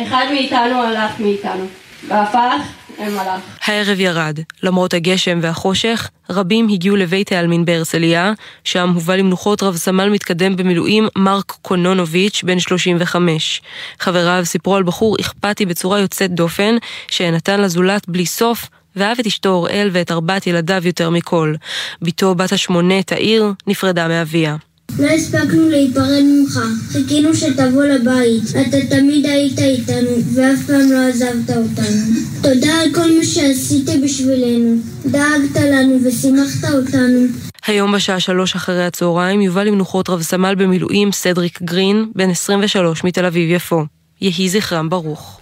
אחד מאיתנו הלך מאיתנו. והפך, הם הלך. הערב ירד. למרות הגשם והחושך, רבים הגיעו לבית העלמין בהרצליה, שם הובא למנוחות רב סמל מתקדם במילואים מרק קונונוביץ' בן 35. חבריו סיפרו על בחור אכפתי בצורה יוצאת דופן, שנתן לזולת בלי סוף, ואהב את אשתו אוראל ואת 4 ילדיו יותר מכל. ביתו בת 8 תאיר נפרדה מאביה. לא הספקנו להיפרד ממך, חיכינו שתבוא לבית. אתה תמיד היית איתנו ואף פעם לא עזבת אותנו. תודה על כל מה שעשית בשבילנו, דאגת לנו ושימחת אותנו. היום בשעה 3 אחרי הצהריים יובא למנוחות רב סמל במילואים סדריק גרין, בן 23 מתל אביב יפו. יהי זכרם ברוך.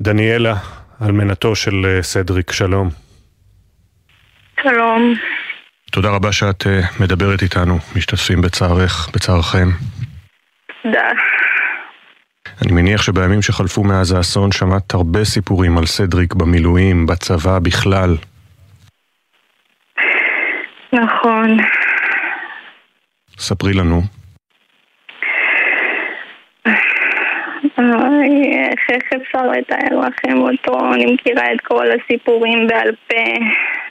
דניאלה, על מנתו של סדריק, שלום. שלום. תודה רבה שאת מדברת איתנו, משתתפים בצערך, בצערכם. תודה. אני מניח שבימים שחלפו מאז האסון שמעת הרבה סיפורים על סדריק במילואים, בצבא, בכלל. נכון. ספרי לנו. איך אפשר לתאר לכם אותו? אני מכירה את כל הסיפורים בעל פה.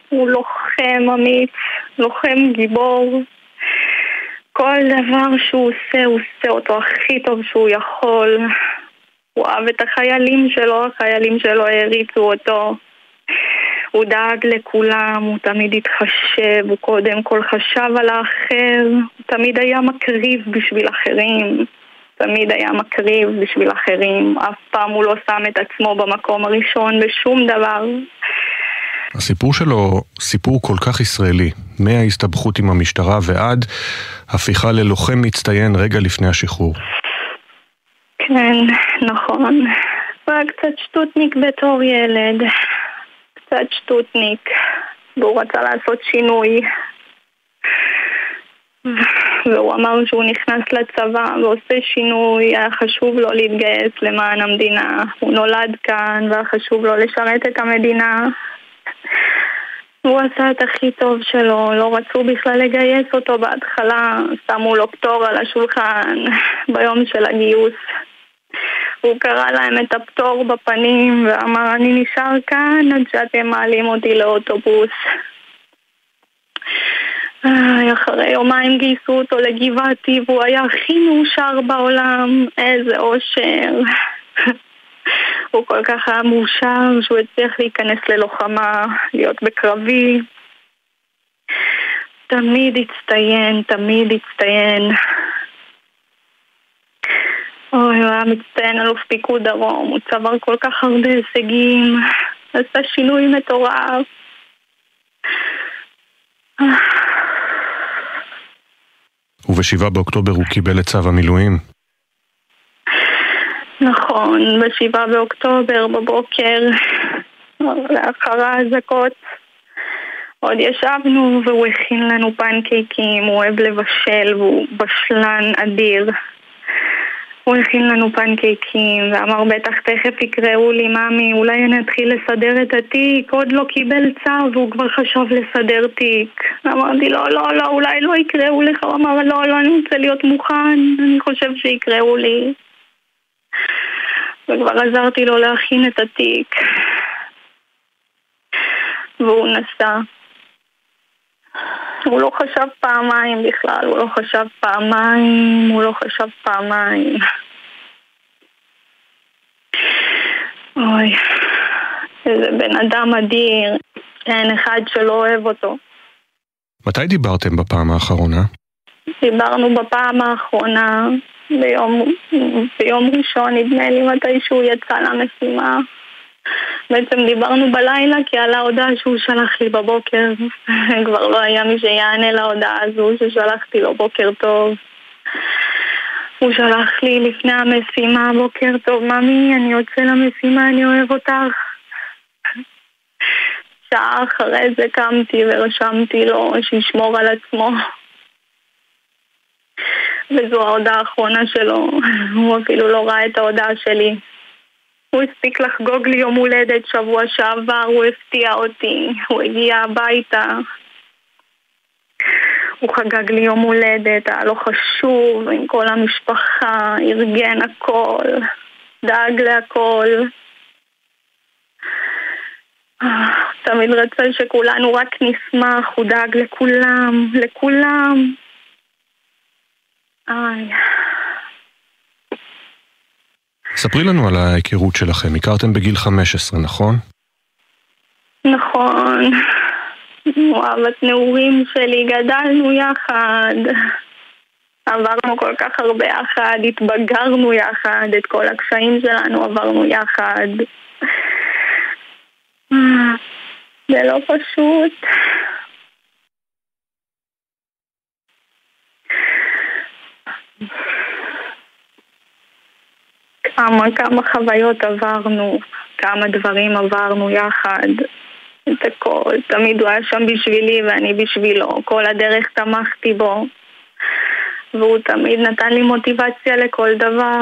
הוא לוחם אמיץ, לוחם גיבור. כל דבר שהוא עושה, הוא עושה אותו הכי טוב שהוא יכול. הוא אהב את החיילים שלו, החיילים שלו העריצו אותו. הוא דאג לכולם, הוא תמיד התחשב, הוא קודם כל חשב על האחר. הוא תמיד היה מקריב בשביל אחרים. תמיד היה מקריב בשביל אחרים, אף פעם הוא לא שם את עצמו במקום הראשון בשום דבר. הסיפור שלו סיפור כל כך ישראלי, מההסתבכות עם המשטרה ועד הפיכה ללוחם מצטיין רגע לפני השחרור. כן, נכון. הוא היה קצת שטוטניק בתור ילד, קצת שטוטניק, והוא רצה לעשות שינוי. והוא אמר שהוא נכנס לצבא ועושה שינוי, היה חשוב לו להתגייס למען המדינה, הוא נולד כאן והיה חשוב לו לשרת את המדינה. הוא עשה את הכי טוב שלו, לא רצו בכלל לגייס אותו בהתחלה, שמו לו פטור על השולחן ביום של הגיוס. הוא קרא להם את הפטור בפנים ואמר, אני נשאר כאן עד שאתם מעלים אותי לאוטובוס. אחרי יומיים גייסו אותו לגבעתי והוא היה הכי מאושר בעולם, איזה אושר. הוא כל כך היה מאושר שהוא הצליח להיכנס ללוחמה, להיות בקרבי. תמיד הצטיין, תמיד הצטיין. הוא היה מצטיין אלוף פיקוד דרום, הוא צבר כל כך הרבה הישגים, עשה שינוי מטורף. וב-7 באוקטובר הוא קיבל את צו המילואים. נכון, ב-7 באוקטובר בבוקר, לאחר האזעקות, עוד ישבנו והוא הכין לנו פנקייקים, הוא אוהב לבשל והוא בשלן אדיר. הוא הכין לנו פנקייקים ואמר, בטח תכף יקראו לי, מאמי, אולי אני אתחיל לסדר את התיק, עוד לא קיבל צו והוא כבר חשב לסדר תיק. אמרתי, לא, לא, לא, אולי לא יקראו לך. הוא אמר, לא, לא, אני רוצה להיות מוכן, אני חושב שיקראו לי. וכבר עזרתי לו להכין את התיק. והוא נסע. הוא לא חשב פעמיים בכלל, הוא לא חשב פעמיים. אוי, איזה בן אדם אדיר, אין אחד שלא אוהב אותו. מתי דיברתם בפעם האחרונה? דיברנו בפעם האחרונה ביום ראשון, נדמה לי, מתי שהוא יצא למשימה. בעצם דיברנו בלילה כי עלה הודעה שהוא שלח לי בבוקר. כבר לא היה מי שיענה להודעה הזו ששלחתי לו בוקר טוב. הוא שלח לי לפני המשימה, בוקר טוב, ממי, אני יוצא למשימה, אני אוהב אותך. שעה אחרי זה קמתי ורשמתי לו שישמור על עצמו. וזו ההודעה האחרונה שלו, הוא אפילו לא ראה את ההודעה שלי. הוא הספיק לחגוג לי יום הולדת שבוע שעבר, הוא הפתיע אותי, הוא הגיע הביתה. הוא חגג לי יום הולדת, היה לו חשוב, עם כל המשפחה, ארגן הכל, דאג להכל. תמיד רצה שכולנו רק נשמח, הוא דאג לכולם, לכולם. איי. ספרי לנו על ההיכרות שלכם, הכרתם בגיל 15, נכון? נכון. אהבת נעורים שלי, גדלנו יחד. עברנו כל כך הרבה יחד, התבגרנו יחד, את כל הקשיים שלנו עברנו יחד. זה לא פשוט. כמה חוויות עברנו, כמה דברים עברנו יחד. את הכל, תמיד הוא היה שם בשבילי ואני בשבילו, כל הדרך תמכתי בו, והוא תמיד נתן לי מוטיבציה לכל דבר,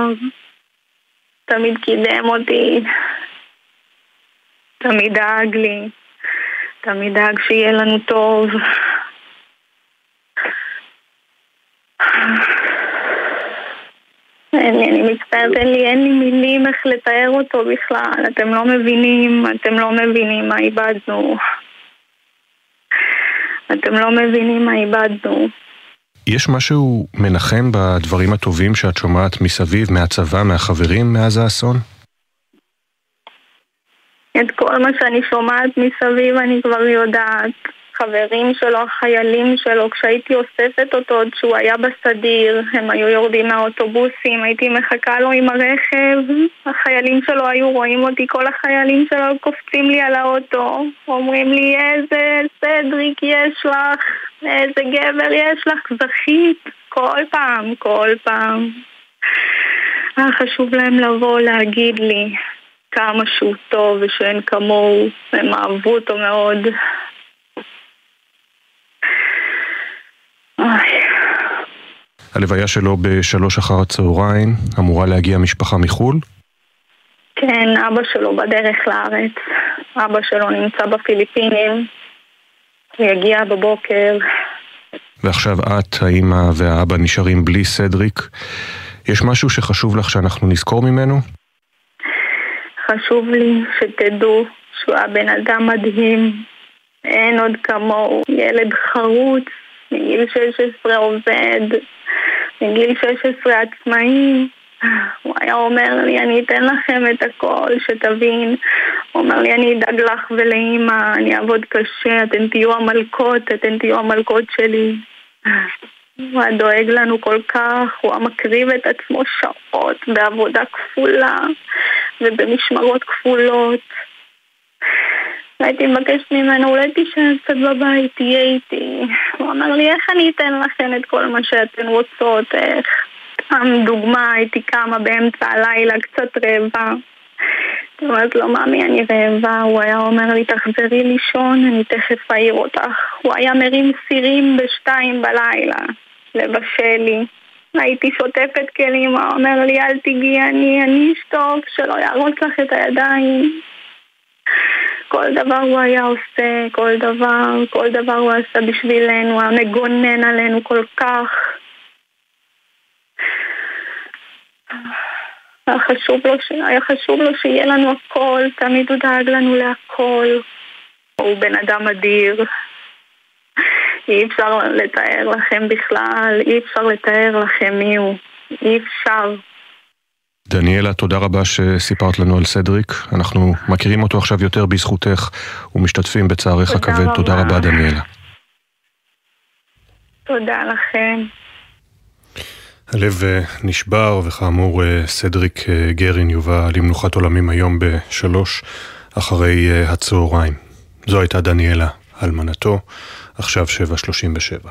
תמיד קידם אותי, תמיד דאג לי, תמיד דאג שיהיה לנו טוב. אני מצטערת, אין לי מילים איך לתאר אותו בכלל. אתם לא מבינים מה איבדנו. יש משהו מנחם בדברים הטובים שאת שומעת מסביב, מהצבא, מהחברים, מאז האסון? את כל מה שאני שומעת מסביב אני כבר יודעת. חברים שלו, חיילים שלו, כשהייתי אוספת אותו עוד שהוא היה בסדיר, הם היו יורדים מהאוטובוסים, הייתי מחכה לו עם הרכב, החיילים שלו היו רואים אותי, כל החיילים שלו קופצים לי על האוטו, אומרים לי איזה סדריק יש לך, איזה גבר יש לך, זכית, כל פעם. חשוב להם לבוא להגיד לי כמה שהוא טוב ושאין כמוהו, הם אהבו אותו מאוד. הלוויה שלו ב3 אחר הצהריים, אמורה להגיע משפחה מחול? כן, אבא שלו בדרך לארץ. אבא שלו נמצא בפיליפינים, הוא יגיע בבוקר. ועכשיו את, האמא והאבא, נשארים בלי סדריק. יש משהו שחשוב לך שאנחנו נזכור ממנו? חשוב לי שתדעו שהוא הבן אדם מדהים, אין עוד כמוהו, ילד חרוץ. מגיל 16 עובד, מגיל 16 עצמאי. הוא היה אומר לי, אני אתן לכם את הכל, שתבין. הוא אומר לי, אני אדאג לך ולאמא, אני אעבוד קשה, אתן תהיו המלכות שלי. הוא הדואג לנו כל כך, הוא המקריב את עצמו שעות בעבודה כפולה ובמשמרות כפולות. הייתי מבקשת ממנו, אולי תישאר קצת בבית, תהיה איתי. הוא אמר לי, איך אני אתן לכם את כל מה שאתן רוצות, איך? פעם דוגמה, הייתי קמה באמצע הלילה, קצת רעבה. אמרת לו, מאמי, אני רעבה. הוא היה אומר לי, תחזרי לישון, אני תכף אעיר אותך. הוא היה מרים סירים 2:00 בלילה, לבשל לי. הייתי שוטפת כלים, הוא אומר לי, אל תגיעי, אני אשטוף, שלא יערוץ לך את הידיים. כל דבר הוא היה עושה, כל דבר הוא עשה בשבילנו, היה מגונן עלינו כל כך. היה חשוב לו שיהיה לנו הכל, תמיד הוא דאג לנו להכל. הוא בן אדם אדיר. אי אפשר לתאר לכם בכלל, אי אפשר לתאר לכם מי הוא. אי אפשר. דניאלה, תודה רבה שסיפרת לנו על סדריק. אנחנו מכירים אותו עכשיו יותר בזכותך ומשתתפים בצערך הכבד. תודה רבה, דניאלה. תודה לכם. הלב נשבר, וכאמור סדריק גרין יובא למנוחת עולמים היום ב-3:00 אחרי הצהריים. זו הייתה דניאלה, אלמנתו, עכשיו 7:37.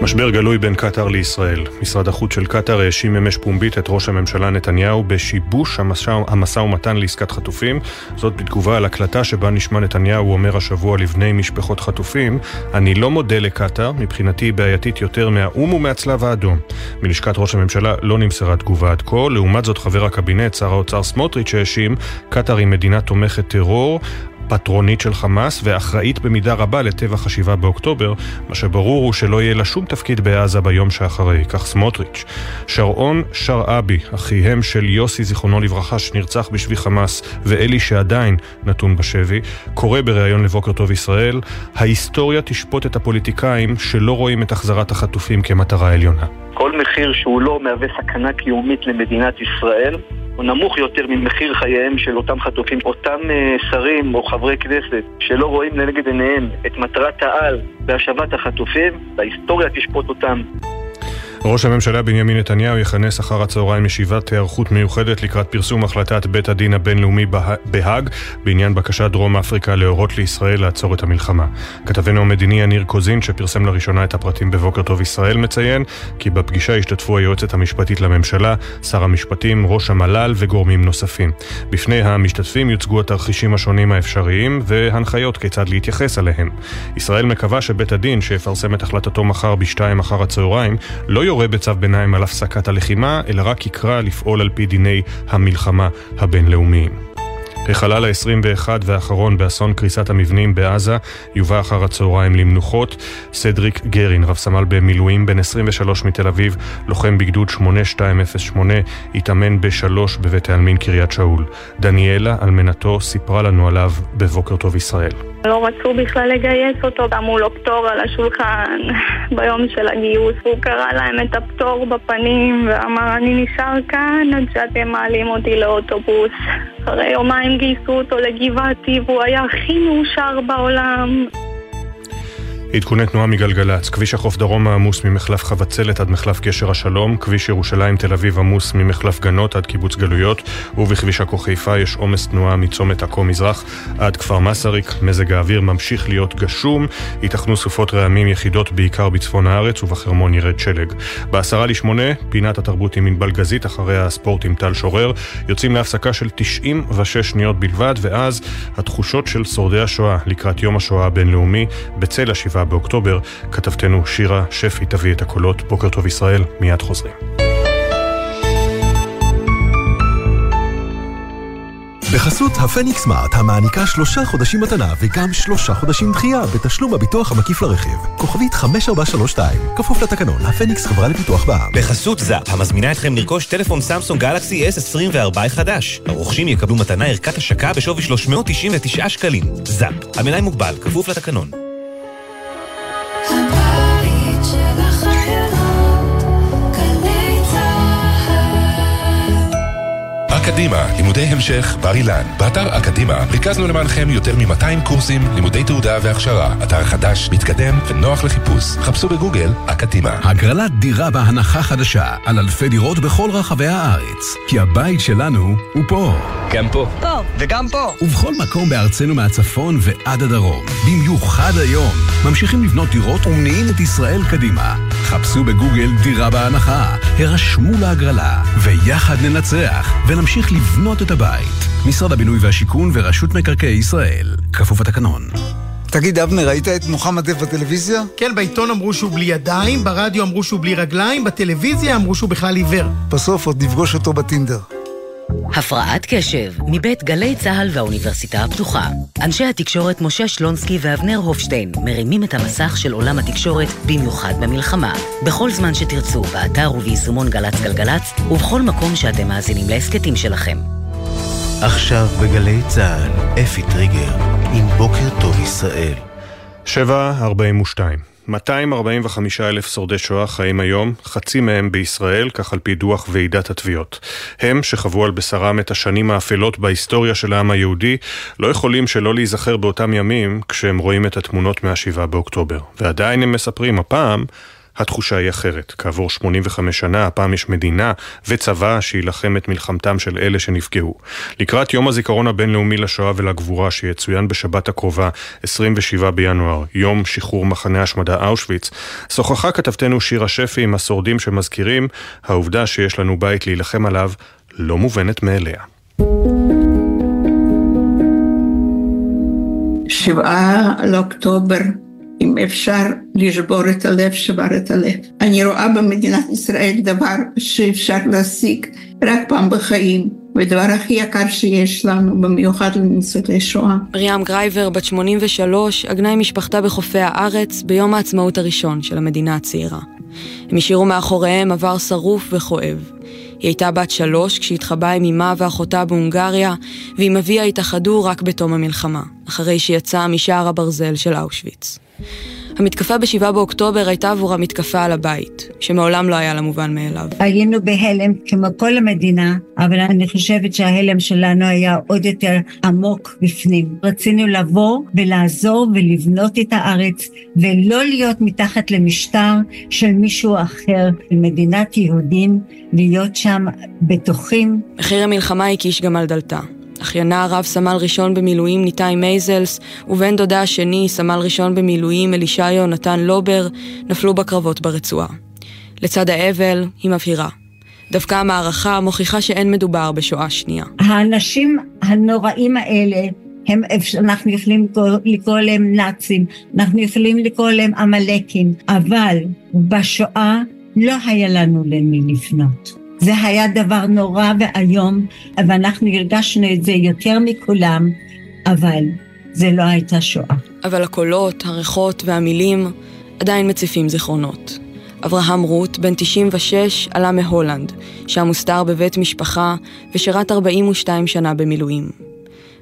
משבר גלוי בין קטר לישראל. משרד החוץ של קטר האשים ממש פומבית את ראש הממשלה נתניהו בשיבוש המשא ומתן לעסקת חטופים. זאת בתגובה על הקלטה שבה נשמע נתניהו אומר השבוע לבני משפחות חטופים: אני לא מודה לקטר, מבחינתי היא בעייתית יותר מהאום ומהצלב האדום. מלשכת ראש הממשלה לא נמסרה תגובה עד כה. לעומת זאת חבר הקבינט, שר האוצר סמוטריץ', האשים קטר היא מדינה תומכת טרור, פטרונית של חמאס ואחראית במידה רבה לטבח ה-7 באוקטובר, מה שברור הוא שלא יהיה לה שום תפקיד בעזה ביום שאחרי, כך סמוטריץ'. שרעון שרעבי, אחיהם של יוסי זיכרונו לברכה שנרצח בשבי חמאס, ואלי שעדיין נתון בשבי, קורא בריאיון לבוקר טוב ישראל: ההיסטוריה תשפוט את הפוליטיקאים שלא רואים את החזרת החטופים כמטרה עליונה. כל מחיר שהוא לא מהווה סכנה קיומית למדינת ישראל הוא נמוך יותר ממחיר חייהם של אותם חטופים. אותם שרים או חברי כנסת שלא רואים לנגד עיניהם את מטרת העל בהשבת החטופים, ההיסטוריה תשפוט אותם. ראש הממשלה בנימין נתניהו יכנס אחר הצהריים ישיבת היערכות מיוחדת לקראת פרסום החלטת בית הדין הבינלאומי בהאג בעניין בקשת דרום אפריקה להורות לישראל לעצור את המלחמה. כתבנו המדיני יניר קוזין, שפרסם לראשונה את הפרטים בבוקר טוב ישראל, מציין כי בפגישה השתתפו היועצת המשפטית לממשלה, שר המשפטים, ראש המל"ל וגורמים נוספים. בפני המשתתפים יוצגו התרחישים השונים האפשריים והנחיות כיצד להתייחס אליהם. ישראל מקווה שבית הדין, שיפרסם את החלטתו מחר ב-14:00 אחר הצהריים, לא יורה בצו ביניים על הפסקת הלחימה, אלא רק יקרא לפעול על פי דיני המלחמה הבינלאומיים. החלל ה-21 והאחרון באסון קריסת המבנים בעזה יובא אחר הצהריים למנוחות. סדריק גרין, רב סמל במילואים בן 23 מתל אביב, לוחם בגדוד 8208, התאמן ב-3 בבית העלמין קריית שאול. דניאלה, אלמנתו, סיפרה לנו עליו בבוקר טוב ישראל. לא רצו בכלל לגייס אותו, אמרו לו פטור על השולחן ביום של הגיוס, והוא קרא להם את הפטור בפנים ואמר: אני נשאר כאן עד שאתם מעלים אותי לאוטובוס. אחרי יומיים גייסו אותו לגבעתי והוא היה הכי מאושר בעולם. עדכוני תנועה מגלגלץ. כביש החוף דרום העמוס ממחלף חבצלת עד מחלף גשר השלום, כביש ירושלים תל אביב עמוס ממחלף גנות עד קיבוץ גלויות, ובכביש עכו חיפה יש עומס תנועה מצומת עכו מזרח עד כפר מסריק. מזג האוויר ממשיך להיות גשום, ייתכנו סופות רעמים יחידות בעיקר בצפון הארץ, ובחרמון ירד שלג. ב7:50 פינת התרבות עם ענבל גזית, אחריה הספורט עם טל שורר. יוצאים להפסקה של 96 שניות בלבד, ואז התחושות של שורדי השואה לקראת יום השואה הבינלאומי בצל השבעה באוקטובר. כתבתנו שירה שפי תביא את הקולות. בוקר טוב ישראל, מיד חוזרים. בחסות הפניקס מארט, המעניקה 3 חודשים מתנה וגם 3 חודשים דחייה בתשלום הביטוח המקיף לרכב. כוכבית 5432, כפוף לתקנון. הפניקס, חברה לביטוח בע"מ. בחסות זאפ, המזמינה אתכם לרכוש טלפון סמסונג גלקסי S24 חדש. הרוכשים יקבלו מתנה ערכת השקה בשווי 399 שקלים. זאפ, המלאי מוגבל, כפוף לתקנון. אקדימה, לימודי המשך בר אילן. באתר אקדימה ריכזנו למענכם יותר מ-200 קורסים, לימודי תעודה והכשרה. אתר חדש, מתקדם ונוח לחיפוש. חפשו בגוגל אקדימה. הגרלת דירה בהנחה חדשה על אלפי דירות בכל רחבי הארץ, כי הבית שלנו הוא פה. גם פה. פה. וגם פה. ובכל מקום בארצנו, מהצפון ועד הדרום. במיוחד היום ממשיכים לבנות דירות ומניעים את ישראל קדימה. חפשו בגוגל דירה בהנחה, הרשמו להגרלה, ויחד ננצח ונמשיך לבנות את הבית. משרד הבינוי והשיכון ורשות מקרקעי ישראל, כפוף התקנון. תגיד אבנר, ראית את מוחמד דף בטלוויזיה? כן, בעיתון אמרו שהוא בלי ידיים, ברדיו אמרו שהוא בלי רגליים, בטלוויזיה אמרו שהוא בכלל עיוור. בסוף עוד נפגוש אותו בטינדר. הפרעת קשב, מבית גלי צהל והאוניברסיטה הפתוחה. אנשי התקשורת משה שלונסקי ואבנר הופשטיין מרימים את המסך של עולם התקשורת, במיוחד במלחמה. בכל זמן שתרצו, באתר וביישומון גלץ גלגלץ, ובכל מקום שאתם מאזינים להסקטים שלכם. עכשיו בגלי צה"ל, אפי טריגר, עם בוקר טוב ישראל. 7:42. 245,000 שורדי שואה חיים היום, חצי מהם בישראל, כך על פי דוח ועידת התביעות. הם, שחוו על בשרם את השנים האפלות בהיסטוריה של העם היהודי, לא יכולים שלא להיזכר באותם ימים כשהם רואים את התמונות מה-7 באוקטובר. ועדיין הם מספרים, הפעם התחושה היא אחרת. כעבור 85 שנה, הפעם יש מדינה וצבא שילחם את מלחמתם של אלה שנפגעו. לקראת יום הזיכרון הבינלאומי לשואה ולגבורה, שיצוין בשבת הקרובה, 27 בינואר, יום שחרור מחנה השמדה אושוויץ, שוחחה כתבתנו שירה שפי עם השורדים שמזכירים, העובדה שיש לנו בית להילחם עליו לא מובנת מאליה. 7 באוקטובר, אם אפשר לשבור את הלב, שבר את הלב. אני רואה במדינת ישראל דבר שאפשר להשיג רק פעם בחיים, ודבר הכי יקר שיש לנו, במיוחד לניצולי שואה. מריאם גרייבר, בת 83, עגנה עם משפחתה בחופי הארץ ביום העצמאות הראשון של המדינה הצעירה. הם השאירו מאחוריהם עבר שרוף וכואב. היא הייתה בת 3 כשהתחבאה עם אמא ואחותה בהונגריה, ועם אביה התאחדו רק בתום המלחמה, אחרי שיצאה משער הברזל של אושוויץ. המתקפה ב-7 באוקטובר הייתה עבורה מתקפה על הבית, שמעולם לא היה לה מובן מאליו. היינו בהלם כמו כל המדינה, אבל אני חושבת שההלם שלנו היה עוד יותר עמוק בפנים. רצינו לבוא ולעזור ולבנות את הארץ, ולא להיות מתחת למשטר של מישהו אחר, מדינת יהודים, להיות שם בטוחים. מחיר המלחמה הקיש גם על דלתה. אחיינה הרב סמל ראשון במילואים ניתאי מייזלס, ובן דודה השני סמל ראשון במילואים אלישע יונתן לובר, נפלו בקרבות ברצועה. לצד האבל היא מבהירה. דווקא המערכה מוכיחה שאין מדובר בשואה שנייה. האנשים הנוראים האלה, אנחנו יכולים לקרוא להם נאצים, אנחנו יכולים לקרוא להם עמלקים, אבל בשואה לא היה לנו למי לפנות. זה היה דבר נורא ואיום, ואנחנו הרגשנו את זה יותר מכולם, אבל זה לא הייתה שואה. אבל הקולות, הריחות והמילים עדיין מציפים זיכרונות. אברהם רוט, בן 96, עלה מהולנד, שם מוסתר בבית משפחה ושירת 42 שנה במילואים.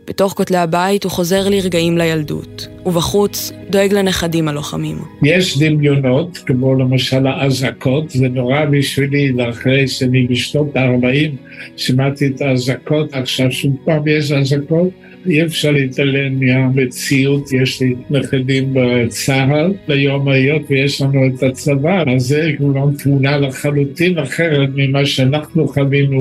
בתוך כותלי הבית הוא חוזר לרגעים לילדות, ובחוץ דואג לנכדים הלוחמים. יש דמיונות, כמו למשל האזעקות, זה נורא בשבילי, אחרי שאני בשנות ה-40 שמעתי את האזעקות, עכשיו שום פעם יש האזעקות, אי אפשר להתעלם מהמציאות, יש לי נכדים בצה"ל, ליום היות ויש לנו את הצבא, אז זה כמובן תמונה לחלוטין אחרת ממה שאנחנו חווינו.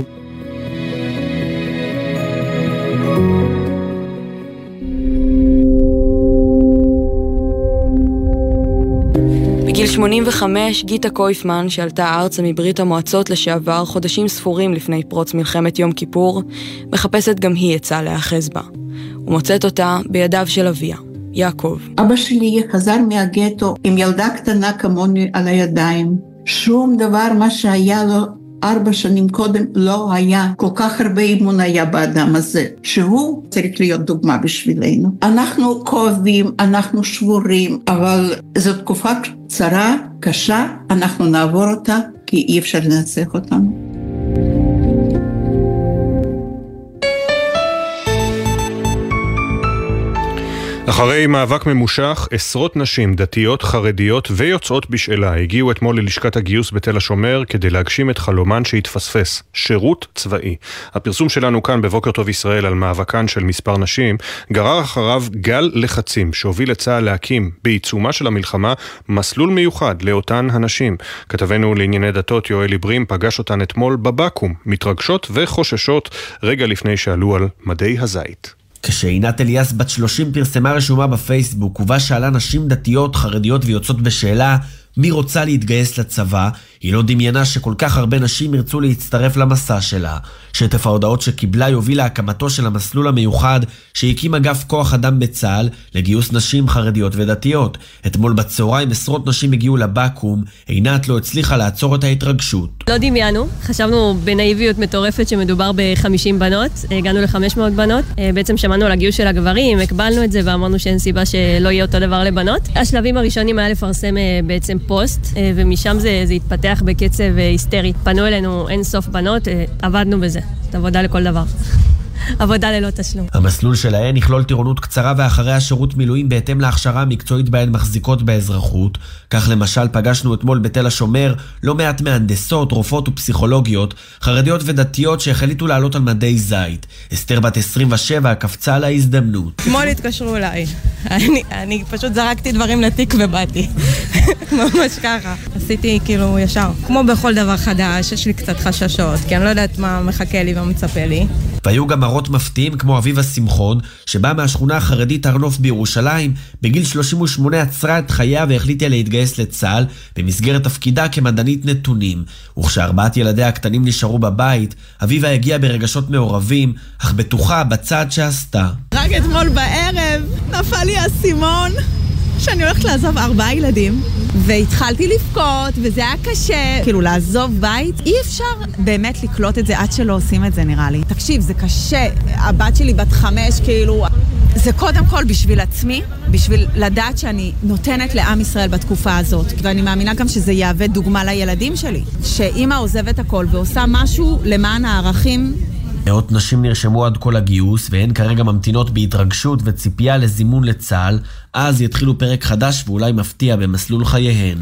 בגיל 85, גיטה קויפמן, שעלתה ארצה מברית המועצות לשעבר חודשים ספורים לפני פרוץ מלחמת יום כיפור, מחפשת גם היא יצאה להאחז בה. ומוצאת אותה בידיו של אביה, יעקב. אבא שלי חזר מהגטו עם ילדה קטנה כמוני על הידיים. שום דבר מה שהיה לו 4 שנים קודם לא היה. כל כך הרבה אימון היה באדם הזה, שהוא צריך להיות דוגמה בשבילנו. אנחנו כואבים, אנחנו שבורים, אבל זו תקופה קצרה, קשה, אנחנו נעבור אותה, כי אי אפשר לנצח אותנו. אחרי מאבק ממושך, עשרות נשים דתיות, חרדיות ויוצאות בשאלה הגיעו אתמול ללשכת הגיוס בתל השומר כדי להגשים את חלומן שהתפספס, שירות צבאי. הפרסום שלנו כאן בבוקר טוב ישראל על מאבקן של מספר נשים, גרר אחריו גל לחצים שהוביל לצה"ל להקים בעיצומה של המלחמה מסלול מיוחד לאותן הנשים. כתבנו לענייני דתות יואל עברים פגש אותן אתמול בבקו"ם, מתרגשות וחוששות רגע לפני שעלו על מדי הזית. כשעינת אליאס בת 30 פרסמה רשומה בפייסבוק ובה שאלה נשים דתיות, חרדיות ויוצאות בשאלה מי רוצה להתגייס לצבא, היא לא דמיינה שכל כך הרבה נשים ירצו להצטרף למסע שלה. שטף ההודעות שקיבלה יוביל להקמתו של המסלול המיוחד שהקים אגף כוח אדם בצה"ל לגיוס נשים חרדיות ודתיות. אתמול בצהריים עשרות נשים הגיעו לבקו"ם, עינת לא הצליחה לעצור את ההתרגשות. לא דמיינו, חשבנו בנאיביות מטורפת שמדובר ב-50 בנות, הגענו ל-500 בנות, בעצם שמענו על הגיוס של הגברים, הקבלנו את זה ואמרנו שאין סיבה שלא יהיה אותו דבר לבנות. השלבים הראשונים היה לפרסם בעצם פוסט, ומשם זה התפתח בקצב היסטרי. פנו אלינו אין סוף בנות, עבדנו בזה. עבודה לכל דבר. עבודה ללא תשלום. המסלול שלהן יכלול טירונות קצרה ואחרי השירות מילואים בהתאם להכשרה המקצועית בהן מחזיקות באזרחות. כך למשל פגשנו אתמול בתל השומר לא מעט מהנדסות, רופאות ופסיכולוגיות, חרדיות ודתיות שהחליטו לעלות על מדי זית. אסתר בת 27 קפצה על ההזדמנות. אתמול התקשרו אליי. אני פשוט זרקתי דברים לתיק ובאתי. ממש ככה. עשיתי כאילו ישר. כמו בכל דבר חדש, יש לי קצת חששות, כי אני לא יודעת מה מחכה לי ומצפה לי. והיו גם מראות מפתיעים כמו אביבה שמחון, שבאה מהשכונה החרדית ארנוף בירושלים, בגיל 38 עצרה את חייה והחליטה להתגייס לצה"ל, במסגרת תפקידה כמדענית נתונים. וכשארבעת ילדיה הקטנים נשארו בבית, אביבה הגיעה ברגשות מעורבים, אך בטוחה בצעד שעשתה. רק אתמול בערב נפל לי הסימון שאני הולכת לעזוב 4 ילדים, והתחלתי לבכות, וזה היה קשה. כאילו, לעזוב בית, אי אפשר באמת לקלוט את זה עד שלא עושים את זה, נראה לי. תקשיב, זה קשה. הבת שלי בת 5, כאילו... זה קודם כל בשביל עצמי, בשביל לדעת שאני נותנת לעם ישראל בתקופה הזאת. ואני מאמינה גם שזה יהווה דוגמה לילדים שלי, שאמא עוזבת הכל ועושה משהו למען הערכים. מאות נשים נרשמו עד כל הגיוס, והן כרגע ממתינות בהתרגשות וציפייה לזימון לצה"ל, אז יתחילו פרק חדש ואולי מפתיע במסלול חייהן.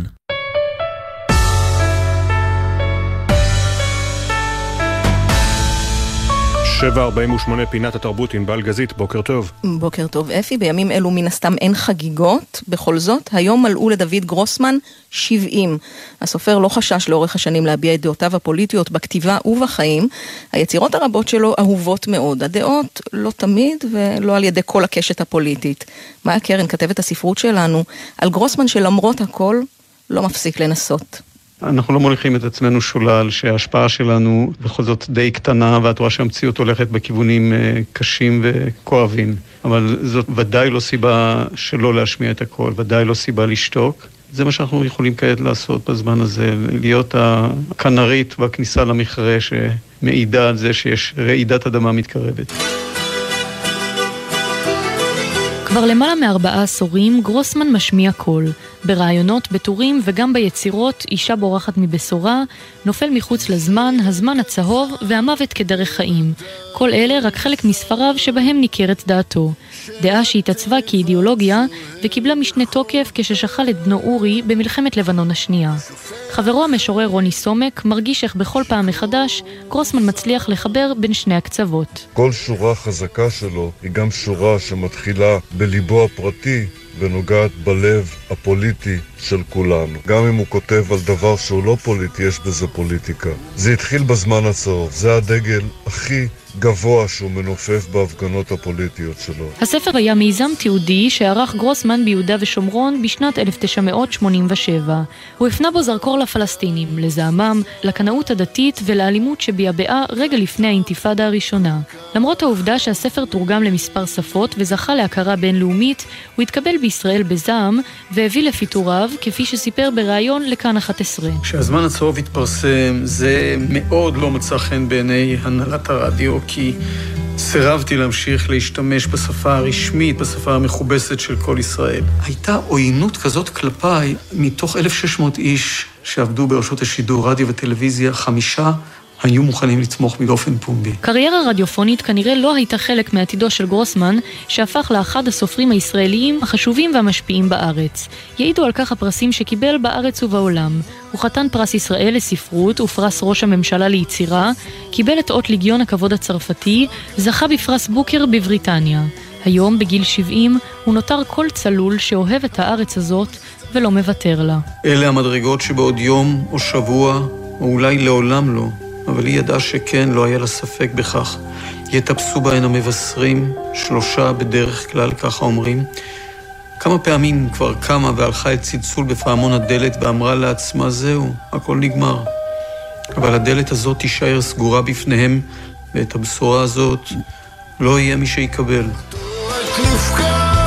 שבע 48 פינת התרבות עם בעל גזית, בוקר טוב. בוקר טוב אפי, בימים אלו מן הסתם אין חגיגות, בכל זאת, היום מלאו לדוד גרוסמן 70. הסופר לא חשש לאורך השנים להביע את דעותיו הפוליטיות בכתיבה ובחיים, היצירות הרבות שלו אהובות מאוד, הדעות לא תמיד ולא על ידי כל הקשת הפוליטית. מאיה קרן כתבת הספרות שלנו על גרוסמן שלמרות הכל לא מפסיק לנסות. אנחנו לא מוליכים את עצמנו שולל, שההשפעה שלנו בכל זאת די קטנה, והתורה שהמציאות הולכת בכיוונים קשים וכואבים. אבל זאת ודאי לא סיבה שלא להשמיע את הכל, ודאי לא סיבה לשתוק. זה מה שאנחנו יכולים כעת לעשות בזמן הזה, להיות הכנרית בכניסה למכרה שמעידה על זה שיש רעידת אדמה מתקרבת. כבר למעלה מ4 עשורים גרוסמן משמיע קול, ברעיונות, בטורים וגם ביצירות, אישה בורחת מבשורה, נופל מחוץ לזמן, הזמן הצהוב והמוות כדרך חיים. כל אלה רק חלק מספריו שבהם ניכרת דעתו. דעה שהתעצבה כאידיאולוגיה וקיבלה משנה תוקף כששחל את בנו אורי במלחמת לבנון השנייה. חברו המשורר רוני סומק מרגיש איך בכל פעם מחדש גרוסמן מצליח לחבר בין שני הקצוות. כל שורה חזקה שלו היא גם שורה שמתחילה בליבו הפרטי ונוגעת בלב הפוליטי של כולנו. גם אם הוא כותב על דבר שהוא לא פוליטי, יש בזה פוליטיקה. זה התחיל בזמן הצהוב, זה הדגל הכי גבוה שהוא מנופף בהפגנות הפוליטיות שלו. הספר היה מיזם תיעודי שערך גרוסמן ביהודה ושומרון בשנת 1987. הוא הפנה בו זרקור לפלסטינים, לזעמם, לקנאות הדתית ולאלימות שביבעה רגע לפני האינתיפאדה הראשונה. למרות העובדה שהספר תורגם למספר שפות וזכה להכרה בינלאומית, הוא התקבל בישראל בזעם והביא לפיתוריו, כפי שסיפר בריאיון לכאן 11. כשהזמן הצהוב התפרסם, זה מאוד לא מצא חן בעיני הנהלת הרדיו, כי סירבתי להמשיך להשתמש בשפה הרשמית, בשפה המכובסת של כל ישראל. הייתה עוינות כזאת כלפיי מתוך 1,600 איש שעבדו ברשות השידור, רדיו וטלוויזיה, 5 היו מוכנים לתמוך באופן פומבי. קריירה רדיופונית כנראה לא הייתה חלק מעתידו של גרוסמן, שהפך לאחד הסופרים הישראליים החשובים והמשפיעים בארץ. יעידו על כך הפרסים שקיבל בארץ ובעולם. הוא חתן פרס ישראל לספרות ופרס ראש הממשלה ליצירה, קיבל את אות לגיון הכבוד הצרפתי, זכה בפרס בוקר בבריטניה. היום, בגיל 70, הוא נותר כל צלול שאוהב את הארץ הזאת ולא מוותר לה. אלה המדרגות שבעוד יום או שבוע, או אולי לעולם לא, אבל היא ידעה שכן, לא היה לה ספק בכך. יתפסו בהן המבשרים, 3 בדרך כלל, ככה אומרים. כמה פעמים כבר קמה והלכה את צלצול בפעמון הדלת ואמרה לעצמה, זהו, הכל נגמר. אבל הדלת הזאת תישאר סגורה בפניהם, ואת הבשורה הזאת לא יהיה מי שיקבל.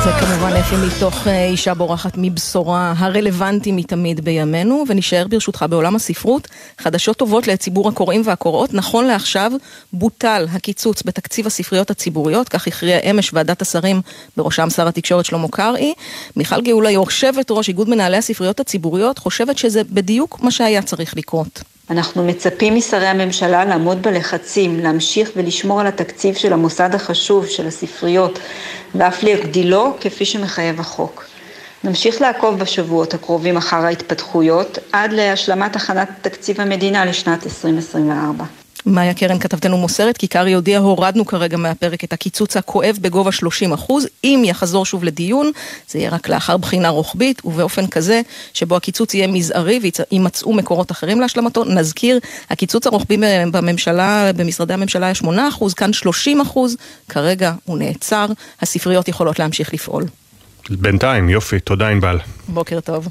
זה כמובן אפי מתוך אישה בורחת מבשורה הרלוונטי מתמיד בימינו, ונשאר ברשותך בעולם הספרות. חדשות טובות לציבור הקוראים והקוראות, נכון לעכשיו בוטל הקיצוץ בתקציב הספריות הציבוריות, כך הכריע אמש ועדת השרים בראשם שר התקשורת שלמה קרעי. מיכל גאולה, יושבת ראש איגוד מנהלי הספריות הציבוריות, חושבת שזה בדיוק מה שהיה צריך לקרות. אנחנו מצפים משרי הממשלה לעמוד בלחצים, להמשיך ולשמור על התקציב של המוסד החשוב, של הספריות, ואף להגדילו כפי שמחייב החוק. נמשיך לעקוב בשבועות הקרובים אחר ההתפתחויות, עד להשלמת הכנת תקציב המדינה לשנת 2024. מאיה קרן כתבתנו מוסרת, כי קרי הודיע, הורדנו כרגע מהפרק את הקיצוץ הכואב בגובה 30%, אם יחזור שוב לדיון, זה יהיה רק לאחר בחינה רוחבית, ובאופן כזה שבו הקיצוץ יהיה מזערי, וימצאו מקורות אחרים להשלמתו. נזכיר, הקיצוץ הרוחבי בממשלה, במשרדי הממשלה היה 8%, כאן 30%, כרגע הוא נעצר, הספריות יכולות להמשיך לפעול. בינתיים, יופי, תודה ענבל. בוקר טוב.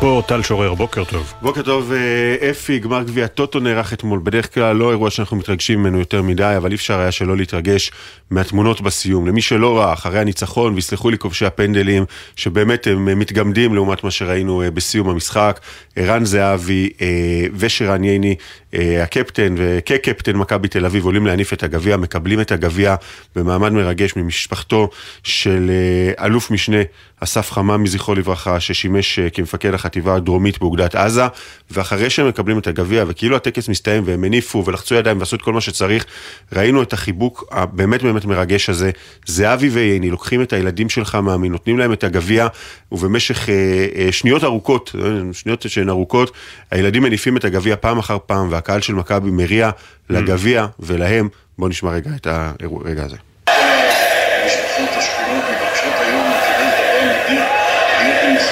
פה טל שורר, בוקר טוב. בוקר טוב, אפי, גמר גביע טוטו נערך אתמול. בדרך כלל לא אירוע שאנחנו מתרגשים ממנו יותר מדי, אבל אי אפשר היה שלא להתרגש מהתמונות בסיום. למי שלא ראה, אחרי הניצחון, ויסלחו לי כובשי הפנדלים, שבאמת הם מתגמדים לעומת מה שראינו בסיום המשחק. ערן זהבי ושרן ייני, הקפטן וכקפטן מכבי תל אביב, עולים להניף את הגביע, מקבלים את הגביע במעמד מרגש ממשפחתו של אלוף משנה אסף חמה מזכרו לברכה, ששימש כמפקד החטיבה הדרומית באוגדת עזה, ואחרי שהם מקבלים את הגביע, וכאילו הטקס מסתיים והם מניפו ולחצו ידיים ועשו את כל מה שצריך, ראינו את החיבוק הבאמת באמת מרגש הזה. זהבי וייני לוקחים את הילדים של חמה, נותנים להם את הגביע, ובמשך שניות ארוכות, הילדים מניפים את הגביע פעם אחר פעם, והקהל של מכבי מריע לגביע ולהם. בואו נשמע רגע את הרגע הזה.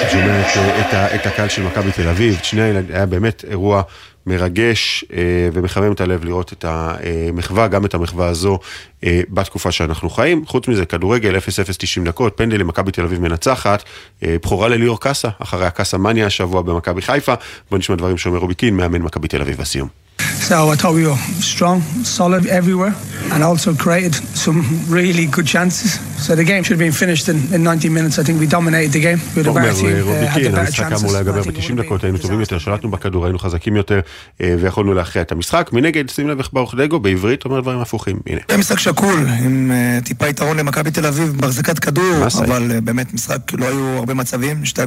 זאת אומרת, את הקהל של מכבי תל אביב, היה באמת אירוע מרגש ומחמם את הלב לראות את המחווה, גם את המחווה הזו בתקופה שאנחנו חיים. חוץ מזה, כדורגל 0-0 90 דקות, פנדל למכבי תל אביב מנצחת, בחורה לליאור קאסה, אחרי הקאסה מניה השבוע במכבי חיפה. בוא נשמע דברים שאומר רובי קין, מאמן מכבי תל אביב בסיום. So I thought we were strong, solid everywhere, and also created some really good chances. So the game should have been finished in 90 minutes. I think we dominated the game. We had the better chances. המשחק אמור להיגמר ב-90 דקות, היינו טובים יותר, שלטנו בכדור, היינו חזקים יותר, ויכולנו להכריע את המשחק. מנגד, שים לב איך ברוך דגו, בעברית אומר דברים הפוכים. הנה. משחק שקול, עם טיפה יתרון למכבי תל אביב, בהחזקת כדור, אבל באמת משחק, לא היו הרבה מצבים, שתי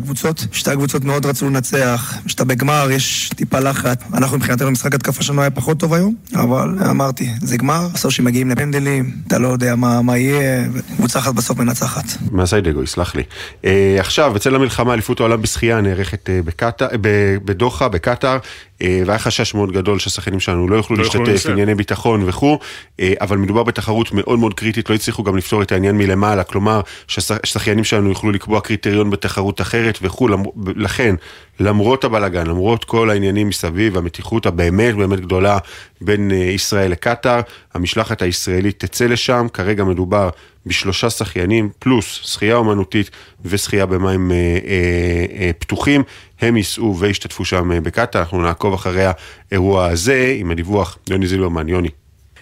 הקבוצות מאוד רצו לנצח, בגמר יש טיפה לחץ. אנחנו מבחינתנו משחק התקפה שלנו היה פחות טוב היום, אבל אמרתי, זה גמר, בסוף שמגיעים לפנדלים, אתה לא יודע מה יהיה, ומוצחת בסוף מנצחת. מעשה דגו, יסלח לי. עכשיו, בצל המלחמה, אליפות העולם בשחייה נערכת בדוחה, בקטר, והיה חשש מאוד גדול שהשחקנים שלנו לא יוכלו להשתתף, ענייני ביטחון וכו', אבל מדובר בתחרות מאוד מאוד קריטית, לא הצליחו גם לפתור את העניין מלמעלה, כלומר, שהשחקנים שלנו יוכלו לקבוע קריטריון בתחרות אחרת וכו'. לכן, למרות הבלגן, למרות כל העניינים מסביב, המתיחות הבאמת באמת גדולה בין ישראל לקטר, המשלחת הישראלית תצא לשם, כרגע מדובר בשלושה שחיינים, פלוס שחייה אומנותית ושחייה במים פתוחים, הם ייסעו והשתתפו שם בקטר, אנחנו נעקוב אחרי האירוע הזה, עם הדיווח יוני זילברמן. יוני.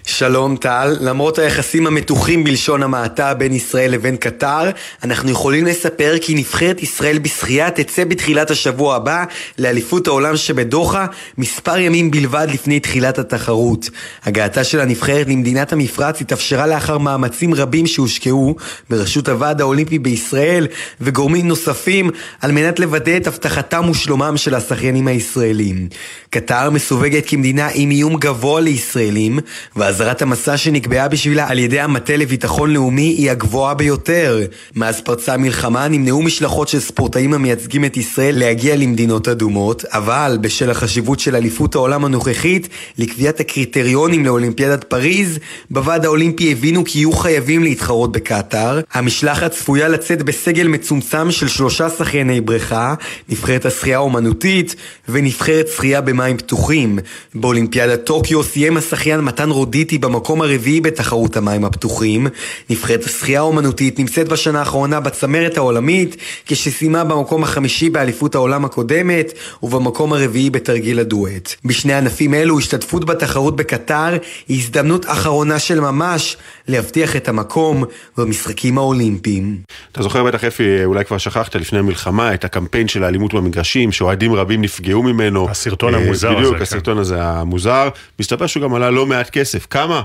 שלום טל, למרות היחסים המתוחים בלשון המעטה בין ישראל לבין קטר, אנחנו יכולים לספר כי נבחרת ישראל בשחייה תצא בתחילת השבוע הבא לאליפות העולם שבדוחה, מספר ימים בלבד לפני תחילת התחרות. הגעתה של הנבחרת למדינת המפרץ התאפשרה לאחר מאמצים רבים שהושקעו ברשות הוועד האולימפי בישראל וגורמים נוספים על מנת לוודא את הבטחתם ושלומם של השחיינים הישראלים. קטר מסווגת כמדינה עם איום גבוה לישראלים, והזרת המסע שנקבעה בשבילה על ידי המטה לביטחון לאומי היא הגבוהה ביותר. מאז פרצה המלחמה נמנעו משלחות של ספורטאים המייצגים את ישראל להגיע למדינות אדומות, אבל בשל החשיבות של אליפות העולם הנוכחית לקביעת הקריטריונים לאולימפיאדת פריז, בוועד האולימפי הבינו כי יהיו חייבים להתחרות בקטר. המשלחת צפויה לצאת בסגל מצומצם של 3 שחייני בריכה, נבחרת השחייה האומנותית ונבחרת שחייה במים פתוחים. באולימפיאדת טוקיו סיים השחיין מתן רודי במקום הרביעי בתחרות המים הפתוחים. נבחרת השחייה האומנותית נמצאת בשנה האחרונה בצמרת העולמית, כשסיימה במקום החמישי באליפות העולם הקודמת ובמקום הרביעי בתרגיל הדואט. בשני ענפים אלו השתתפות בתחרות בקטר היא הזדמנות אחרונה של ממש להבטיח את המקום במשחקים האולימפיים. אתה זוכר בטח אפי, אולי כבר שכחת לפני המלחמה, את הקמפיין של האלימות במגרשים שאוהדים רבים נפגעו ממנו, הסרטון המוזר בדיוק, הזה, הסרטון הזה המוזר, מסתבר שהוא גם עלה לא מעט כסף. כמה?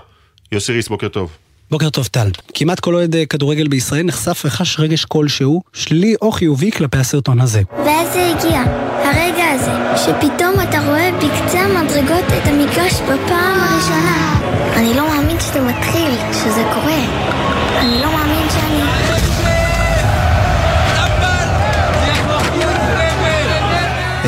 יוסי ריס, בוקר טוב. בוקר טוב טל. כמעט כל אוהד כדורגל בישראל נחשף וחש רגש כלשהו, שלילי או חיובי כלפי הסרטון הזה. ואז זה הגיע, הרגע הזה, שפתאום אתה רואה בקצה המדרגות את המגרש בפעם הראשונה. אני לא מאמין שזה מתחיל, שזה קורה. אני לא מאמין שאני...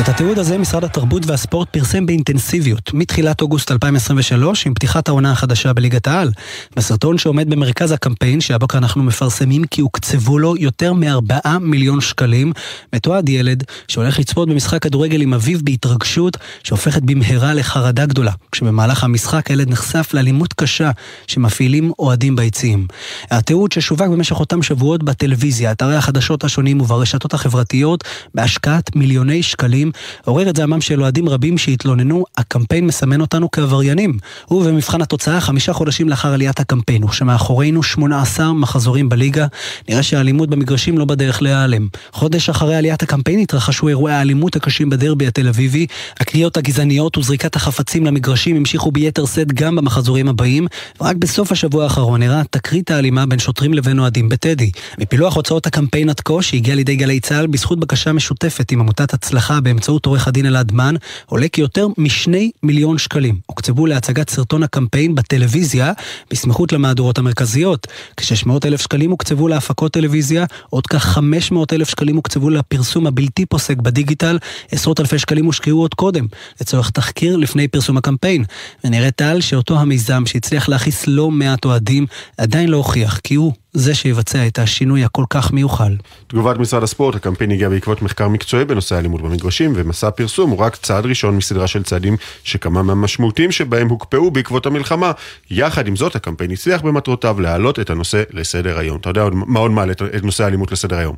את התיעוד הזה משרד התרבות והספורט פרסם באינטנסיביות מתחילת אוגוסט 2023 עם פתיחת העונה החדשה בליגת העל. בסרטון שעומד במרכז הקמפיין שהבוקר אנחנו מפרסמים כי הוקצבו לו יותר מ4 מיליון שקלים, מתועד ילד שהולך לצפות במשחק כדורגל עם אביו בהתרגשות שהופכת במהרה לחרדה גדולה, כשבמהלך המשחק הילד נחשף לאלימות קשה שמפעילים אוהדים ביציעים. התיעוד ששווק במשך אותם שבועות בטלוויזיה, אתרי החדשות השונים וברשתות החברתיות בהשקעת מיליוני שקלים עורר את זעמם של אוהדים רבים שהתלוננו, הקמפיין מסמן אותנו כעבריינים. ובמבחן התוצאה, 5 חודשים לאחר עליית הקמפיין, שמאחורינו 18 מחזורים בליגה, נראה שהאלימות במגרשים לא בדרך להיעלם. חודש אחרי עליית הקמפיין התרחשו אירועי האלימות הקשים בדרבי התל אביבי, הקריאות הגזעניות וזריקת החפצים למגרשים המשיכו ביתר סט גם במחזורים הבאים, ורק בסוף השבוע האחרון נראה תקרית האלימה בין שוטרים לבין אוהדים בטדי. מפילוח הוצאות הקמפיין עד כה, שהגיע לידי גלי צהל, בזכות בקשה משותפת עם עמותת הצלחה באמצעות עורך הדין אלעד מן, עולה כי יותר מ2 מיליון שקלים. הוקצבו להצגת סרטון הקמפיין בטלוויזיה, בסמיכות למהדורות המרכזיות. כ600,000 שקלים הוקצבו להפקות טלוויזיה, עוד כ500,000 שקלים הוקצבו לפרסום הבלתי פוסק בדיגיטל, עשרות אלפי שקלים הושקעו עוד קודם, לצורך תחקיר לפני פרסום הקמפיין. ונראה טל שאותו המיזם שהצליח להכיס לא מעט אוהדים, עדיין לא הוכיח, כי הוא זה שיבצע את השינוי הכל כך מיוחל. תגובת משרד הספורט, הקמפיין הגיע בעקבות מחקר מקצועי בנושא האלימות במגרשים, ומסע הפרסום הוא רק צעד ראשון מסדרה של צעדים שכמה מהמשמעותיים שבהם הוקפאו בעקבות המלחמה. יחד עם זאת, הקמפיין הצליח במטרותיו להעלות את הנושא לסדר היום. אתה יודע מה עוד מעלה את נושא האלימות לסדר היום?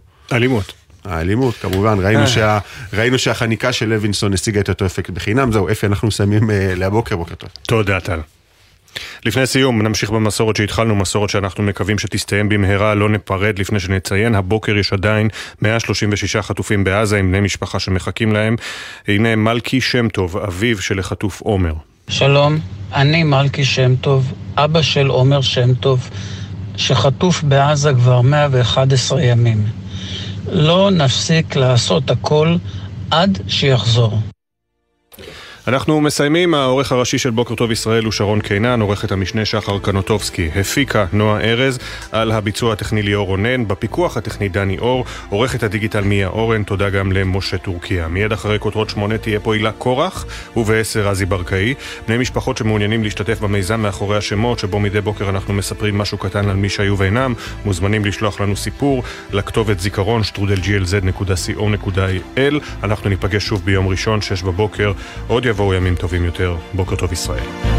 האלימות, כמובן, ראינו שהחניקה של לוינסון השיגה את אותו אפקט בחינם. זהו, אפי, אנחנו מסיימים להבוקר, בוקר טוב. תודה, טל. לפני סיום, נמשיך במסורת שהתחלנו, מסורת שאנחנו מקווים שתסתיים במהרה, לא נפרד לפני שנציין. הבוקר יש עדיין 136 חטופים בעזה עם בני משפחה שמחכים להם. הנה מלכי שם טוב, אביו של החטוף עומר. שלום, אני מלכי שם טוב, אבא של עומר שם טוב, שחטוף בעזה כבר 111 ימים. לא נפסיק לעשות הכל עד שיחזור. אנחנו מסיימים. העורך הראשי של בוקר טוב ישראל הוא שרון קינן, עורכת המשנה שחר קנוטובסקי, הפיקה נועה ארז, על הביצוע הטכני ליאור רונן, בפיקוח הטכני דני אור, עורכת הדיגיטל מיה אורן. תודה גם למשה טורקיה. מיד אחרי כותרות 8 תהיה פה אילה קורח, וב-10 רזי ברקאי. בני משפחות שמעוניינים להשתתף במיזם מאחורי השמות, שבו מדי בוקר אנחנו מספרים משהו קטן על מי שהיו ואינם, מוזמנים לשלוח לנו סיפור לכתובת זיכרון @glz.co.il. אנחנו ניפגש שוב ביום ראשון 6 בבוקר. עוד יבואו ימים טובים יותר. בוקר טוב ישראל.